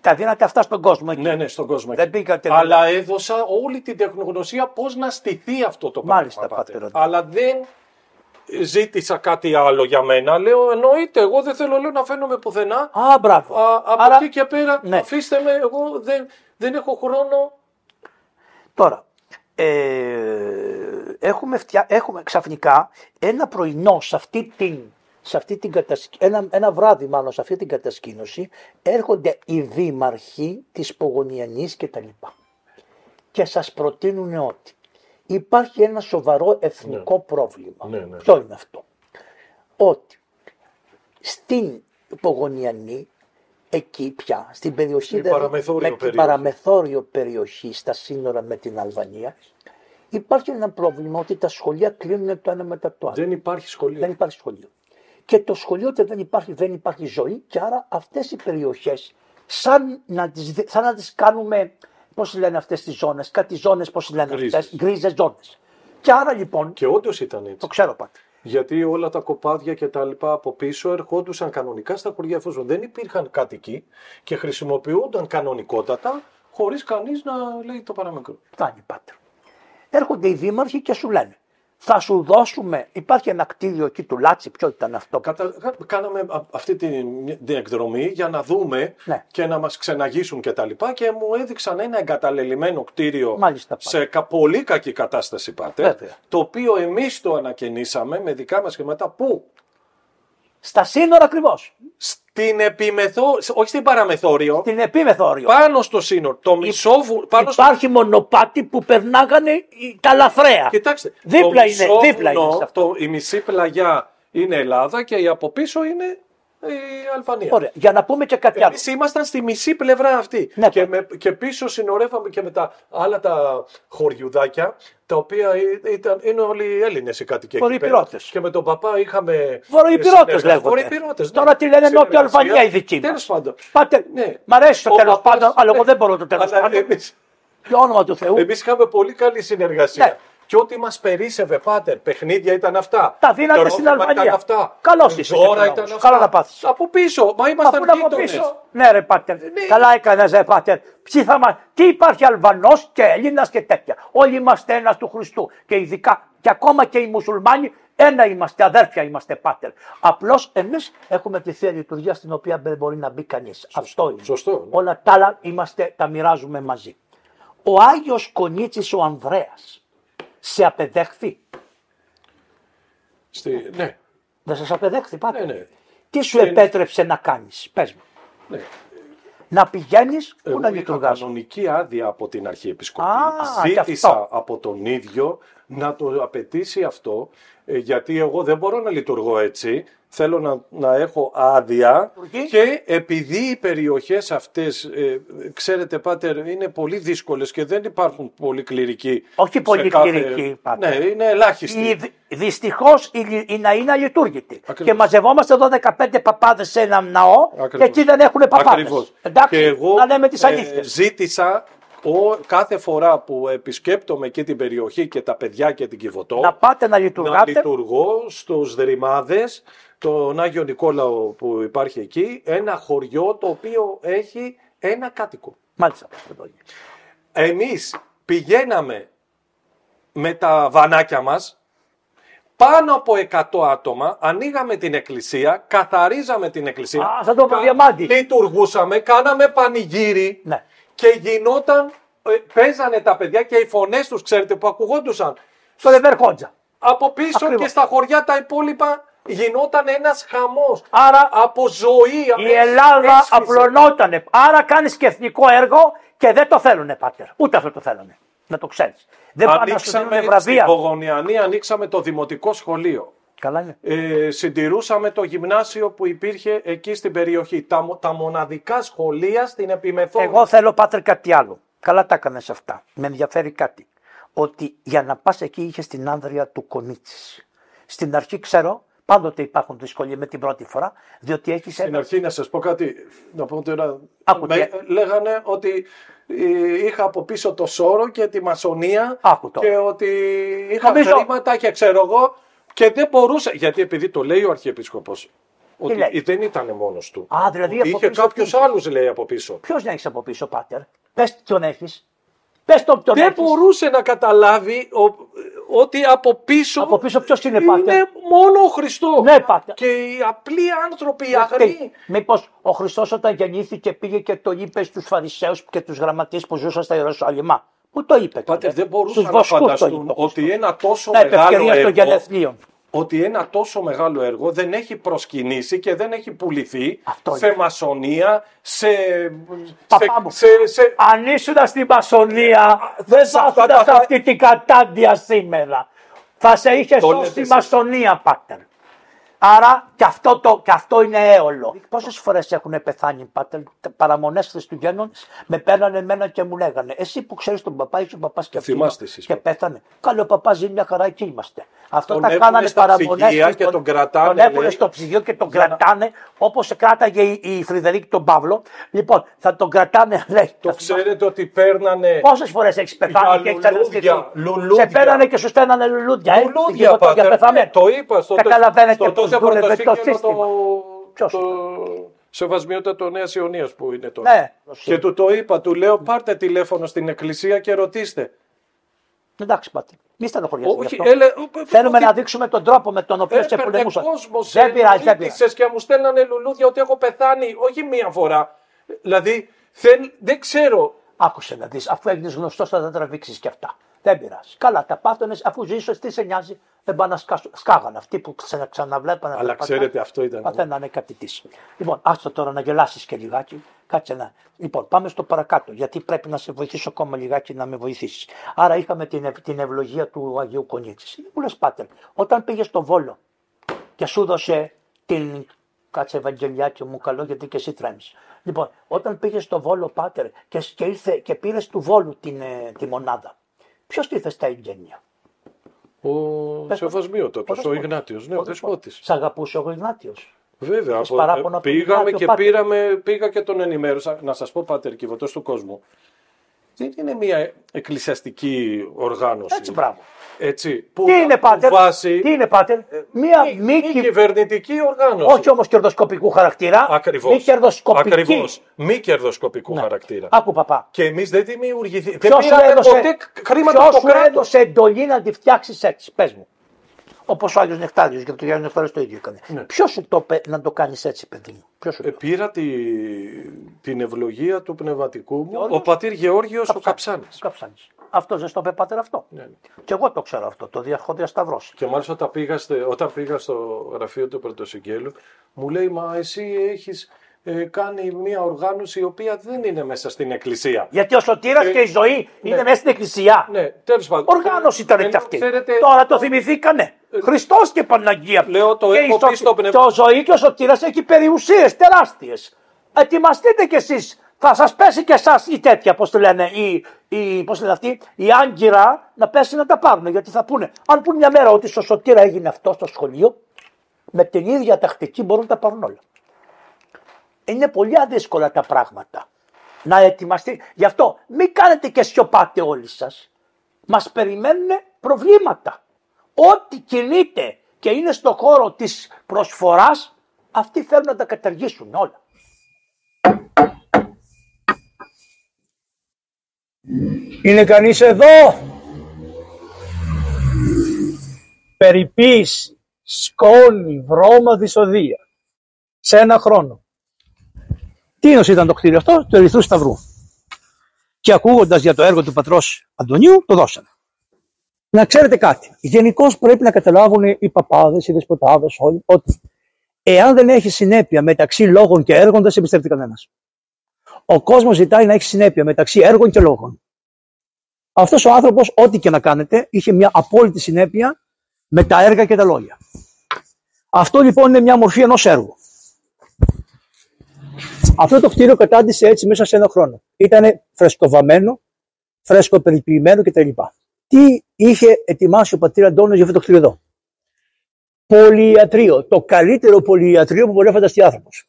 Τα δίνατε αυτά στον κόσμο εκεί. Ναι, ναι, στον κόσμο εκεί. Δεν πήγατε... Αλλά έδωσα όλη την τεχνογνωσία πώς να στηθεί αυτό το πράγμα. Μάλιστα, Πάτερ. Αλλά δεν ζήτησα κάτι άλλο για μένα. Λέω εννοείται, εγώ δεν θέλω λέω, να φαίνομαι πουθενά. Α, μπράβο. Α, από Άρα... εκεί και πέρα, ναι. Αφήστε με, εγώ δεν, δεν έχω χρόνο. Τώρα. Ε, έχουμε, φτια... έχουμε ξαφνικά ένα πρωινό σε αυτή την, σε αυτή την κατασκ... ένα, ένα βράδυ μάλλον σε αυτή την κατασκήνωση έρχονται οι δήμαρχοι της Πογονιανής και τα λοιπά και σας προτείνουν ότι υπάρχει ένα σοβαρό εθνικό ναι. πρόβλημα. Ναι, ναι. Ποιο είναι αυτό? Ότι στην Πογονιανή εκεί πια, στην περιοχή, δε, παραμεθόριο, με, περιοχή. παραμεθόριο περιοχή στα σύνορα με την Αλβανία, υπάρχει ένα πρόβλημα ότι τα σχολεία κλείνουν το ένα μετά το άλλο. Δεν υπάρχει σχολείο. Δεν υπάρχει σχολείο. Και το σχολείο ότι δεν υπάρχει, δεν υπάρχει ζωή και άρα αυτές οι περιοχές σαν να τις, σαν να τις κάνουμε, πώς λένε αυτές τις ζώνες, κάτι ζώνες, πώς λένε γκρίζες. Αυτές, γκρίζες ζώνες. Και άρα λοιπόν, και όντως ήταν έτσι. Το ξέρω πάντα. Γιατί όλα τα κοπάδια και τα λοιπά από πίσω ερχόντουσαν κανονικά στα χωριά εφόσον δεν υπήρχαν κάτοικοι και χρησιμοποιούνταν κανονικότατα χωρίς κανείς να λέει το παραμικρό. Φτάνει, Πάτερ. Έρχονται οι δήμαρχοι και σου λένε θα σου δώσουμε, υπάρχει ένα κτίριο εκεί του Λάτσι, ποιο ήταν αυτό? Κατα... Κάναμε αυτή την εκδρομή για να δούμε ναι. και να μας ξεναγήσουν και τα λοιπά και μου έδειξαν ένα εγκαταλελειμμένο κτίριο. Μάλιστα, σε πολύ κακή κατάσταση, Πάτερ, βέβαια. Το οποίο εμείς το ανακαινήσαμε με δικά μας χρήματα. Πού? Στα σύνορα ακριβώς. Στην επιμεθό... Όχι στην παραμεθόριο. Στην επιμεθόριο. Πάνω στο σύνορο. Το μισόβου... πάνω Υπάρχει στο... μονοπάτι που περνάγανε τα λαθρέα. Κοιτάξτε. Δίπλα είναι. Μισόβουνο, δίπλα είναι σε αυτό. Το... Η μισή πλαγιά είναι Ελλάδα και η από πίσω είναι η Αλβανία. Ωραία. Για να πούμε και κάτι εμείς άλλο. Εμείς ήμασταν στη μισή πλευρά αυτή. Ναι, και, με, και πίσω συνορεύαμε και με τα άλλα τα χωριουδάκια, τα οποία ήταν, είναι όλοι Έλληνες οι κάτοικοι εκεί πέρα. Και με τον παπά είχαμε. Βορειοπυρώτες λέγονται. Ναι. Τώρα τι λένε Νότια Αλβανία οι δικοί μας. Τέλος πάντων. Πάτε, ναι. Μ' αρέσει το τέλος πάντων, ναι. Αλλά εγώ δεν μπορώ το τέλος πάντων. Για όνομα του Θεού. Εμείς είχαμε πολύ καλή συνεργασία. Ναι. Και ό,τι μας περίσσευε, πάτερ, παιχνίδια ήταν αυτά. Τα δίνατε στην Αλβανία. Καλώς είσαι. Τώρα ήταν αυτά. Καλά να πάθεις. Από πίσω, μα ήμασταν γείτονες. Ναι, ρε πάτερ. Ναι. Καλά έκανες, ρε πάτερ. Ποιοι θα μα... Τι υπάρχει Αλβανός και Έλληνας και τέτοια. Όλοι είμαστε ένας του Χριστού. Και ειδικά, και ακόμα και οι μουσουλμάνοι, ένα είμαστε, αδέρφια είμαστε, πάτερ. Απλώς εμείς έχουμε τη θεία λειτουργία στην οποία δεν μπορεί να μπει κανείς. Αυτό είναι. Σωστό. Όλα τα άλλα είμαστε, τα μοιράζουμε μαζί. Ο Άγιος Κονίτσης ο Ανδρέας. Σε απεδέχθη. Στη... Ναι. Δεν σας απεδέχθη πάτε. Ναι, ναι. Τι σου επέτρεψε ναι. να κάνεις. Πες μου. Ναι. Να πηγαίνεις που να λειτουργάς. Κανονική άδεια από την Αρχιεπισκοπή. Α, ζήτησα από τον ίδιο να το απαιτήσει αυτό. Γιατί εγώ δεν μπορώ να λειτουργώ έτσι. Θέλω να, να έχω άδεια. Λειτουργεί. Και επειδή οι περιοχές αυτές, ε, ξέρετε πάτερ, είναι πολύ δύσκολες και δεν υπάρχουν πολύ κληρικοί. Όχι πολύ κάθε... κληρικοί πάτερ. Ναι, είναι ελάχιστοι. Δυστυχώς η ναοί είναι αλειτούργητοι. Και μαζευόμαστε εδώ δεκαπέντε παπάδες σε έναν ναό. Ακριβώς. Και εκεί δεν έχουν παπάδες. Ακριβώς. Εντάξει, και εγώ, να λέμε τις αλήθειες. Ε, ζήτησα... Ο, κάθε φορά που επισκέπτομαι και την περιοχή και τα παιδιά και την Κιβωτό να πάτε να λειτουργάτε. Να λειτουργώ στους Δρυμάδες, τον Άγιο Νικόλαο που υπάρχει εκεί, ένα χωριό το οποίο έχει ένα κάτοικο. Μάλιστα. Εμείς πηγαίναμε με τα βανάκια μας, πάνω από εκατό άτομα, ανοίγαμε την εκκλησία, καθαρίζαμε την εκκλησία. Α, σαν το Διαμάντη. Λειτουργούσαμε, κάναμε πανηγύρι. Ναι. Και γινόταν, παίζανε τα παιδιά και οι φωνές τους, ξέρετε, που ακουγόντουσαν. Στο Λεβερχόντζα. Από πίσω. Ακριβώς. Και στα χωριά τα υπόλοιπα γινόταν ένας χαμός. Άρα από ζωή. Η Ελλάδα έσφυσε. Απλωνότανε. Άρα κάνεις και εθνικό έργο και δεν το θέλουνε, πάτερ. Ούτε αυτό το θέλουνε. Να το ξέρεις. Δεν πάνε να σου δίνουνε βραβεία. Στην Πογωνιανή ανοίξαμε το δημοτικό σχολείο. Καλά είναι. Ε, συντηρούσαμε το γυμνάσιο που υπήρχε εκεί στην περιοχή. Τα, τα μοναδικά σχολεία στην Επιμεθόδου. Εγώ θέλω πάτερ κάτι άλλο. Καλά τα έκανες αυτά. Με ενδιαφέρει κάτι. Ότι για να πας εκεί είχες την άνδρεια του Κονίτσης. Στην αρχή ξέρω, πάντοτε υπάρχουν δυσκολίες με την πρώτη φορά, διότι έχεις... Στην ένα... αρχή να σας πω κάτι, να πω τώρα... Με, λέγανε ότι... Είχα από πίσω το Σόρο και τη Μασονία. Άκουτο. Και ότι είχα Νομίζω... χρήματα και ξέρω εγώ και δεν μπορούσα. Γιατί επειδή το λέει ο Αρχιεπίσκοπος ότι λέει. Δεν ήταν μόνος του. Α, δηλαδή από είχε κάποιους άλλους λέει από πίσω. Ποιος να έχεις από πίσω πάτερ, πες ποιον έχεις. Πες τον ποιον δεν έχεις. Μπορούσε να καταλάβει ο, ότι από πίσω, από πίσω ποιος είναι, είναι μόνο ο Χριστός. Ναι, πάτερ. Και οι απλοί άνθρωποι, οι αγροί. Μήπως ο Χριστός όταν γεννήθηκε πήγε και το είπε στους Φαρισαίους και τους γραμματείς που ζούσαν στα Ιεροσόλυμα. Πού το είπε. Πάτερ, τότε. Δεν μπορούσαν να φανταστούν ότι ένα τόσο ναι, μεγάλο έργο. Ότι ένα τόσο μεγάλο έργο δεν έχει προσκυνήσει και δεν έχει πουληθεί σε μασονία, σε... Παπά μου, σε, σε... αν ήσουν στη μασονία, δεν θα ήσουν σε αυτή την κατάντια σήμερα. Θα σε είχε σώσει η μασονία, πάτερ. Άρα και αυτό, το, και αυτό είναι έολο. Πόσες φορές έχουν πεθάνει, πάτερ, παραμονές Χριστουγέννων, με παίρνανε εμένα και μου λέγανε εσύ που ξέρεις τον παπά, είσαι ο παπάς και αυτοί και πέθανε. Καλό παπά ζει μια χαρά, εκεί είμαστε. Αυτό τα κάνανε παραμονές και τον, τον, κρατάνε, τον έβουνε λέει, στο ψυγείο και τον κρατάνε, να... όπως κράταγε η, η Φρυδερίκη τον Παύλο. Λοιπόν, θα τον κρατάνε, λέει. Το ξέρετε ότι παίρνανε... Πόσες φορές έχεις πεθάνει και έχεις αλεστηθεί. Σε παίρνανε και σου στέλνανε λουλούδια. Λουλούδια, πάτερ. Το είπα στο το σύστημα. Το, το... Σεβασμιότατο Νέας Ιωνίας που είναι τώρα. Ναι, και του το είπα, του λέω πάρτε τηλέφωνο στην εκκλησία και ρωτήστε. Εντάξει πάτε, μη στενοχωριάστε γι' αυτό. Έλε... Θέλουμε ότι... να δείξουμε τον τρόπο με τον οποίο σε πολεμούσαν. Δεν πειράζει, δεν πειράζει. Και μου στέλνανε λουλούδια ότι έχω πεθάνει, όχι μία φορά. Δηλαδή θέλ... δεν ξέρω. Άκουσε να δεις, αφού έγινες γνωστός θα τα τραβήξεις κι αυτά. Δεν πειράζει. Καλά, τα πάθονες, αφού ζήσεις, τι σε νοιάζει, δεν πάνε να σκάσουν. Σκάγανε αυτοί που ξα, ξαναβλέπανε. Αλλά ξέρετε, πατά, αυτό ήταν. Παθαίνανε κάτι της. Λοιπόν, άστο τώρα να γελάσεις και λιγάκι. Κάτσε να. Λοιπόν, πάμε στο παρακάτω, γιατί πρέπει να σε βοηθήσω ακόμα λιγάκι να με βοηθήσεις. Άρα είχαμε την, ευ, την ευλογία του Αγίου Κονίτση. Μου λες, πάτερ, όταν πήγες στο Βόλο και σου δώσε την Κάτσε, Ευαγγελιάκη μου, καλό, γιατί και εσύ τρέμεις. Λοιπόν, όταν πήγε στο Βόλο, Πάτερ, και, και, ήρθε, και πήρες του Βόλου την, ε, τη μονάδα, ποιος τη ήθεσαι στα Ευγένεια? Ο Σεβασμιότατος, ο Ιγνάτιος, ναι, ο Δεσπότης. Σ' αγαπούσε ο Ιγνάτιος. Βέβαια, από, πήγαμε και πήραμε, πήγα και τον ενημέρωσα. Να σας πω, Πάτερ, κυβωτός του κόσμου, δεν είναι μια εκκλησιαστική οργάνωση. Έτσι, μπράβο. Έτσι, που τι, είναι, Πάτερ, βάση... τι είναι, Πάτερ, μία μη, μη κυ... κυβερνητική οργάνωση. Όχι όμως κερδοσκοπικού χαρακτήρα. Ακριβώς. Μη κερδοσκοπική. Ακριβώς. Μη κερδοσκοπικού ναι. χαρακτήρα. Άκου, παπά. Και εμείς δεν δημιουργηθήκαμε. Δεν πήραμε ποτέ χρήματα από το κράτος. Ποιος έδωσε εντολή να τη φτιάξεις έτσι? Πες μου. Όπως ο Άγιος Νεκτάριος, γιατί ο Άγιος Νεκτάριος το ίδιο έκανε. Ναι. Ποιος σου το είπε να το κάνεις έτσι, παιδί μου? Ποιος σου το είπε? Πήρα τη, την ευλογία του πνευματικού μου, Γεώργιος, ο πατήρ Γεώργιος Καψάνης. Ο Καψάνης. Καψάνης. Αυτό δεν στο είπε, Πάτερ, αυτό? Ναι, ναι. Και εγώ το ξέρω αυτό, το Διαρχόντρια Σταυρός. Και μάλιστα όταν πήγα, όταν πήγα στο γραφείο του Πρωτοσυγγέλου, μου λέει, μα εσύ έχεις ε, κάνει μια οργάνωση η οποία δεν είναι μέσα στην Εκκλησία. Γιατί ο Σωτήρας ε, και η ζωή ναι. είναι μέσα στην Εκκλησία. Ναι, τέλος πάντων. Οργάνωση ήταν και αυτή. Ξέρετε, τώρα το θυμηθήκανε. Χριστός και Παναγία. Λέω το έχω πει στο πνεύμα. Το ζωή και ο Σωτήρας έχει περιουσίες τεράστιες. Ετοιμαστείτε κι εσείς. Θα σας πέσει και εσάς η τέτοια, πώς το λένε, η, η, πώς λένε αυτοί, η άγκυρα να πέσει να τα πάρουν. Γιατί θα πούνε, αν πούνε μια μέρα ότι στο Σωτήρα έγινε αυτό στο σχολείο, με την ίδια τακτική μπορούν να τα πάρουν όλα. Είναι πολύ αδύσκολα τα πράγματα. Να ετοιμαστεί. Γι' αυτό μην κάνετε και σιωπάτε όλοι σας. Μας περιμένουν προβλήματα. Ό,τι κινείται και είναι στον χώρο της προσφοράς, αυτοί θέλουν να τα καταργήσουν όλα. Είναι κανείς εδώ? Περιποίηση, σκόνη, βρώμα, δυσοδεία. Σε ένα χρόνο. Τίνος ήταν το κτίριο αυτό του Ερυθρού Σταυρού. Και ακούγοντας για το έργο του πατρός Αντωνίου, το δώσανε. Να ξέρετε κάτι. Γενικώς πρέπει να καταλάβουν οι παπάδες, οι δεσποτάδες, όλοι, ότι εάν δεν έχει συνέπεια μεταξύ λόγων και έργων, δεν σε εμπιστεύεται κανένας. Ο κόσμος ζητάει να έχει συνέπεια μεταξύ έργων και λόγων. Αυτός ο άνθρωπος, ό,τι και να κάνετε, είχε μια απόλυτη συνέπεια με τα έργα και τα λόγια. Αυτό λοιπόν είναι μια μορφή ενός έργου. Αυτό το κτίριο κατάντησε έτσι μέσα σε ένα χρόνο. Ήτανε φρεσκοβαμμένο, φρεσκοπεριποιημένο κτλ. Τι είχε ετοιμάσει ο πατήρ Αντώνιος για αυτό το κτίριο εδώ? Πολυιατρείο. Το καλύτερο πολυιατρείο που μπορεί να φανταστεί άνθρωπος.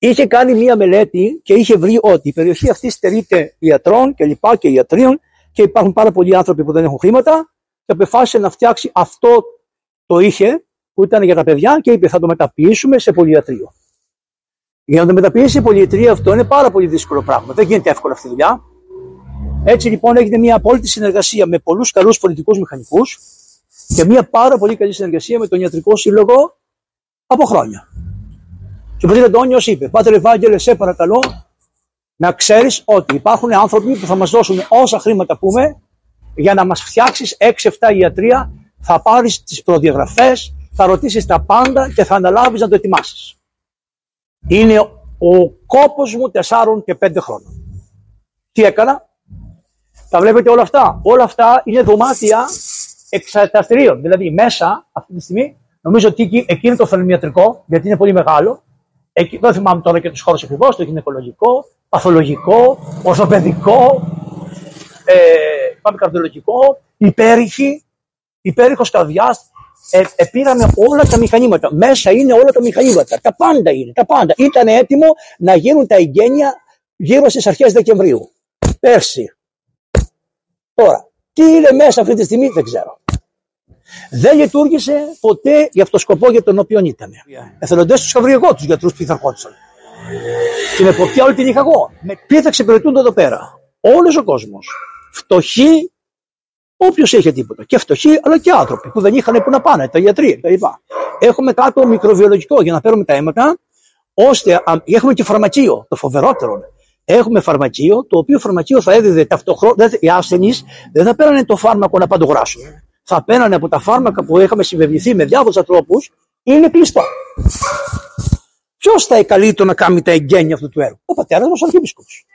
Είχε κάνει μία μελέτη και είχε βρει ότι η περιοχή αυτή στερείται ιατρών και λοιπά και ιατρίων και υπάρχουν πάρα πολλοί άνθρωποι που δεν έχουν χρήματα και απεφάσισε να φτιάξει αυτό το είχε που ήταν για τα παιδιά και είπε θα το μεταποιήσουμε σε πολυιατρείο. Για να το μεταποιήσει σε πολυιατρείο αυτό είναι πάρα πολύ δύσκολο πράγμα. Δεν γίνεται εύκολα αυτή η δουλειά. Έτσι λοιπόν έγινε μία απόλυτη συνεργασία με πολλούς καλούς πολιτικούς μηχανικούς και μία πάρα πολύ καλή συνεργασία με τον Ιατρικό Σύλλογο από χρόνια. Και ο πατήρ Αντώνιος είπε, Πάτερ Ευάγγελε, σε παρακαλώ να ξέρεις ότι υπάρχουν άνθρωποι που θα μας δώσουν όσα χρήματα πούμε για να μας φτιάξεις έξι εφτά ιατρία, θα πάρεις τις προδιαγραφές, θα ρωτήσεις τα πάντα και θα αναλάβεις να το ετοιμάσεις. Είναι ο κόπος μου τεσσάρων και πέντε χρόνων. Τι έκανα? Τα βλέπετε όλα αυτά. Όλα αυτά είναι δωμάτια εξεταστηρίων. Δηλαδή μέσα αυτή τη στιγμή, νομίζω ότι εκεί είναι το οφθαλμιατρικό, γιατί είναι πολύ μεγάλο. Εκεί, δεν θυμάμαι τώρα και τους χώρους ακριβώς, το γυναικολογικό, παθολογικό, ορθοπαιδικό, ε, πάμε καρδιολογικό, υπέρηχη, υπέρηχος καρδιάς. Ε, ε, πήραμε όλα τα μηχανήματα. Μέσα είναι όλα τα μηχανήματα. Τα πάντα είναι, τα πάντα. Ήταν έτοιμο να γίνουν τα εγγένεια γύρω στις αρχές Δεκεμβρίου. Πέρσι. Τώρα, τι είναι μέσα αυτή τη στιγμή δεν ξέρω. Δεν λειτουργήσε ποτέ για αυτόν τον σκοπό για τον οποίο ήταν. Yeah. Εθελοντές τους είχα βρει εγώ τους γιατρούς που ηθαρχόντουσαν. Την εποπτεία όλη την είχα εγώ. Με ποιοι θα εξυπηρετούνται εδώ πέρα? Όλος ο κόσμος. Φτωχοί, όποιος είχε τίποτα. Και φτωχοί, αλλά και άνθρωποι που δεν είχαν που να πάνε, τα γιατροί κτλ. Έχουμε κάτω μικροβιολογικό για να παίρνουμε τα αίματα, ώστε έχουμε και φαρμακείο, το φοβερότερο. Έχουμε φαρμακείο, το οποίο φαρμακείο θα έδιδε ταυτόχρονα. Οι ασθενείς δεν θα παίρνανε το φάρμακο να πάνε το αγοράσουν. Θα παίρνανε από τα φάρμακα που είχαμε συμβεβληθεί με διάφορους τρόπους, είναι κλειστό. Ποιος θα εκαλεί το να κάνει τα εγγένεια αυτού του έργου? Ο πατέρας μας ο Αρχιεπίσκοπος.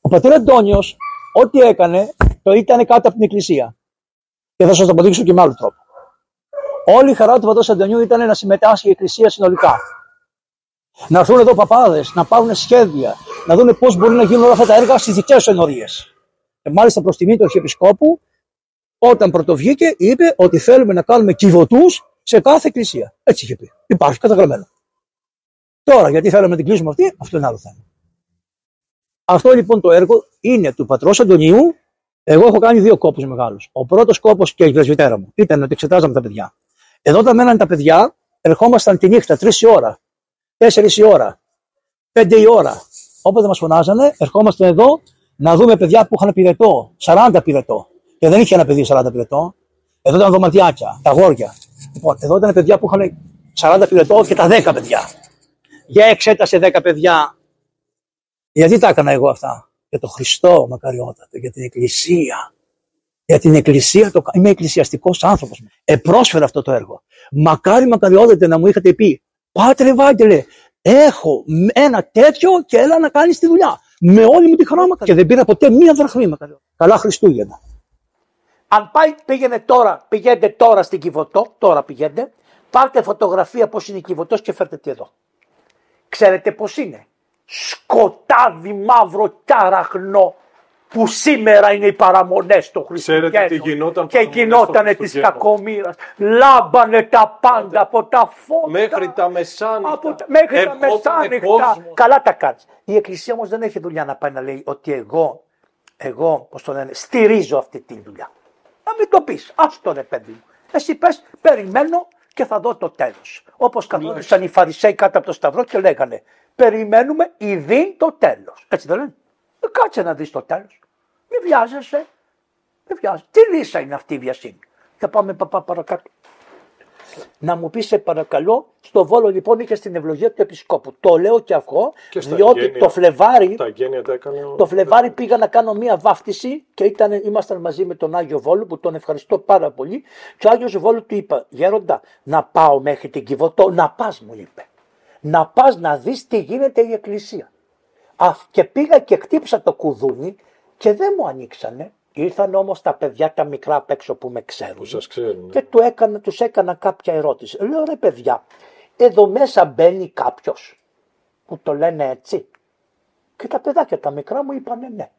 Ο πατέρας Αντώνιος, ό,τι έκανε, το ήταν κάτω από την Εκκλησία. Και θα σας το αποδείξω και με άλλο τρόπο. Όλη η χαρά του πατέρα Αντωνίου ήταν να συμμετάσχει η Εκκλησία συνολικά. να έρθουν εδώ παπάδες, να πάρουν σχέδια, να δουν πώς μπορούν να γίνουν όλα αυτά τα έργα στις δικές του ενορίες. Και μάλιστα προς τιμή του Αρχιεπισκόπου, όταν πρωτοβγήκε, είπε ότι θέλουμε να κάνουμε κυβωτούς σε κάθε εκκλησία. Έτσι είχε πει. Υπάρχει καταγραμμένο. Τώρα, γιατί θέλουμε να την κλείσουμε αυτή, αυτό είναι άλλο θέμα. Αυτό λοιπόν το έργο είναι του πατρός Αντωνίου. Εγώ έχω κάνει δύο κόπους μεγάλους. Ο πρώτος κόπος και η πρεσβυτέρα μου ήταν ότι εξετάζαμε τα παιδιά. Εδώ όταν μέναν τα παιδιά, ερχόμασταν τη νύχτα, τρεις η ώρα, τέσσερις η ώρα, πέντε η ώρα. Όποτε μας φωνάζανε, ερχόμασταν εδώ να δούμε παιδιά που είχαν πυρετό, σαράντα πυρετό. Και δεν είχε ένα παιδί σαράντα πυρετό. Εδώ ήταν δωματιάκια, τα γόρια. Λοιπόν, εδώ ήταν παιδιά που είχαν σαράντα πυρετό και τα δέκα παιδιά. Για εξέτασε δέκα παιδιά. Γιατί τα έκανα εγώ αυτά? Για τον Χριστό μακαριότατο, για την Εκκλησία. Για την Εκκλησία, το... είμαι εκκλησιαστικός άνθρωπος. Επρόσφερα αυτό το έργο. Μακάρι μακαριότατε να μου είχατε πει, Πάτρε Βάγγελε, έχω ένα τέτοιο και έλα να κάνεις τη δουλειά. Με όλη μου τη χαρά μακαριότατε. Και δεν πήρα ποτέ μία δραχμή μακαριότατε. Καλά Χριστούγεννα. Αν πάει, πήγαινε τώρα, πηγαίνετε τώρα στην Κιβωτό, τώρα πηγαίνετε, πάρτε φωτογραφία πώς είναι η Κιβωτός και φέρτε τη εδώ. Ξέρετε πώς είναι. Σκοτάδι μαύρο ταραχνό που σήμερα είναι οι παραμονές των Χριστουγέννων. Ξέρετε τι γινόταν? Και γινότανε της κακομοίρας. Λάμπανε τα πάντα από τα φώτα. Μέχρι τα μεσάνυχτα. Από, μέχρι τα μεσάνυχτα. Καλά τα κάνεις. Η Εκκλησία όμως δεν έχει δουλειά να πάει να λέει ότι εγώ, εγώ πώς το λένε, στηρίζω αυτή τη δουλειά. Να μην το πεις. Ας το ρε παιδί μου. Εσύ πες περιμένω και θα δω το τέλος. Όπως καθόντουσαν οι Φαρισαίοι κάτω από το Σταυρό και λέγανε περιμένουμε ήδη το τέλος. Έτσι δεν λένε? Κάτσε να δεις το τέλος. Μη βιάζεσαι. Μη βιάζεσαι. Τι λύσα είναι αυτή η βιασύνη? Θα πάμε παπά παρακάτω. Να μου πεις σε παρακαλώ, στο Βόλο λοιπόν είχε την ευλογία του Επισκόπου. Το λέω και εγώ, διότι γένεια, το Φλεβάρι, τα τα έκανε... το Φλεβάρι πήγα να κάνω μία βάφτιση και ήταν, ήμασταν μαζί με τον Άγιο Βόλου που τον ευχαριστώ πάρα πολύ. Και ο Άγιος Βόλου του είπα, Γέροντα, να πάω μέχρι την Κιβωτό? Να πας, μου είπε. Να πας να δεις τι γίνεται η Εκκλησία. Και πήγα και χτύπησα το κουδούνι και δεν μου ανοίξανε. Ήρθαν όμως τα παιδιά τα μικρά απ' έξω που με ξέρουν, που σας ξέρουν, και του έκανα, τους έκανα κάποια ερώτηση. Λέω ρε παιδιά, εδώ μέσα μπαίνει κάποιος που το λένε έτσι? Και τα παιδάκια τα μικρά μου είπανε ναι.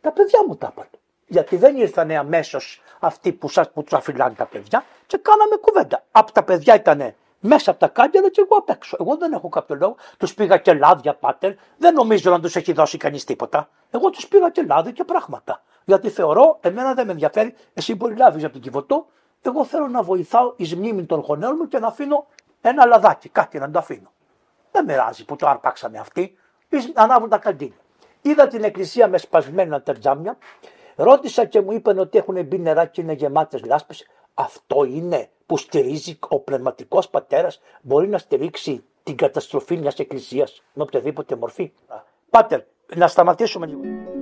Τα παιδιά μου τα είπαν. Γιατί δεν ήρθανε αμέσως αυτοί που, σας, που τους αφιλάνε τα παιδιά και κάναμε κουβέντα. Απ' τα παιδιά ήτανε μέσα από τα κάγκελα και εγώ απ' έξω. Εγώ δεν έχω κάποιο λόγο. Τους πήγα και λάδια, πάτερ. Δεν νομίζω να τους έχει δώσει κανείς τίποτα. Εγώ τους πήγα και λάδι και πράγματα. Γιατί θεωρώ, εμένα δεν με ενδιαφέρει, εσύ μπορεί να λάβεις από την Κιβωτό. Εγώ θέλω να βοηθάω εις μνήμη των γονέων μου και να αφήνω ένα λαδάκι, κάτι να το αφήνω. Δεν μοιράζει που το άρπαξανε αυτοί. Ανάβουν τα καντίνια. Είδα την εκκλησία με σπασμένα τα τζάμια. Ρώτησα και μου είπαν ότι έχουν μπει νερά και είναι γεμάτες λάσπες. Αυτό είναι που στηρίζει ο πνευματικός πατέρας? Μπορεί να στηρίξει την καταστροφή μιας εκκλησίας με οποιαδήποτε μορφή? Πάτερ, να σταματήσουμε λίγο.